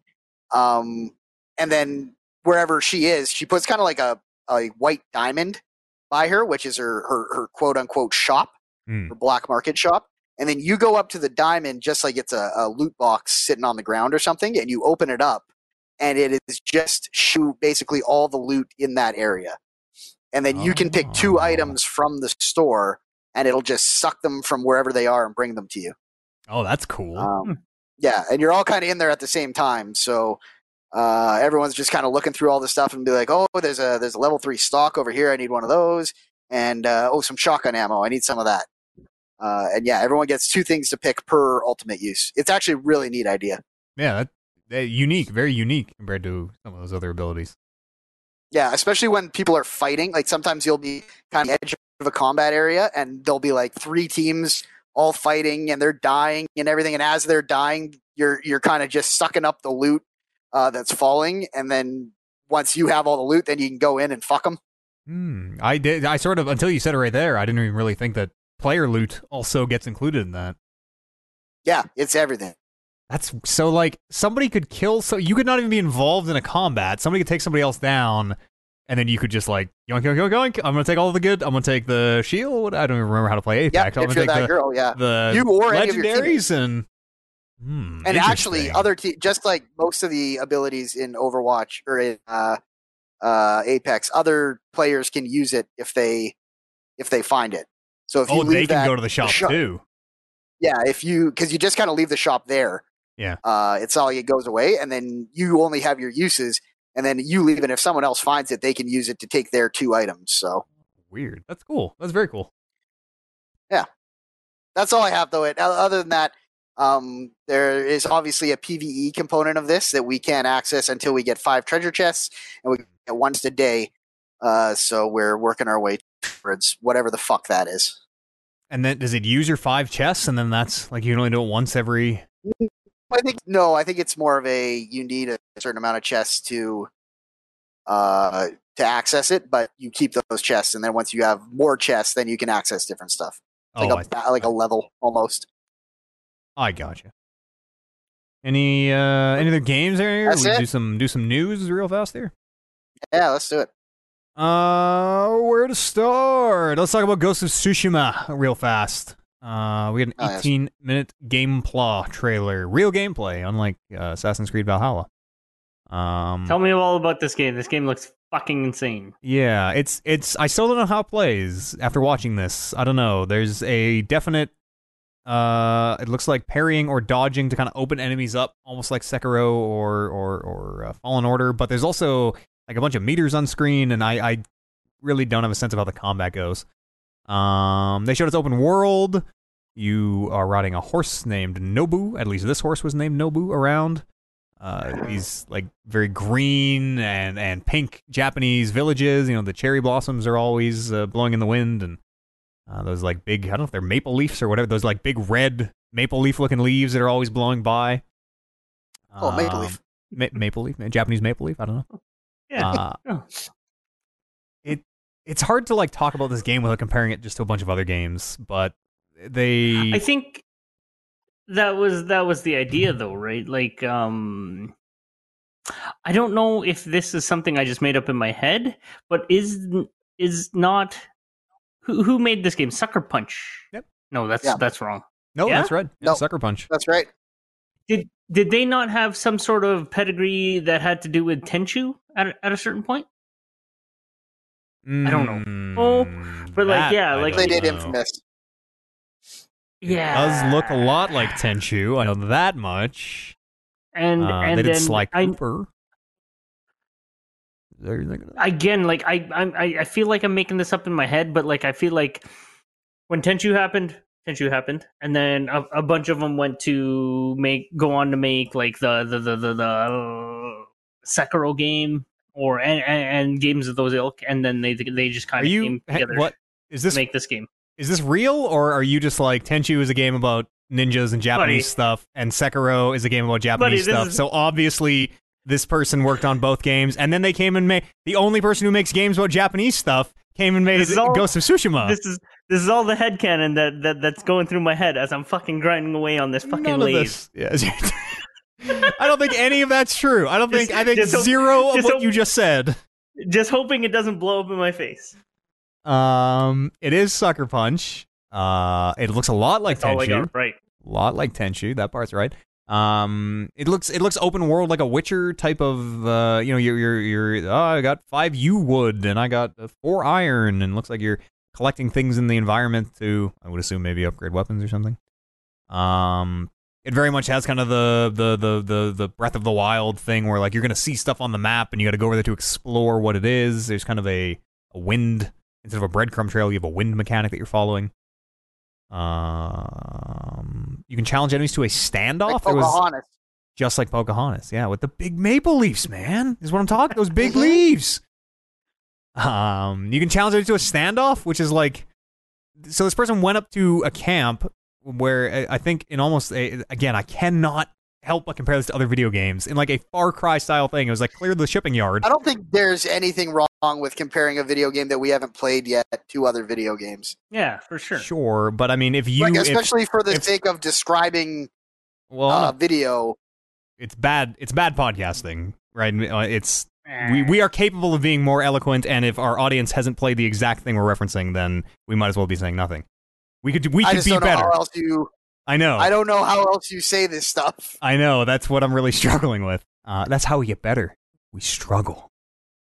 And then wherever she is, she puts kind of like a white diamond by her, which is her quote unquote shop, her black market shop. And then you go up to the diamond just like it's a loot box sitting on the ground or something, and you open it up. And it is just basically all the loot in that area. And then you can pick two items from the store, and it'll just suck them from wherever they are and bring them to you. Oh, that's cool. Yeah, and you're all kind of in there at the same time. So everyone's just kind of looking through all this stuff and be like, oh, there's a level 3 stock over here. I need one of those. And, some shotgun ammo. I need some of that. And, yeah, everyone gets two things to pick per ultimate use. It's actually a really neat idea. Yeah, unique, very unique compared to some of those other abilities. Yeah, especially when people are fighting. Like sometimes you'll be kind of edge of a combat area, and there'll be like three teams all fighting, and they're dying and everything. And as they're dying, you're kind of just sucking up the loot that's falling. And then once you have all the loot, then you can go in and fuck them. I did. I sort of until you said it right there, I didn't even really think that player loot also gets included in that. Yeah, it's everything. That's so like somebody could kill. So you could not even be involved in a combat. Somebody could take somebody else down, and then you could just like, yoink. I'm gonna take all the good. I'm gonna take the shield. I don't even remember how to play Apex. Yeah, if you're that girl, yeah. The you or legendaries any of your teammates. And actually, just like most of the abilities in Overwatch or in Apex, other players can use it if they find it. So if you leave that, can go to the shop too. Yeah, because you just kind of leave the shop there. Yeah, it goes away, and then you only have your uses, and then you leave, and if someone else finds it, they can use it to take their two items. So weird. That's cool. That's very cool. Yeah, that's all I have though. Other than that, there is obviously a PvE component of this that we can't access until we get 5 treasure chests, and we get once a day. So we're working our way towards whatever the fuck that is. And then does it use your 5 chests, and then that's like you can only do it once every? I think it's more of you need a certain amount of chests to access it, but you keep those chests, and then once you have more chests, then you can access different stuff. Like a level almost. I gotcha. Any other games there? That's it. Do some news real fast there. Yeah, let's do it. Where to start? Let's talk about Ghost of Tsushima real fast. We had an 18-minute gameplay trailer. Real gameplay, unlike Assassin's Creed Valhalla. Tell me all about this game. This game looks fucking insane. Yeah, it's. I still don't know how it plays after watching this. I don't know. There's a definite. It looks like parrying or dodging to kind of open enemies up, almost like Sekiro or Fallen Order. But there's also like a bunch of meters on screen, and I really don't have a sense of how the combat goes. They showed us open world. You are riding a horse named Nobu. At least this horse was named Nobu around. These like very green and pink Japanese villages. You know, the cherry blossoms are always blowing in the wind, and those like big, I don't know if they're maple leaves or whatever, those like big red maple leaf looking leaves that are always blowing by. Maple leaf. Maple leaf, Japanese maple leaf, I don't know. Yeah. It's hard to like talk about this game without comparing it just to a bunch of other games, but I think that was the idea though, right? Like, I don't know if this is something I just made up in my head, but is not who made this game? Sucker Punch. Yep. No, that's wrong. No, yeah? That's right. Yeah, no, Sucker Punch. That's right. Did they not have some sort of pedigree that had to do with Tenchu at a certain point? I don't know. Oh, but like, yeah, like they did Infamous. Yeah, it does look a lot like Tenchu. I know that much. And then like Cooper. Again, like I feel like I'm making this up in my head, but like I feel like when Tenchu happened, and then a bunch of them went to go on to make like the Sekiro game or and games of those ilk, and then they just kind of came together. What is this? Make this game. Is this real, or are you just like Tenchu is a game about ninjas and Japanese stuff, and Sekiro is a game about Japanese stuff? So obviously, this person worked on both games, and then they came and made the only person who makes games about Japanese stuff came and made Ghost of Tsushima. This is all the headcanon that's going through my head as I'm fucking grinding away on this fucking lathe. Yeah. I don't think any of that's true. I think zero of what you just said. Just hoping it doesn't blow up in my face. It is Sucker Punch. It looks a lot like Tenchu. All I got, right. A lot like Tenchu. That part's right. It looks open world, like a Witcher type of I got 5 yew wood and I got 4 iron, and it looks like you're collecting things in the environment to, I would assume, maybe upgrade weapons or something. It very much has kind of the Breath of the Wild thing where like you're gonna see stuff on the map and you got to go over there to explore what it is. There's kind of a wind instead of a breadcrumb trail. You have a wind mechanic that you're following. You can challenge enemies to a standoff. Like Pocahontas. Just like Pocahontas, yeah, with the big maple leaves, man, is what I'm talking. Those big leaves. You can challenge enemies to a standoff, which is like, so this person went up to a camp where I think in almost again, I cannot help but compare this to other video games in like a Far Cry style thing. It was like clear the shipping yard. I don't think there's anything wrong with comparing a video game that we haven't played yet to other video games. Yeah, for sure. Sure, but I mean, if you... Like, especially for the sake of describing video. It's bad podcasting, right? It's... We are capable of being more eloquent, and if our audience hasn't played the exact thing we're referencing, then we might as well be saying nothing. We could be better. I know. I don't know how else you say this stuff. I know. That's what I'm really struggling with. That's how we get better. We struggle.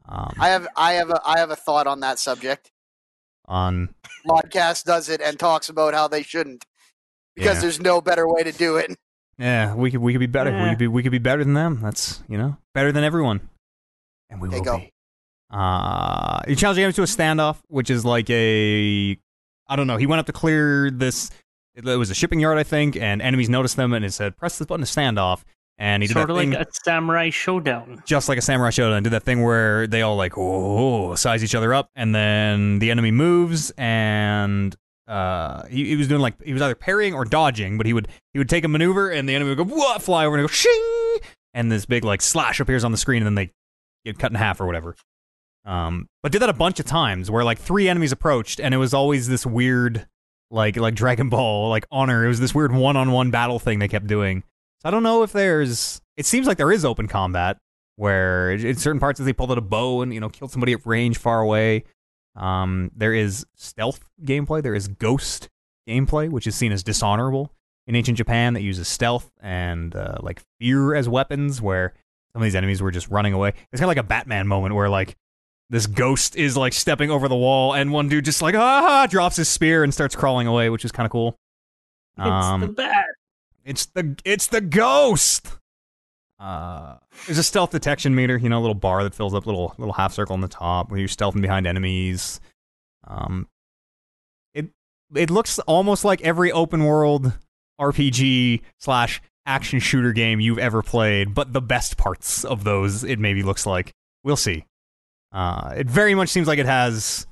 I have a thought on that subject. On Modcast does it and talks about how they shouldn't because there's no better way to do it. Yeah, we could be better. Yeah. We could be better than them. That's better than everyone, and we will be. You challenge him to a standoff, which is like he went up to clear this. It was a shipping yard, I think, and enemies noticed them, and it said, "Press this button to stand off." And he did sort of like a samurai showdown, just like a samurai showdown. Did that thing where they all like size each other up, and then the enemy moves, and he was doing like he was either parrying or dodging, but he would take a maneuver, and the enemy would go fly over and go shing, and this big like slash appears on the screen, and then they get cut in half or whatever. But did that a bunch of times where like 3 enemies approached, and it was always this weird. Like Dragon Ball, like Honor. It was this weird one-on-one battle thing they kept doing. So I don't know if there's... It seems like there is open combat, where in certain parts they pulled out a bow and, killed somebody at range far away. There is stealth gameplay. There is ghost gameplay, which is seen as dishonorable in ancient Japan that uses stealth and, fear as weapons, where some of these enemies were just running away. It's kind of like a Batman moment where, this ghost is like stepping over the wall, and one dude just drops his spear and starts crawling away, which is kind of cool. It's the bat. It's the ghost. There's a stealth detection meter, a little bar that fills up, little half circle on the top where you're stealthing behind enemies. It looks almost like every open world RPG / action shooter game you've ever played, but the best parts of those it maybe looks like. We'll see. It very much seems like it has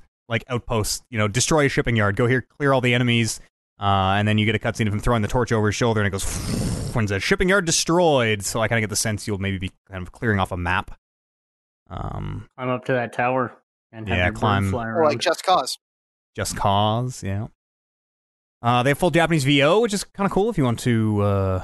outposts, destroy a shipping yard, go here, clear all the enemies, and then you get a cutscene of him throwing the torch over his shoulder, and it goes, when's that shipping yard destroyed? So I kind of get the sense you'll maybe be kind of clearing off a map. Climb up to that tower and have your climb, fly around. Or Just Cause. Just Cause, yeah. They have full Japanese VO, which is kind of cool if you want to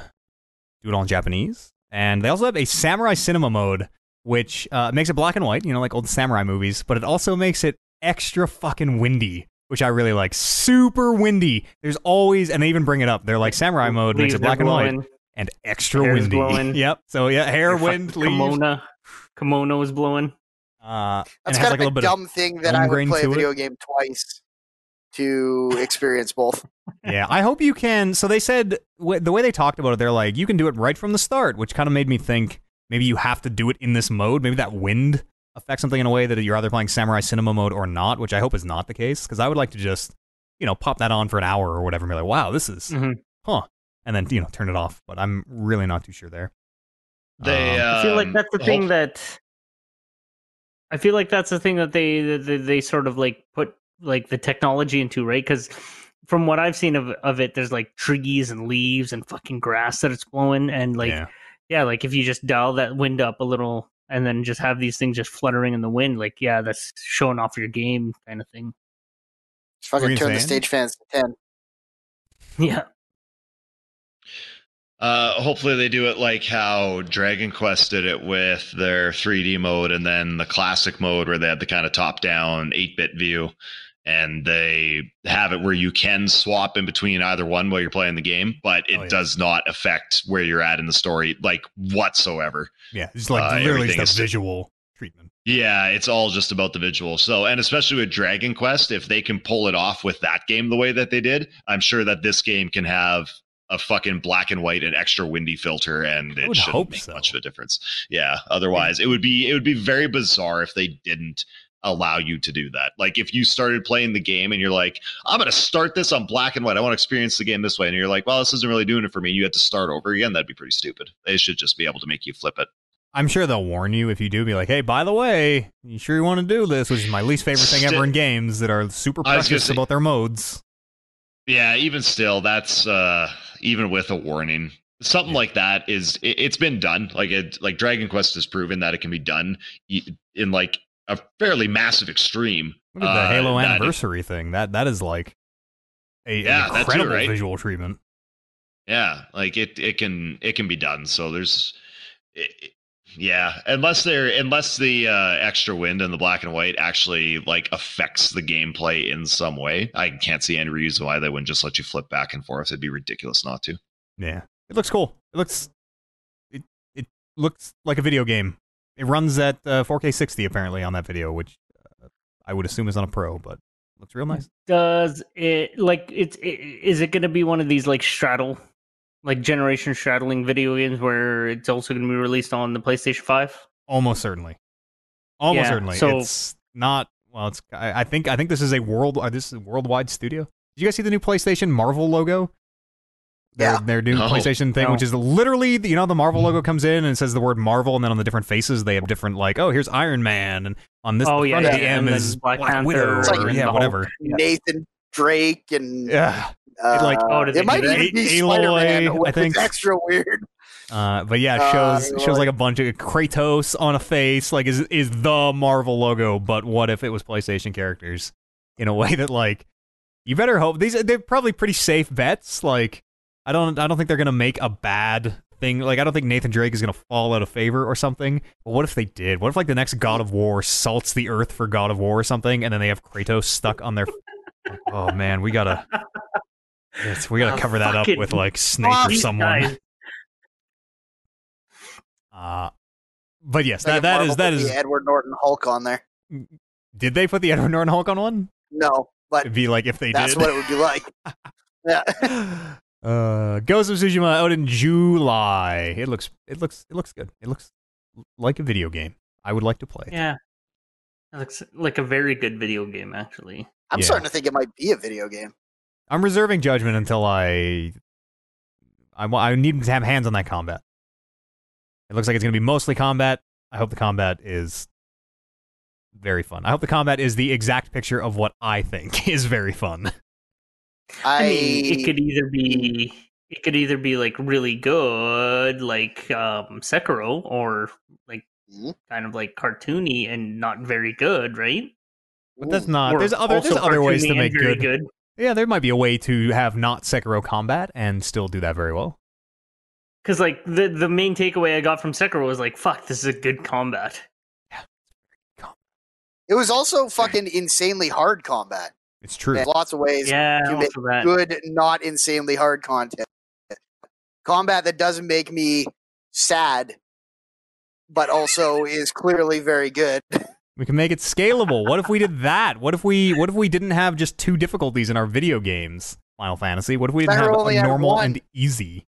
do it all in Japanese. And they also have a samurai cinema mode, which makes it black and white, like old samurai movies, but it also makes it extra fucking windy, which I really like. Super windy. There's always, and they even bring it up, they're like, samurai mode makes it black and white. and extra hair's windy. Blowing. Yep. So yeah, hair, wind, leaves. Kimono was blowing. That's kind of a dumb thing that I would play a video game twice to experience both. Yeah, I hope you can. So they said, the way they talked about it, they're like, you can do it right from the start, which kind of made me think maybe you have to do it in this mode. Maybe that wind affects something in a way that you're either playing Samurai Cinema mode or not, which I hope is not the case, because I would like to just, pop that on for an hour or whatever and be like, wow, this is, and then, turn it off. But I'm really not too sure there. I feel like that's the thing that... I feel like that's the thing that they sort of like put like the technology into, right? Because from what I've seen of it, there's like trees and leaves and fucking grass that it's blowing, and like like if you just dial that wind up a little and then just have these things just fluttering in the wind, like that's showing off your game kind of thing. Just fucking turn the stage fans to 10. Yeah. Hopefully they do it like how Dragon Quest did it with their 3D mode and then the classic mode where they had the kind of top-down 8-bit view, and they have it where you can swap in between either one while you're playing the game, but it does not affect where you're at in the story, like, whatsoever. Yeah, it's like literally the visual treatment. Yeah, it's all just about the visual. So, and especially with Dragon Quest, if they can pull it off with that game the way that they did, I'm sure that this game can have a fucking black and white and extra windy filter, and it shouldn't make much of a difference. Yeah. Otherwise it would be very bizarre if they didn't allow you to do that. Like if you started playing the game and you're like, I'm going to start this on black and white, I want to experience the game this way, and you're like, well, this isn't really doing it for me, you have to start over again. That'd be pretty stupid. They should just be able to make you flip it. I'm sure they'll warn you if you do, be like, hey, by the way, you sure you want to do this? Which is my least favorite thing ever in games that are super precious about their modes. Yeah. Even still, that's, even with a warning, something like that is it's been done. Like Dragon Quest has proven that it can be done in like a fairly massive extreme. Look at the Halo anniversary thing. That is like an incredible visual treatment. Yeah, like it can be done. So there's unless the extra wind and the black and white actually like affects the gameplay in some way, I can't see any reason why they wouldn't just let you flip back and forth. It'd be ridiculous not to. Yeah, it looks cool. It looks like a video game. It runs at 4K 60 apparently on that video, which I would assume is on a Pro, but it looks real nice. Does it like is it going to be one of these like straddle? Like generation straddling video games where it's also going to be released on the PlayStation 5? Almost certainly. So it's not. Well, it's. I think this is a worldwide studio. Did you guys see the new PlayStation Marvel logo? Their new PlayStation thing, which is literally the Marvel logo comes in and it says the word Marvel, and then on the different faces they have different like, oh, here's Iron Man, and on this the M is Black Widow, it's like, or whatever. Nathan Drake and it might even be Aloy, I think. It's extra weird. But yeah, shows like a bunch of Kratos on a face, like is the Marvel logo, but what if it was PlayStation characters in a way that like you better hope they're probably pretty safe bets. Like I don't think they're gonna make a bad thing. Like I don't think Nathan Drake is gonna fall out of favor or something. But what if they did? What if like the next God of War salts the earth for God of War or something, and then they have Kratos stuck on their oh man, we gotta cover that up with like Snake or someone. Guys. But yes, like that is Edward Norton Hulk on there. Did they put the Edward Norton Hulk on one? No, but it'd be like if they did. That's what it would be like. Yeah. Ghost of Tsushima out in July. It looks good. It looks like a video game I would like to play. Yeah. It looks like a very good video game actually. I'm starting to think it might be a video game. I'm reserving judgment until I need to have hands on that combat. It looks like it's going to be mostly combat. I hope the combat is very fun. I hope the combat is the exact picture of what I think is very fun. I mean, it could either be like really good, like Sekiro, or like kind of like cartoony and not very good, right? But that's not. Or there's other ways to make good. Yeah, there might be a way to have not Sekiro combat and still do that very well. Because like the main takeaway I got from Sekiro was like, fuck, this is a good combat. Yeah. It was also fucking insanely hard combat. It's true. There's lots of ways to make good, not insanely hard content. Combat that doesn't make me sad, but also is clearly very good. We can make it scalable. What if we did that? What if we didn't have just two difficulties in our video games, Final Fantasy? What if we didn't have normal and easy?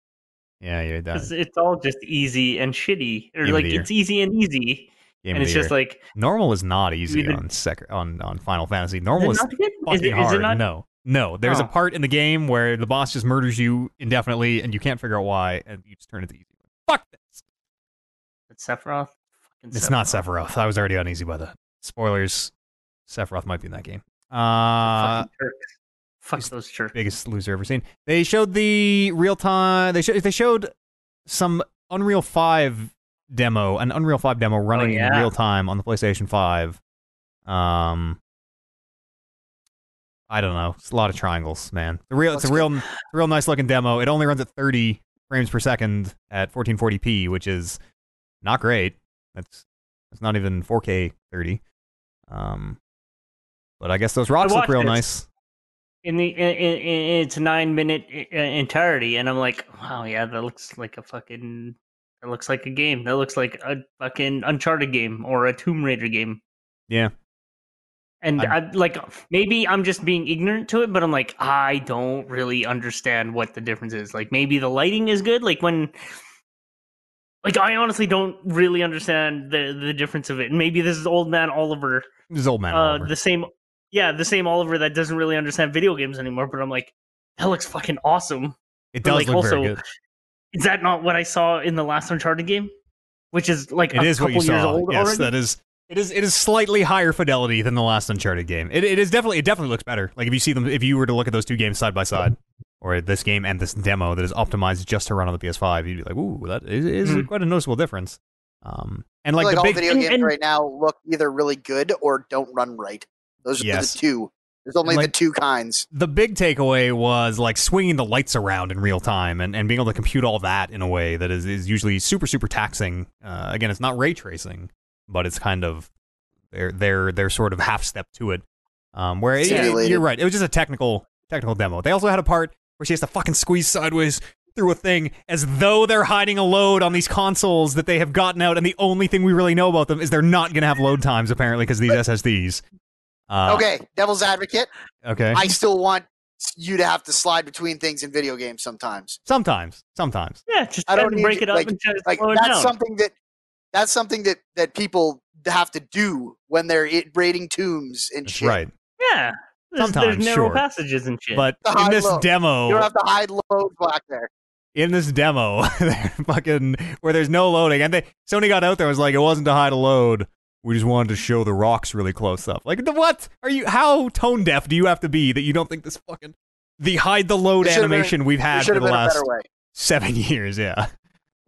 Yeah, you're done. It's all just easy and shitty, or like it's easy and easy. And it's just like normal is not easy on Final Fantasy. Normal is fucking hard. No, there's a part in the game where the boss just murders you indefinitely, and you can't figure out why, and you just turn it to easy. Fuck this. It's Sephiroth. It's not Sephiroth. I was already uneasy by that. Spoilers. Sephiroth might be in that game. Fuck those jerks. Biggest loser ever seen. They showed the real time. They showed some Unreal 5 demo, running in real time on the PlayStation 5. I don't know. It's a lot of triangles, man. It's a real nice looking demo. It only runs at 30 frames per second at 1440p, which is not great. That's not even 4K 30. But I guess those rocks look real nice. In its 9-minute entirety, and I'm like, wow, yeah, that looks like a fucking, that looks like a game. That looks like a fucking Uncharted game or a Tomb Raider game. Yeah. And I'm like, maybe I'm just being ignorant to it, but I'm like, I don't really understand what the difference is. Like, maybe the lighting is good. Like, I honestly don't really understand the difference of it. And maybe this is old man Oliver. Yeah, the same Oliver that doesn't really understand video games anymore. But I'm like, that looks fucking awesome. It does like, look also, very good. Is that not what I saw in the last Uncharted game? Which is like a couple years old yes, already? That is. It is slightly higher fidelity than the last Uncharted game. It definitely looks better. Like if you see them, if you were to look at those two games side by side, or this game and this demo that is optimized just to run on the PS5, you'd be like, "Ooh, that is quite a noticeable difference." And like the all big video games right now look either really good or don't run right. Those are the two. There's only like, the two kinds. The big takeaway was like swinging the lights around in real time and being able to compute all that in a way that is usually super taxing. Again, it's not ray tracing, but it's kind of their sort of half step to it. Where you're right, it was just a technical demo. They also had a part where she has to fucking squeeze sideways through a thing as though they're hiding a load on these consoles that they have gotten out, and the only thing we really know about them is they're not going to have load times apparently because of these SSDs. Okay, devil's advocate. Okay, I still want you to have to slide between things in video games sometimes. Sometimes. Yeah, just I don't need break it up. And just slow it down. That's something that people have to do when they're raiding tombs and shit. Right. Yeah. Sometimes, there's narrow passages and shit. But in this demo... You don't have to hide load block there. In this demo, fucking where there's no loading. And Sony got out there and was like, it wasn't to hide a load. We just wanted to show the rocks really close up. Like, what? How tone deaf do you have to be that you don't think this fucking... The hide the load animation we've had for the last 7 years, yeah.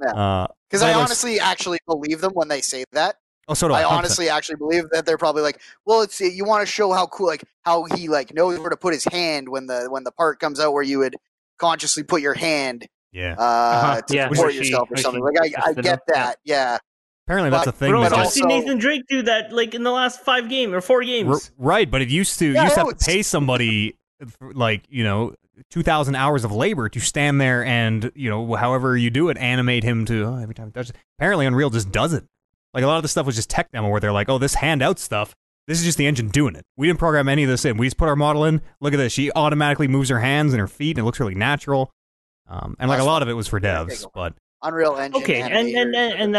Yeah, because I honestly actually believe them when they say that. Oh, so do I. I honestly actually believe that they're probably like, well, let's see, you want to show how cool, like how he like knows where to put his hand when the part comes out where you would consciously put your hand, to support yourself or something. Like I get that, yeah. Apparently that's a thing. But I've seen Nathan Drake do that like in the last 5 games or 4 games. Right, but it used to you used to have to pay somebody like 2,000 hours of labor to stand there and, however you do it, animate him to every time he touches. Apparently Unreal just does it. Like, a lot of the stuff was just tech demo where they're like, oh, this handout stuff, this is just the engine doing it. We didn't program any of this in. We just put our model in. Look at this. She automatically moves her hands and her feet, and it looks really natural. And, like, a lot of it was for devs, but... Unreal Engine. Okay, and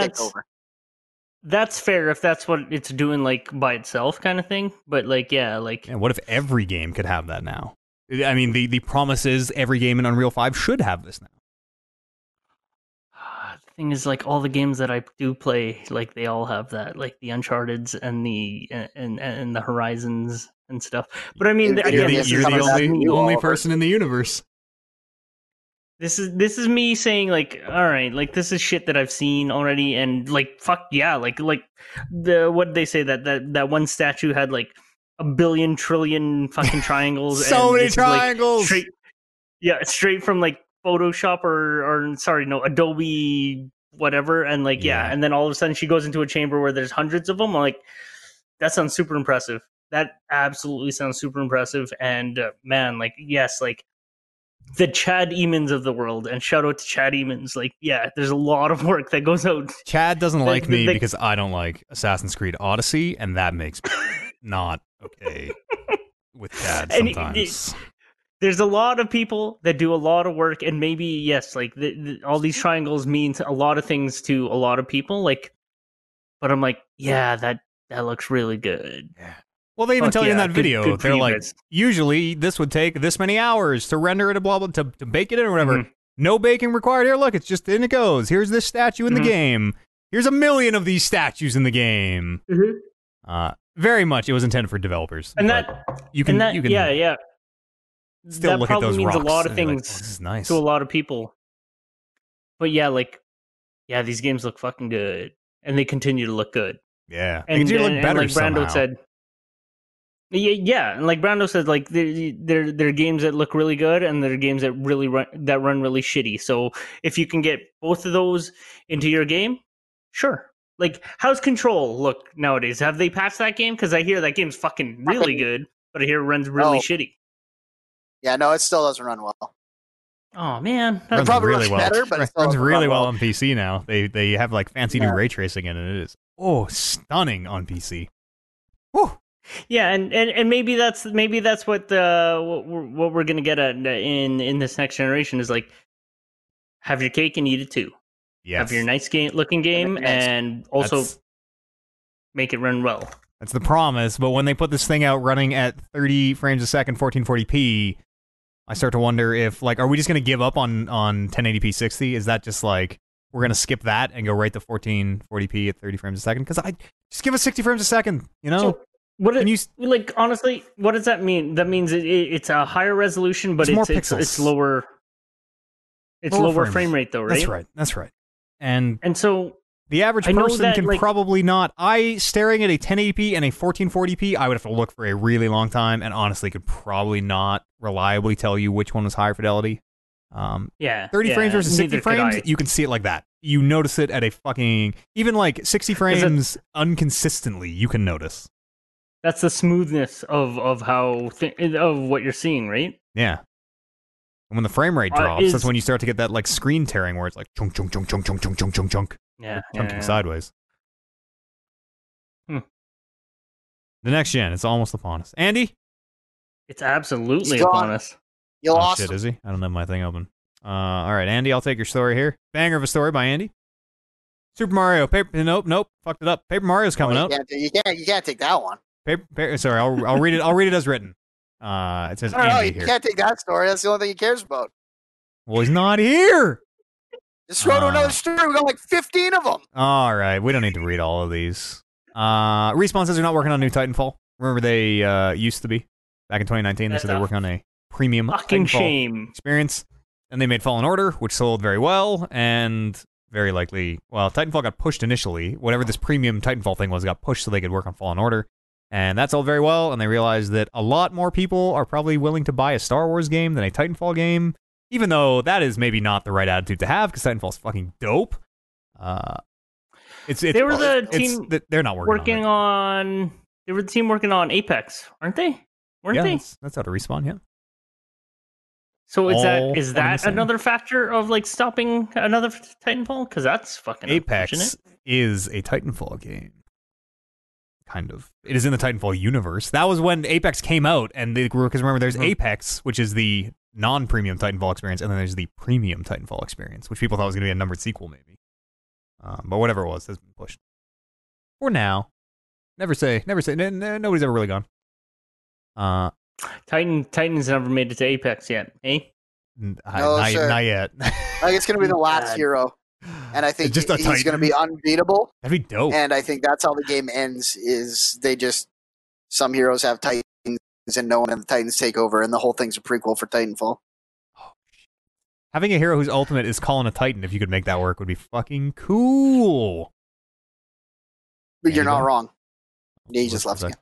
that's fair if that's what it's doing, like, by itself kind of thing. But, like, yeah, like... And what if every game could have that now? I mean, the promise is every game in Unreal 5 should have this now. The thing is, like, all the games that I do play, like, they all have that. Like, the Uncharted's and the Horizons and stuff. But, I mean... You're the only person in the universe. This is me saying, like, all right, like, this is shit that I've seen already, and, like, fuck yeah. Like what did they say? That one statue had, like... a billion trillion fucking triangles. So many triangles. Like straight from like Photoshop or Adobe whatever. And like and then all of a sudden she goes into a chamber where there's hundreds of them. I'm like, that sounds super impressive. That absolutely sounds super impressive. And man, like yes, like the Chad Eamons of the world, and shout out to Chad Eamons. Like, yeah, there's a lot of work that goes out. Chad doesn't like me because I don't like Assassin's Creed Odyssey, and that makes me not okay with Chad sometimes. There's a lot of people that do a lot of work, and maybe, yes, like, all these triangles mean a lot of things to a lot of people, like, but I'm like, yeah, that looks really good. Yeah. Well, they even tell you in that video, they're like, usually this would take this many hours to render it, blah, blah, to bake it in or whatever. Mm-hmm. No baking required. Here, look, it's just in it goes. Here's this statue in the game. Here's 1 million of these statues in the game. Mm-hmm. Very much, it was intended for developers. And you can still that look at those means rocks. A lot of things like, oh, this is nice. To a lot of people. But yeah, like, yeah, these games look fucking good, and they continue to look good. Yeah, and they continue to look better. And like Brando said. Yeah, and like Brando said, like there are games that look really good, and there are games that really run really shitty. So if you can get both of those into your game, sure. Like, how's Control look nowadays? Have they patched that game? Because I hear that game's fucking really good, but I hear it runs really shitty. Yeah, no, it still doesn't run well. Oh man, that's probably really well. Better, but it runs really well on PC now. They have like fancy new ray tracing in it. It is stunning on PC. Whew. Yeah, and maybe that's what we're gonna get at in this next generation is like, have your cake and eat it too. Yes. Have your nice looking game and also make it run well. That's the promise. But when they put this thing out running at 30 frames a second, 1440p, I start to wonder if like, are we just gonna give up on 1080p 60? Is that just like, we're gonna skip that and go right to 1440p at 30 frames a second? Because I just give us 60 frames a second, you know. So, honestly, what does that mean? That means it's a higher resolution, but it's lower. It's lower frame rate, though, right? That's right. And so the average person can probably not. Staring at a 1080p and a 1440p, I would have to look for a really long time, and honestly, could probably not reliably tell you which one was higher fidelity. 30 frames versus 60 frames, you can see it like that. You notice it at a fucking even like 60 frames inconsistently. You can notice. That's the smoothness of how of what you're seeing, right? Yeah. And when the frame rate drops, that's when you start to get that like screen tearing where it's like chunk, chunk, chunk, chunk, chunk, chunk, chunk, chunk, chunk. Yeah. Chunking sideways. Hmm. The next gen, it's almost upon us. Andy? It's absolutely upon us. You lost. Oh, shit, is he? I don't have my thing open. All right, Andy, I'll take your story here. Banger of a story by Andy. Super Mario. Nope. Fucked it up. Paper Mario's coming out. You can't take that one. Sorry, I'll read it. I'll read it as written. It says Andy here. You can't take that story. That's the only thing he cares about. Well, he's not here. Just wrote another story. We got like 15 of them. All right, we don't need to read all of these. Respawn says they're not working on new Titanfall. Remember they used to be back in 2019. They said they're working on a premium fucking Titanfall experience, and they made Fallen Order, which sold very well, and very likely, well, Titanfall got pushed initially. Whatever this premium Titanfall thing was got pushed so they could work on Fallen Order. And that's all very well, and they realize that a lot more people are probably willing to buy a Star Wars game than a Titanfall game, even though that is maybe not the right attitude to have, because Titanfall's fucking dope. They were the team working on Apex, aren't they? Weren't they? That's how to Respawn, yeah. So is that another factor of like stopping another Titanfall? Because that's fucking Apex is a Titanfall game. Kind of. It is in the Titanfall universe. That was when Apex came out, and because remember, there's Apex, which is the non-premium Titanfall experience, and then there's the premium Titanfall experience, which people thought was going to be a numbered sequel, maybe. But whatever it was, has been pushed. For now. Never say. Nobody's ever really gone. Titan's never made it to Apex yet, eh? Not yet. Like, it's going to be the last hero. And I think he's going to be unbeatable. That'd be dope. And I think that's how the game ends, is some heroes have Titans and no one, and the Titans take over, and the whole thing's a prequel for Titanfall. Having a hero whose ultimate is calling a Titan, if you could make that work, would be fucking cool. But you're not wrong. Yeah, you just left again.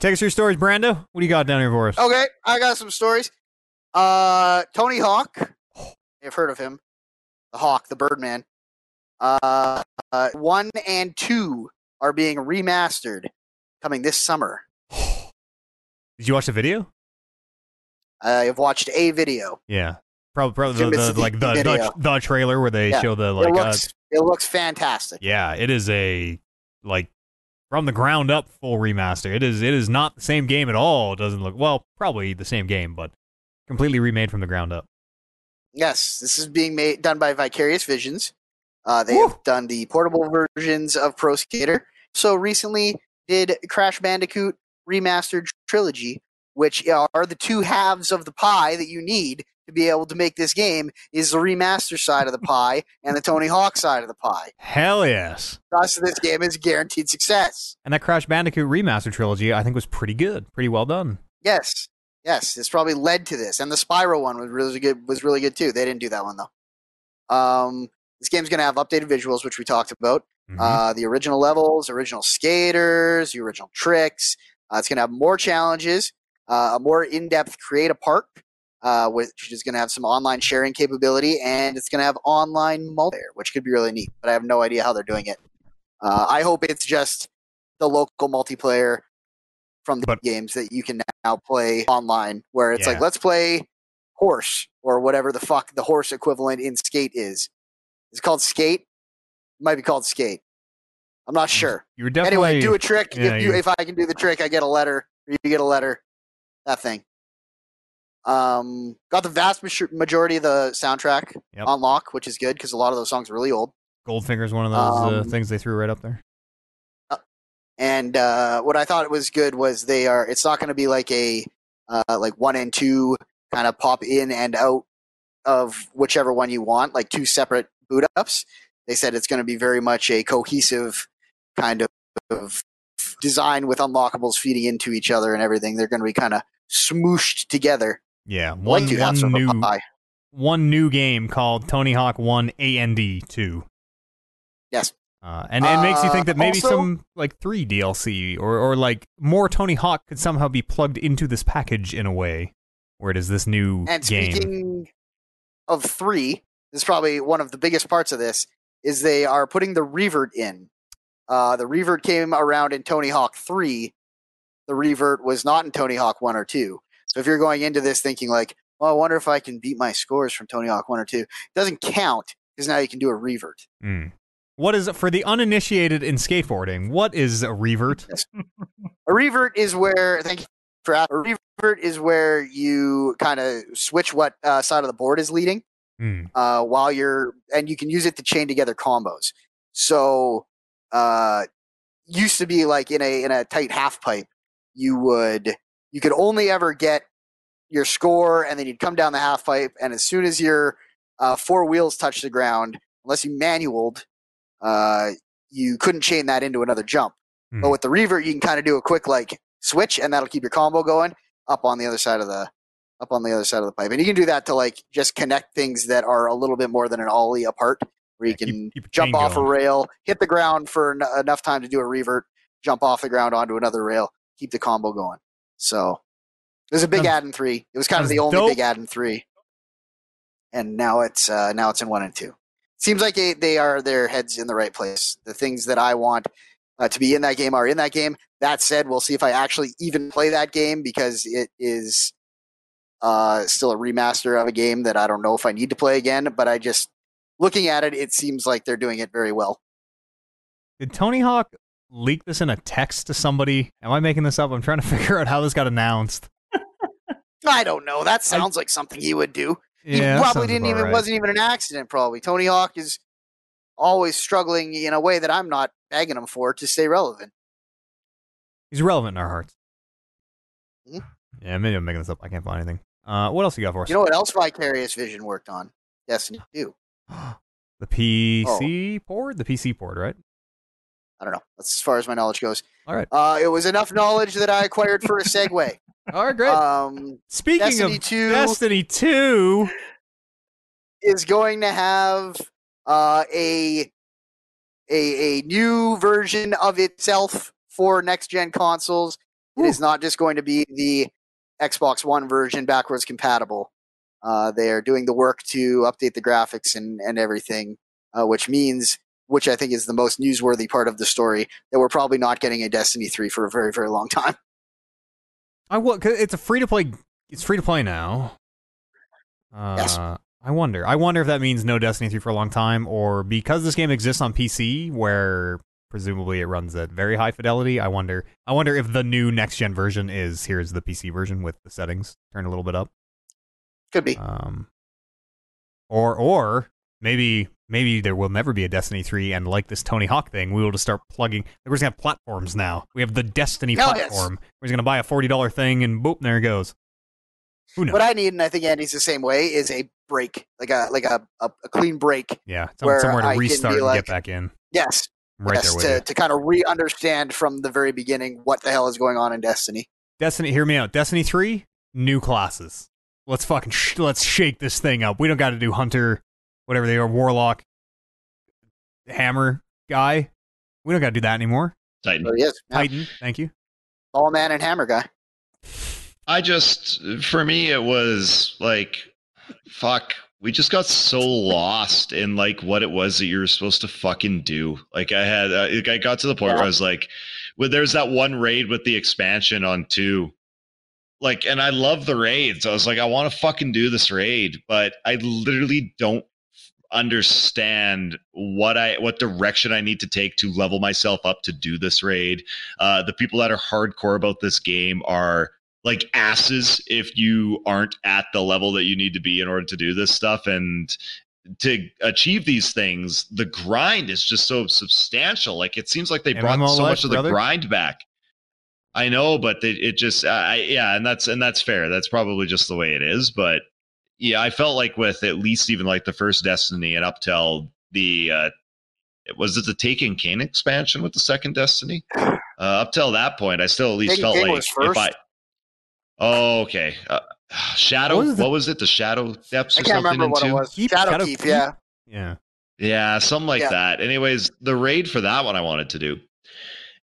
Take us through your stories, Brando. What do you got down here for us? Okay, I got some stories. Tony Hawk. You've heard of him. The Hawk, the Birdman. 1 and 2 are being remastered, coming this summer. Did you watch the video? I've watched a video. Yeah. Probably the trailer where they show the like. It looks fantastic. Yeah, it is a like from the ground up full remaster. It is not the same game at all. It doesn't look probably the same game, but completely remade from the ground up. Yes, this is being done by Vicarious Visions. They have done the portable versions of Pro Skater. So recently did Crash Bandicoot Remastered Trilogy, which are the two halves of the pie that you need to be able to make this game, is the remaster side of the pie and the Tony Hawk side of the pie. Hell yes. Thus, this game is guaranteed success. And that Crash Bandicoot Remaster Trilogy, I think, was pretty good. Pretty well done. Yes. Yes, it's probably led to this. And the Spyro one was really good too. They didn't do that one, though. This game's going to have updated visuals, which we talked about. Mm-hmm. The original levels, original skaters, the original tricks. It's going to have more challenges, a more in-depth create a park, which is going to have some online sharing capability, and it's going to have online multiplayer, which could be really neat, but I have no idea how they're doing it. I hope it's just the local multiplayer from the games that you can now play online, where it's like, let's play horse or whatever the fuck the horse equivalent in Skate is. It's called Skate. It might be called Skate. I'm not sure. You're definitely, anyway, do a trick. Yeah, if I can do the trick, I get a letter. Or you get a letter. That thing. Got the vast majority of the soundtrack on lock, which is good because a lot of those songs are really old. Goldfinger's one of those things they threw right up there. And what I thought was good was it's not going to be like a like one and two kind of pop in and out of whichever one you want, like two separate boot ups. They said it's going to be very much a cohesive kind of design with unlockables feeding into each other and everything. They're going to be kind of smooshed together. Yeah, one new game called Tony Hawk 1 A&D 2. Yes. And it makes you think that maybe also, some like 3 DLC or like more Tony Hawk could somehow be plugged into this package in a way where it is this new game. And speaking of 3, this is probably one of the biggest parts of this, is they are putting the revert in. The revert came around in Tony Hawk 3. The revert was not in Tony Hawk 1 or 2. So if you're going into this thinking like, well, I wonder if I can beat my scores from Tony Hawk 1 or 2, it doesn't count because now you can do a revert. Mm. What is, for the uninitiated in skateboarding, what is a revert? Yes. A revert is where, thank you for asking, a revert is where you kind of switch what side of the board is leading while you're, and you can use it to chain together combos. So, used to be like in a tight half pipe, you could only ever get your score and then you'd come down the half pipe. And as soon as your four wheels touched the ground, unless you manualed, you couldn't chain that into another jump. But with the revert, you can kind of do a quick like switch, and that'll keep your combo going up on the other side of the pipe. And you can do that to like just connect things that are a little bit more than an ollie apart, where you can keep jump off a rail, hit the ground for enough time to do a revert, jump off the ground onto another rail, keep the combo going. So there's a big ad in 3. It was kind of the only big ad in 3, and now it's in 1 and 2. Seems like they are their heads in the right place. The things that I want to be in that game are in that game. That said, we'll see if I actually even play that game because it is still a remaster of a game that I don't know if I need to play again. But I just, looking at it, it seems like they're doing it very well. Did Tony Hawk leak this in a text to somebody? Am I making this up? I'm trying to figure out how this got announced. I don't know. That sounds like something he would do. Yeah, he probably didn't even, right. Wasn't even an accident, probably. Tony Hawk is always struggling in a way that I'm not begging him for to stay relevant. He's relevant in our hearts. Mm-hmm. Yeah, maybe I'm making this up. I can't find anything. What else you got for us? You know what else Vicarious Vision worked on? Destiny 2. The PC port? The PC port, right? I don't know. That's as far as my knowledge goes. All right. It was enough knowledge that I acquired for a segue. All right, great. Speaking of Destiny 2 is going to have a new version of itself for next-gen consoles. Ooh. It is not just going to be the Xbox One version backwards compatible. They are doing the work to update the graphics and everything, which I think is the most newsworthy part of the story, that we're probably not getting a Destiny 3 for a very, very long time. It's a free-to-play it's free to play now. Yes. I wonder if that means no Destiny 3 for a long time, or because this game exists on PC, where presumably it runs at very high fidelity. I wonder if the new next-gen version is, here's the PC version with the settings turned a little bit up. Could be. Or maybe there will never be a Destiny 3, and like this Tony Hawk thing, we will just start plugging. We're just going to have platforms now. We have the Destiny platform. Yes. We're just going to buy a $40 thing, and boop, there it goes. Who knows? What I need, and I think Andy's the same way, is a break, like a clean break. Yeah, somewhere to restart and get back in. Yes. To kind of re-understand from the very beginning what the hell is going on in Destiny. Destiny, hear me out. Destiny 3, new classes. Let's fucking let's shake this thing up. We don't got to do Hunter, whatever they are, Warlock, Hammer guy. We don't got to do that anymore. Titan. So yes, no. Titan, thank you. Ball man and Hammer guy. For me, it was like, fuck. We just got so lost in like what it was that you were supposed to fucking do. Like I got to the point where I was like, well, there's that one raid with the expansion on 2. Like, and I love the raids. I was like, I want to fucking do this raid, but I literally don't understand what direction I need to take to level myself up to do this raid. The people that are hardcore about this game are like asses if you aren't at the level that you need to be in order to do this stuff. And to achieve these things, the grind is just so substantial. Like it seems like they brought so much of the grind back. I know, but it just, and that's fair. That's probably just the way it is. But yeah, I felt like with at least even like the first Destiny and up till the, was it the Taken King expansion with the second Destiny? Up till that point, I still at least Taken felt King like if I. Oh, okay. Shadow. What was it? The Shadow Depths or something? I can't remember what it was. Shadowkeep. Yeah. Yeah. Yeah, something like that. Anyways, the raid for that one I wanted to do.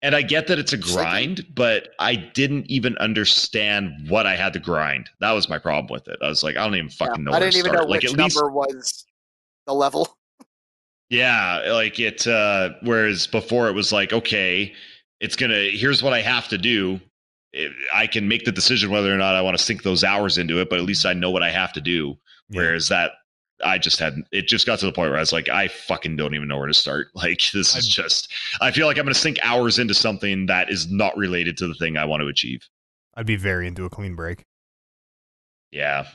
And I get that it's a grind, but I didn't even understand what I had to grind. That was my problem with it. I was like, I don't even fucking know where to start. I didn't even know like, which number was the level. Yeah, like it. Whereas before it was like, okay, here's what I have to do. I can make the decision whether or not I want to sink those hours into it, but at least I know what I have to do. Yeah. Whereas that it just got to the point where I was like, I fucking don't even know where to start. Like this is just, I feel like I'm going to sink hours into something that is not related to the thing I want to achieve. I'd be very into a clean break. Yeah.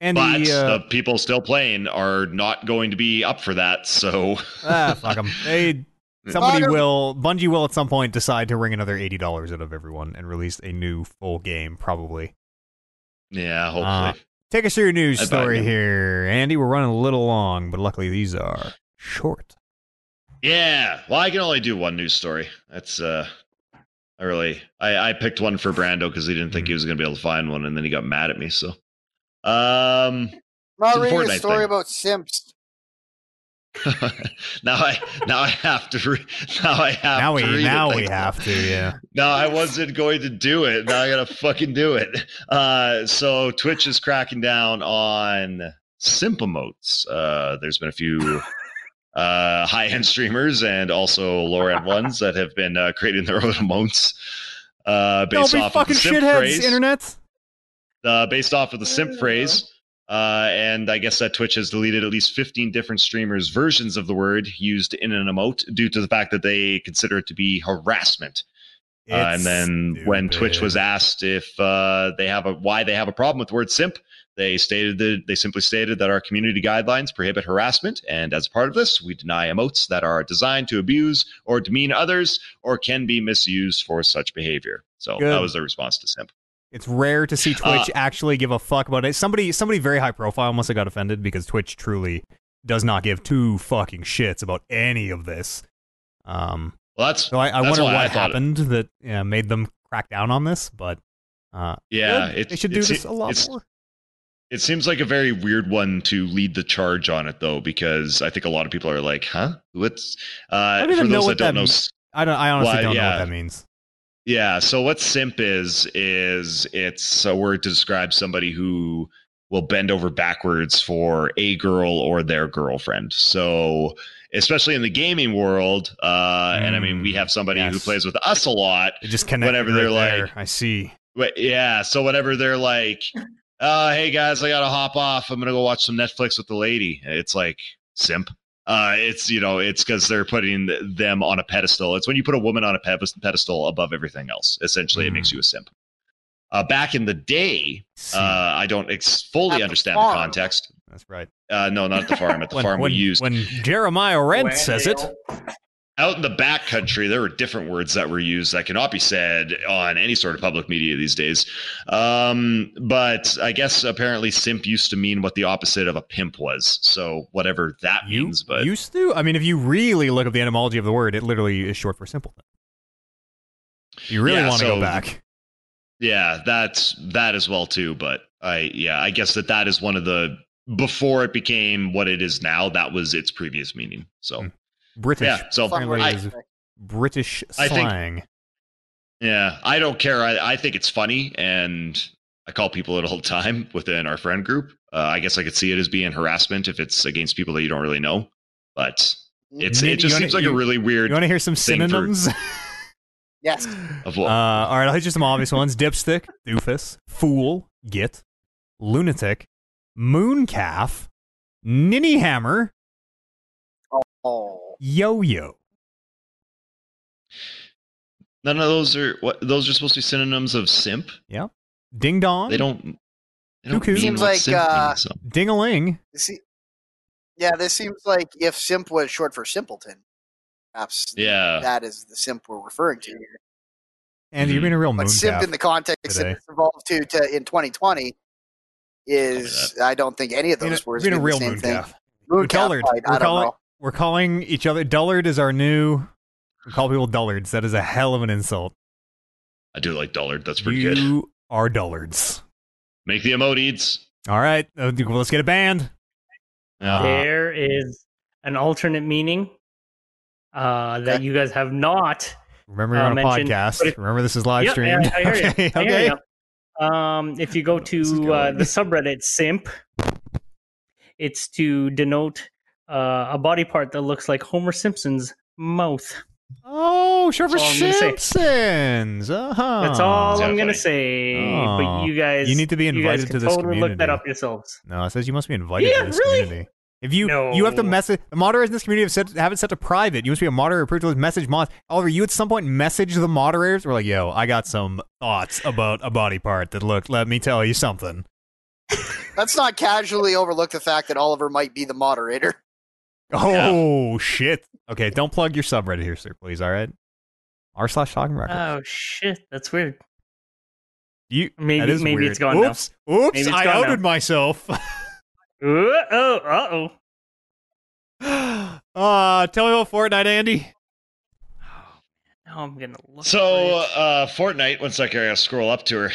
And the people still playing are not going to be up for that. So fuck them. Bungie will at some point decide to wring another $80 out of everyone and release a new full game, probably. Yeah, hopefully. Take us through your news story here, Andy. We're running a little long, but luckily these are short. Yeah, well, I can only do one news story. That's I picked one for Brando because he didn't think he was going to be able to find one, and then he got mad at me. So, I'm reading a story about simps. Now I have to. No, I wasn't going to do it. Now I gotta fucking do it. So Twitch is cracking down on simp emotes. There's been a few high-end streamers and also lower-end ones that have been creating their own emotes based off of the simp phrase. Internet. Based off of the simp phrase. And I guess that Twitch has deleted at least 15 different streamers' versions of the word used in an emote due to the fact that they consider it to be harassment. And then stupid. When Twitch was asked if why they have a problem with the word simp, they simply stated that our community guidelines prohibit harassment, and as part of this, we deny emotes that are designed to abuse or demean others or can be misused for such behavior. So that was their response to simp. It's rare to see Twitch actually give a fuck about it. Somebody very high profile must have got offended because Twitch truly does not give two fucking shits about any of this. I wonder what happened that made them crack down on this. But they should do this a lot more. It seems like a very weird one to lead the charge on it, though, because I think a lot of people are like, "Huh? What's?" I honestly don't know what that means. Yeah, so what simp is it's a word to describe somebody who will bend over backwards for a girl or their girlfriend. So, especially in the gaming world, and I mean, we have somebody who plays with us a lot. It just connected whenever they're right like, there. I see. Wait, yeah. So whenever they're like, hey guys, I gotta hop off. I'm gonna go watch some Netflix with the lady. It's like simp. It's, you know, it's because they're putting them on a pedestal. It's when you put a woman on a pedestal above everything else. Essentially, it makes you a simp. Back in the day, I don't fully understand the context. That's right. No, not at the farm. At the farm we used. When Jeremiah Rent says it. Out in the backcountry, there were different words that were used that cannot be said on any sort of public media these days. But I guess apparently simp used to mean what the opposite of a pimp was. So whatever that means. But used to? I mean, if you really look at the etymology of the word, it literally is short for simple. You really want to go back. Yeah, that's that as well, too. But I guess that is one of the, before it became what it is now, that was its previous meaning. So. British, yeah, so British slang. I don't care. I think it's funny, and I call people it all the time within our friend group. I guess I could see it as being harassment if it's against people that you don't really know. But it just seems like a really weird. You want to hear some synonyms? Yes. All right, I'll hit you some obvious ones: dipstick, doofus, fool, git, lunatic, mooncalf, ninny hammer. Oh. Yo-yo. None of those are those are supposed to be synonyms of simp. Yeah. Ding dong. They don't seems like ding-a-ling. This seems like if simp was short for simpleton. Perhaps that is the simp we're referring to here. And you're being a real moon. But simp in the context that it's evolved to in 2020 is I don't think any of those words mean the same thing. Mooncalf. I don't know. We're calling each other dullard is our new. We call people dullards. That is a hell of an insult. I do like dullard. That's pretty good. You are dullards. Make the emote, Eads. All right. Well, let's get a band. There is an alternate meaning that you guys have not. Remember, you're on a podcast. Remember, this is live streamed. Yeah, I hear you. If you go to the subreddit simp, it's to denote a body part that looks like Homer Simpson's mouth. Oh, sure, for Simpsons. That's all I'm going to say. But you guys, you need to be invited to this community. Look that up yourselves. No, it says you must be invited to this community. If you have to message the moderators in this community have it set to private. You must be a moderator approved to message mod. Oliver, you at some point message the moderators. We're like, yo, I got some thoughts about a body part that looked. Let me tell you something. Let's not casually overlook the fact that Oliver might be the moderator. Oh, shit. Okay, don't plug your subreddit here, sir, please, all right? r/talking records. Oh, shit. That's weird. Maybe weird. It's gone now. Oops, I outed myself. Uh-oh. Tell me about Fortnite, Andy. Now I'm going to look. So, Fortnite, one second, I got to scroll up to her.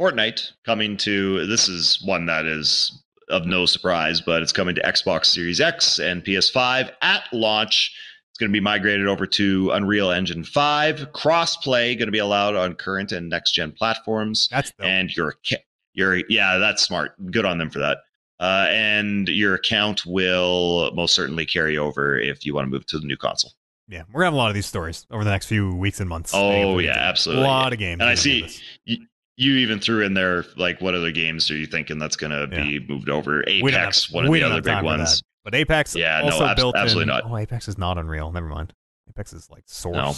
Fortnite coming to, this is one that is of no surprise, but it's coming to Xbox Series X and PS5 at launch. It's going to be migrated over to Unreal Engine 5. Cross-play going to be allowed on current and next-gen platforms. That's dope. And that's smart. Good on them for that. And your account will most certainly carry over if you want to move to the new console. Yeah, we're going to have a lot of these stories over the next few weeks and months. Oh, yeah, absolutely. A lot of games. And I see... You even threw in there, like, what other games are you thinking that's going to be moved over? Apex, one of the other big ones. But Apex also built in. Absolutely not. Oh, Apex is not Unreal. Never mind. Apex is, like, Source. No.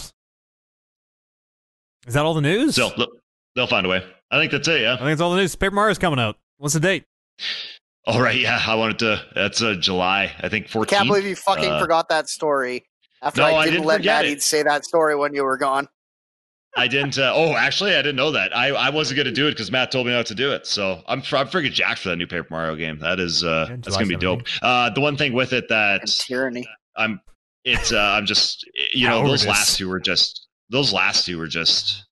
Is that all the news? So, look, they'll find a way. I think that's it, yeah. I think it's all the news. Paper Mario's coming out. What's the date? All right, yeah. I wanted to... That's July, I think, 14th. I can't believe you fucking forgot that story. I didn't let Matt Eads say that story when you were gone. I didn't. Actually, I didn't know that. I wasn't going to do it because Matt told me not to do it. So I'm freaking jacked for that new Paper Mario game. That is that's going to be dope. The one thing with it that tyranny. I'm just those last two were just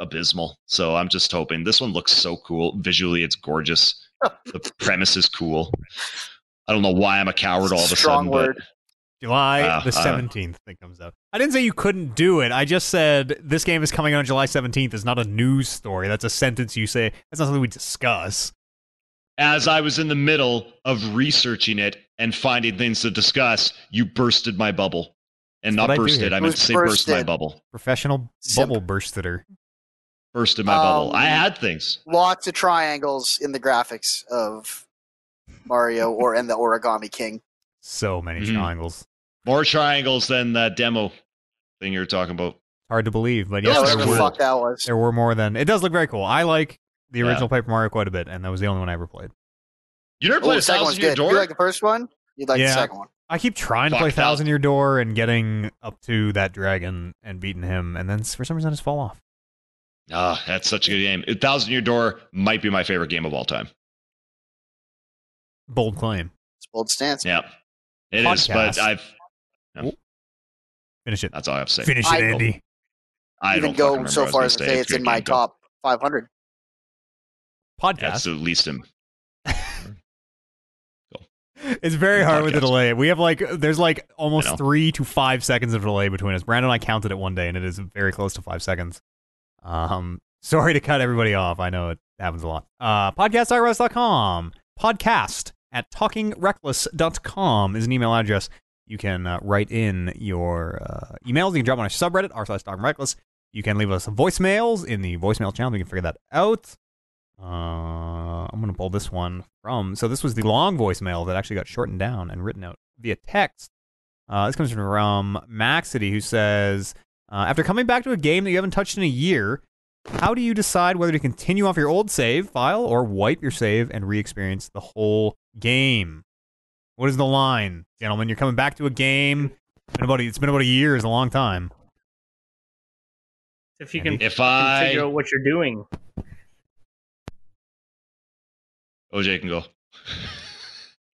abysmal. So I'm just hoping this one looks so cool visually. It's gorgeous. The premise is cool. I don't know why I'm a coward all of a sudden. But July the 17th it comes out. I didn't say you couldn't do it. I just said this game is coming out on July 17th. It's not a news story. That's a sentence you say. That's not something we discuss. As I was in the middle of researching it and finding things to discuss, you bursted my bubble. And not bursted. I meant to say burst my bubble. Professional bubble burster. burst in my bubble. I had things. Lots of triangles in the graphics of Mario or in the Origami King. So many triangles. More triangles than that demo thing you were talking about. Hard to believe, but yes, whatever the fuck that was. There were more than... It does look very cool. I like the original Paper Mario quite a bit, and that was the only one I ever played. You never played Thousand Year Door? You like the first one? You'd like the second one. I keep trying to play Thousand Year Door and getting up to that dragon and beating him, and then for some reason I just fall off. Ah, that's such a good game. Thousand Year Door might be my favorite game of all time. Bold claim. It's a bold stance. Yeah, it is, but I've... Finish it. That's all I have to say. Finish it, Andy. I don't go so far as to say it's in my top 500. Podcast. That's at least him. It's very hard with the delay. We have there's almost 3 to 5 seconds of delay between us. Brandon and I counted it one day, and it is very close to 5 seconds. Sorry to cut everybody off. I know it happens a lot. Podcast.iros.com. Podcast@talkingreckless.com is an email address. You can write in your emails. You can drop on our subreddit, r/talkingreckless. You can leave us voicemails in the voicemail channel. We can figure that out. I'm going to pull this one from... So this was the long voicemail that actually got shortened down and written out via text. This comes from Maxity, who says, after coming back to a game that you haven't touched in a year, how do you decide whether to continue off your old save file or wipe your save and re-experience the whole game? What is the line, gentlemen? You're coming back to a game. It's been about a year. It's a long time. If you can figure out what you're doing. OJ can go.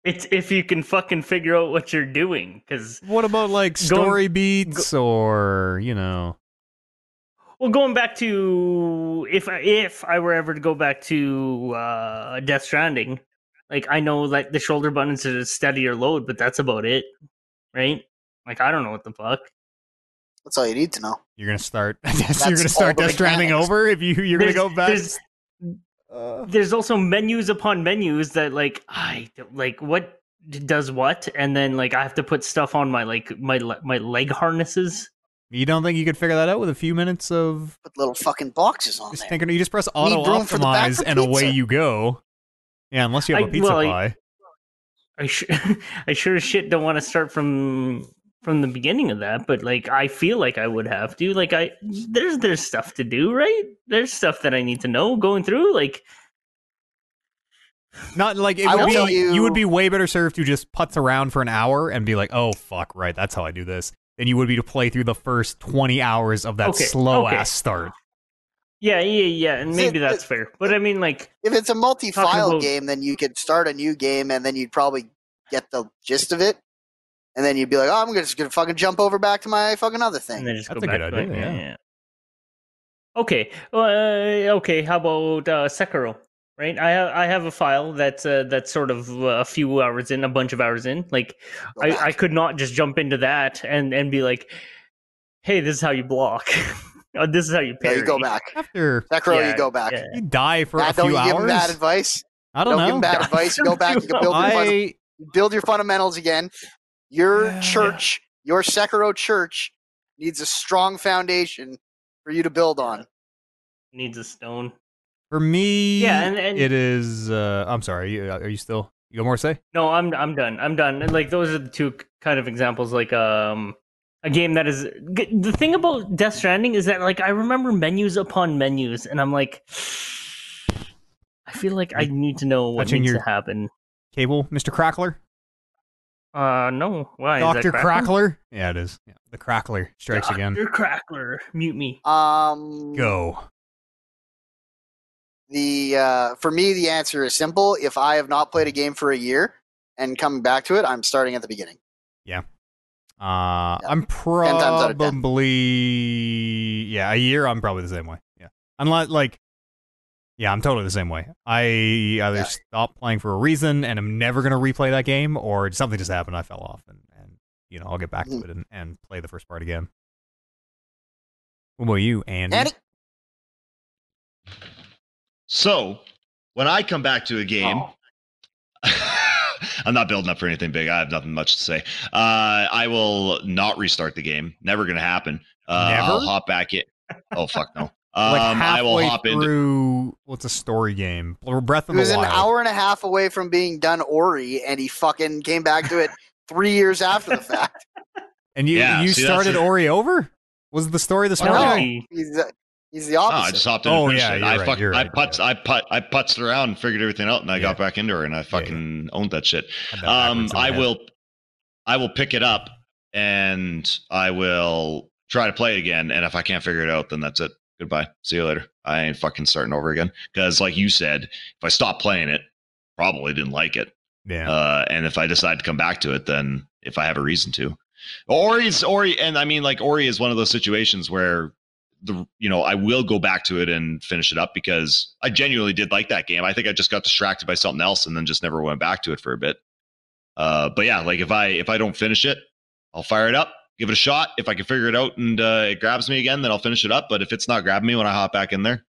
It's if you can fucking figure out what you're doing, because... What about, story beats, or, Well, going back to... If I were ever to go back to Death Stranding, I know, the shoulder buttons to steady your load, but that's about it, right? I don't know what the fuck. That's all you need to know. You're going to start... you're going to start Death Stranding over if you're going to go back... There's also menus upon menus that I don't, what does what, and then I have to put stuff on my my leg harnesses. You don't think you could figure that out with a few minutes of put little fucking boxes on there? You just press auto optimize and away you go. Yeah, unless you have a pizza pie. I sure as shit don't want to start from the beginning of that, but I feel like I would have to. There's stuff to do, right? There's stuff that I need to know going through. You would be way better served to just putz around for an hour and be oh fuck, right, that's how I do this, than you would be to play through the first 20 hours of that slow ass start. Yeah, and maybe that's fair. But I mean, if it's a multi-file game, then you could start a new game and then you'd probably get the gist of it. And then you'd be I'm just going to fucking jump over back to my fucking other thing. And then just That's a good idea, yeah. Okay. Okay, how about Sekiro, right? I have a file that's sort of a few hours in, a bunch of hours in. I could not just jump into that and be hey, this is how you block. This is how you parry. Yeah, you go back. After Sekiro, you go back. Yeah. You die for a few hours? Don't give him bad advice. I don't know. Don't give him bad advice. You go back. You can build your fundamentals again. Your Sekiro church needs a strong foundation for you to build on. Needs a stone. For me, it is... I'm sorry, are you still... You got more to say? No, I'm done. I'm done. And those are the two kind of examples. A game that is... The thing about Death Stranding is that I remember menus upon menus, and I'm I feel I need to know what needs to happen. Cable, Mr. Crackler? No. Why? Dr. Crackler? Yeah, it is. Yeah. The Crackler strikes again. Dr. Crackler. Mute me. Go. For me, the answer is simple. If I have not played a game for a year and coming back to it, I'm starting at the beginning. Yeah. I'm probably... Yeah, a year, I'm probably the same way. Yeah. Unless, Yeah, I'm totally the same way. I either stopped playing for a reason and I'm never going to replay that game, or something just happened, I fell off, and I'll get back to it and play the first part again. What about you, Andy? So, when I come back to a game... I'm not building up for anything big. I have nothing much to say. I will not restart the game. Never going to happen. Never? I'll hop back in. Oh, fuck no. Like halfway I will hop through, into... well, it's a story game. Breath of the Wild. It was an hour and a half away from being done Ori, and he fucking came back to it 3 years after the fact. And you started Ori over? Was the story this morning? No, he's the opposite. No, I just hopped in and finished it. I putzed around and figured everything out, and I got back into her, and I fucking owned that shit. I will pick it up, and I will try to play it again, and if I can't figure it out, then that's it. Goodbye. See you later. I ain't fucking starting over again. Because like you said, if I stop playing it, probably didn't like it. Yeah. And if I decide to come back to it, then if I have a reason to. Ori. And I mean, like, Ori is one of those situations where I will go back to it and finish it up because I genuinely did like that game. I think I just got distracted by something else and then just never went back to it for a bit. But yeah, like if I don't finish it, I'll fire it up. Give it a shot. If I can figure it out and it grabs me again, then I'll finish it up. But if it's not grabbing me when I hop back in there,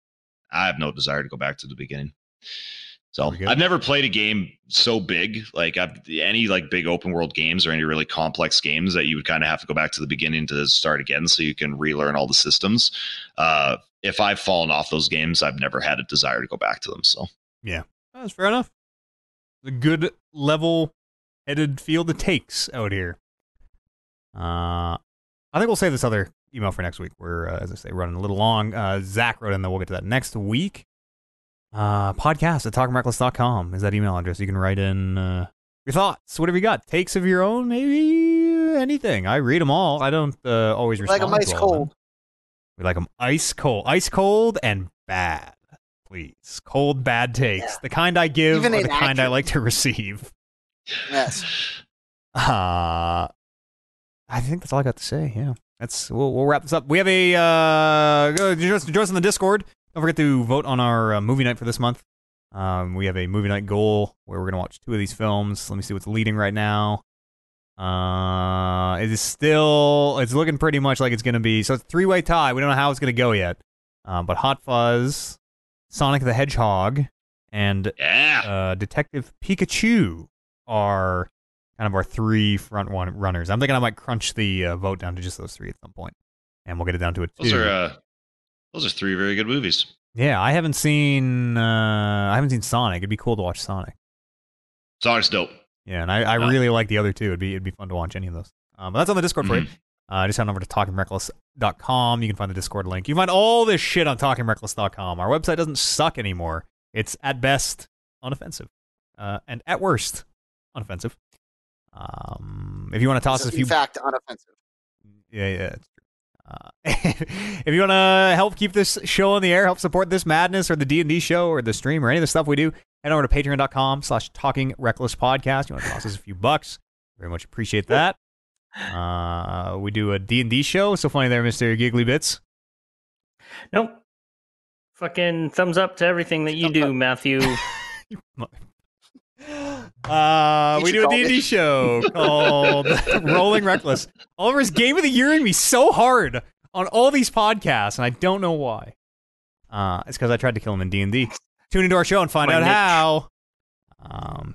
I have no desire to go back to the beginning. So I've never played a game so big, like any big open world games or any really complex games that you would kind of have to go back to the beginning to start again so you can relearn all the systems. If I've fallen off those games, I've never had a desire to go back to them. So yeah, that's fair enough. The good level headed field it takes out here. I think we'll save this other email for next week. We're, as I say, running a little long. Zach wrote in, though. We'll get to that next week. Podcast@talkingreckless.com is that email address. You can write in your thoughts. What have you got? Takes of your own? Maybe anything. I read them all. I don't always respond. Like them ice cold. We like them ice cold. Ice cold and bad, please. Cold, bad takes. Yeah. The kind I give or the kind I like to receive. Yes. I think that's all I got to say. Yeah, we'll wrap this up. We have a join us in the Discord. Don't forget to vote on our movie night for this month. We have a movie night goal where we're gonna watch two of these films. Let me see what's leading right now. It's looking pretty much like it's gonna be. So it's a 3-way tie. We don't know how it's gonna go yet. But Hot Fuzz, Sonic the Hedgehog, and Detective Pikachu are kind of our 3 front one runners. I'm thinking I might crunch the vote down to just those 3 at some point, and we'll get it down to a 2. Those are 3 very good movies. Yeah, I haven't seen Sonic. It'd be cool to watch Sonic. Sonic's dope. Yeah, and I really like the other 2. It'd be fun to watch any of those. But that's on the Discord for you. Just head on over to talkingreckless.com. You can find the Discord link. You can find all this shit on talkingreckless.com. Our website doesn't suck anymore. It's at best unoffensive, and at worst unoffensive. If you want to toss us a few, in fact, unoffensive. Yeah, it's true. If you want to help keep this show on the air, help support this madness or the D&D show or the stream or any of the stuff we do, head over to patreon.com/talkingrecklesspodcast. You want to toss us a few bucks? Very much appreciate that. We do a D&D show. So funny there, Mr. Giggly Bits. Nope. Fucking thumbs up to everything that you do, Matthew. You we do a D&D show called Rolling Reckless. Oliver's Game of the Year in me so hard on all these podcasts, and I don't know why. It's because I tried to kill him in D&D. Tune into our show and find out how. And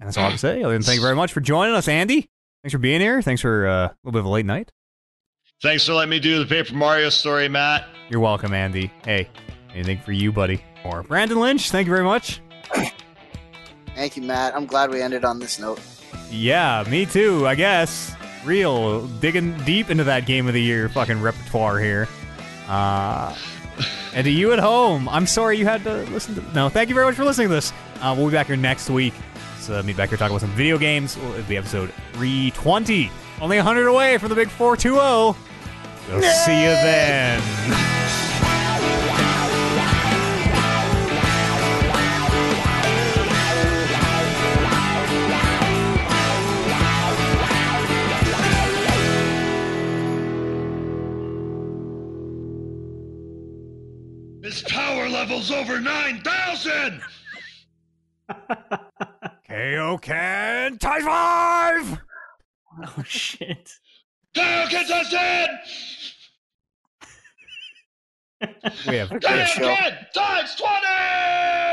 that's all I have to say. Thank you very much for joining us, Andy. Thanks for being here. Thanks for a little bit of a late night. Thanks for letting me do the Paper Mario story, Matt. You're welcome, Andy. Hey, anything for you, buddy. Or Brandon Lynch, thank you very much. Thank you, Matt. I'm glad we ended on this note. Yeah, me too, I guess. Real digging deep into that Game of the Year fucking repertoire here. And to you at home, I'm sorry you had to listen to... No, thank you very much for listening to this. We'll be back here next week. So meet back here talking about some video games. It'll be episode 320. Only 100 away from the big 420. We'll see you then. His power level's over 9,000! Kaioken times 5! Oh, shit. Kaioken times 10! We have Kaioken times 20!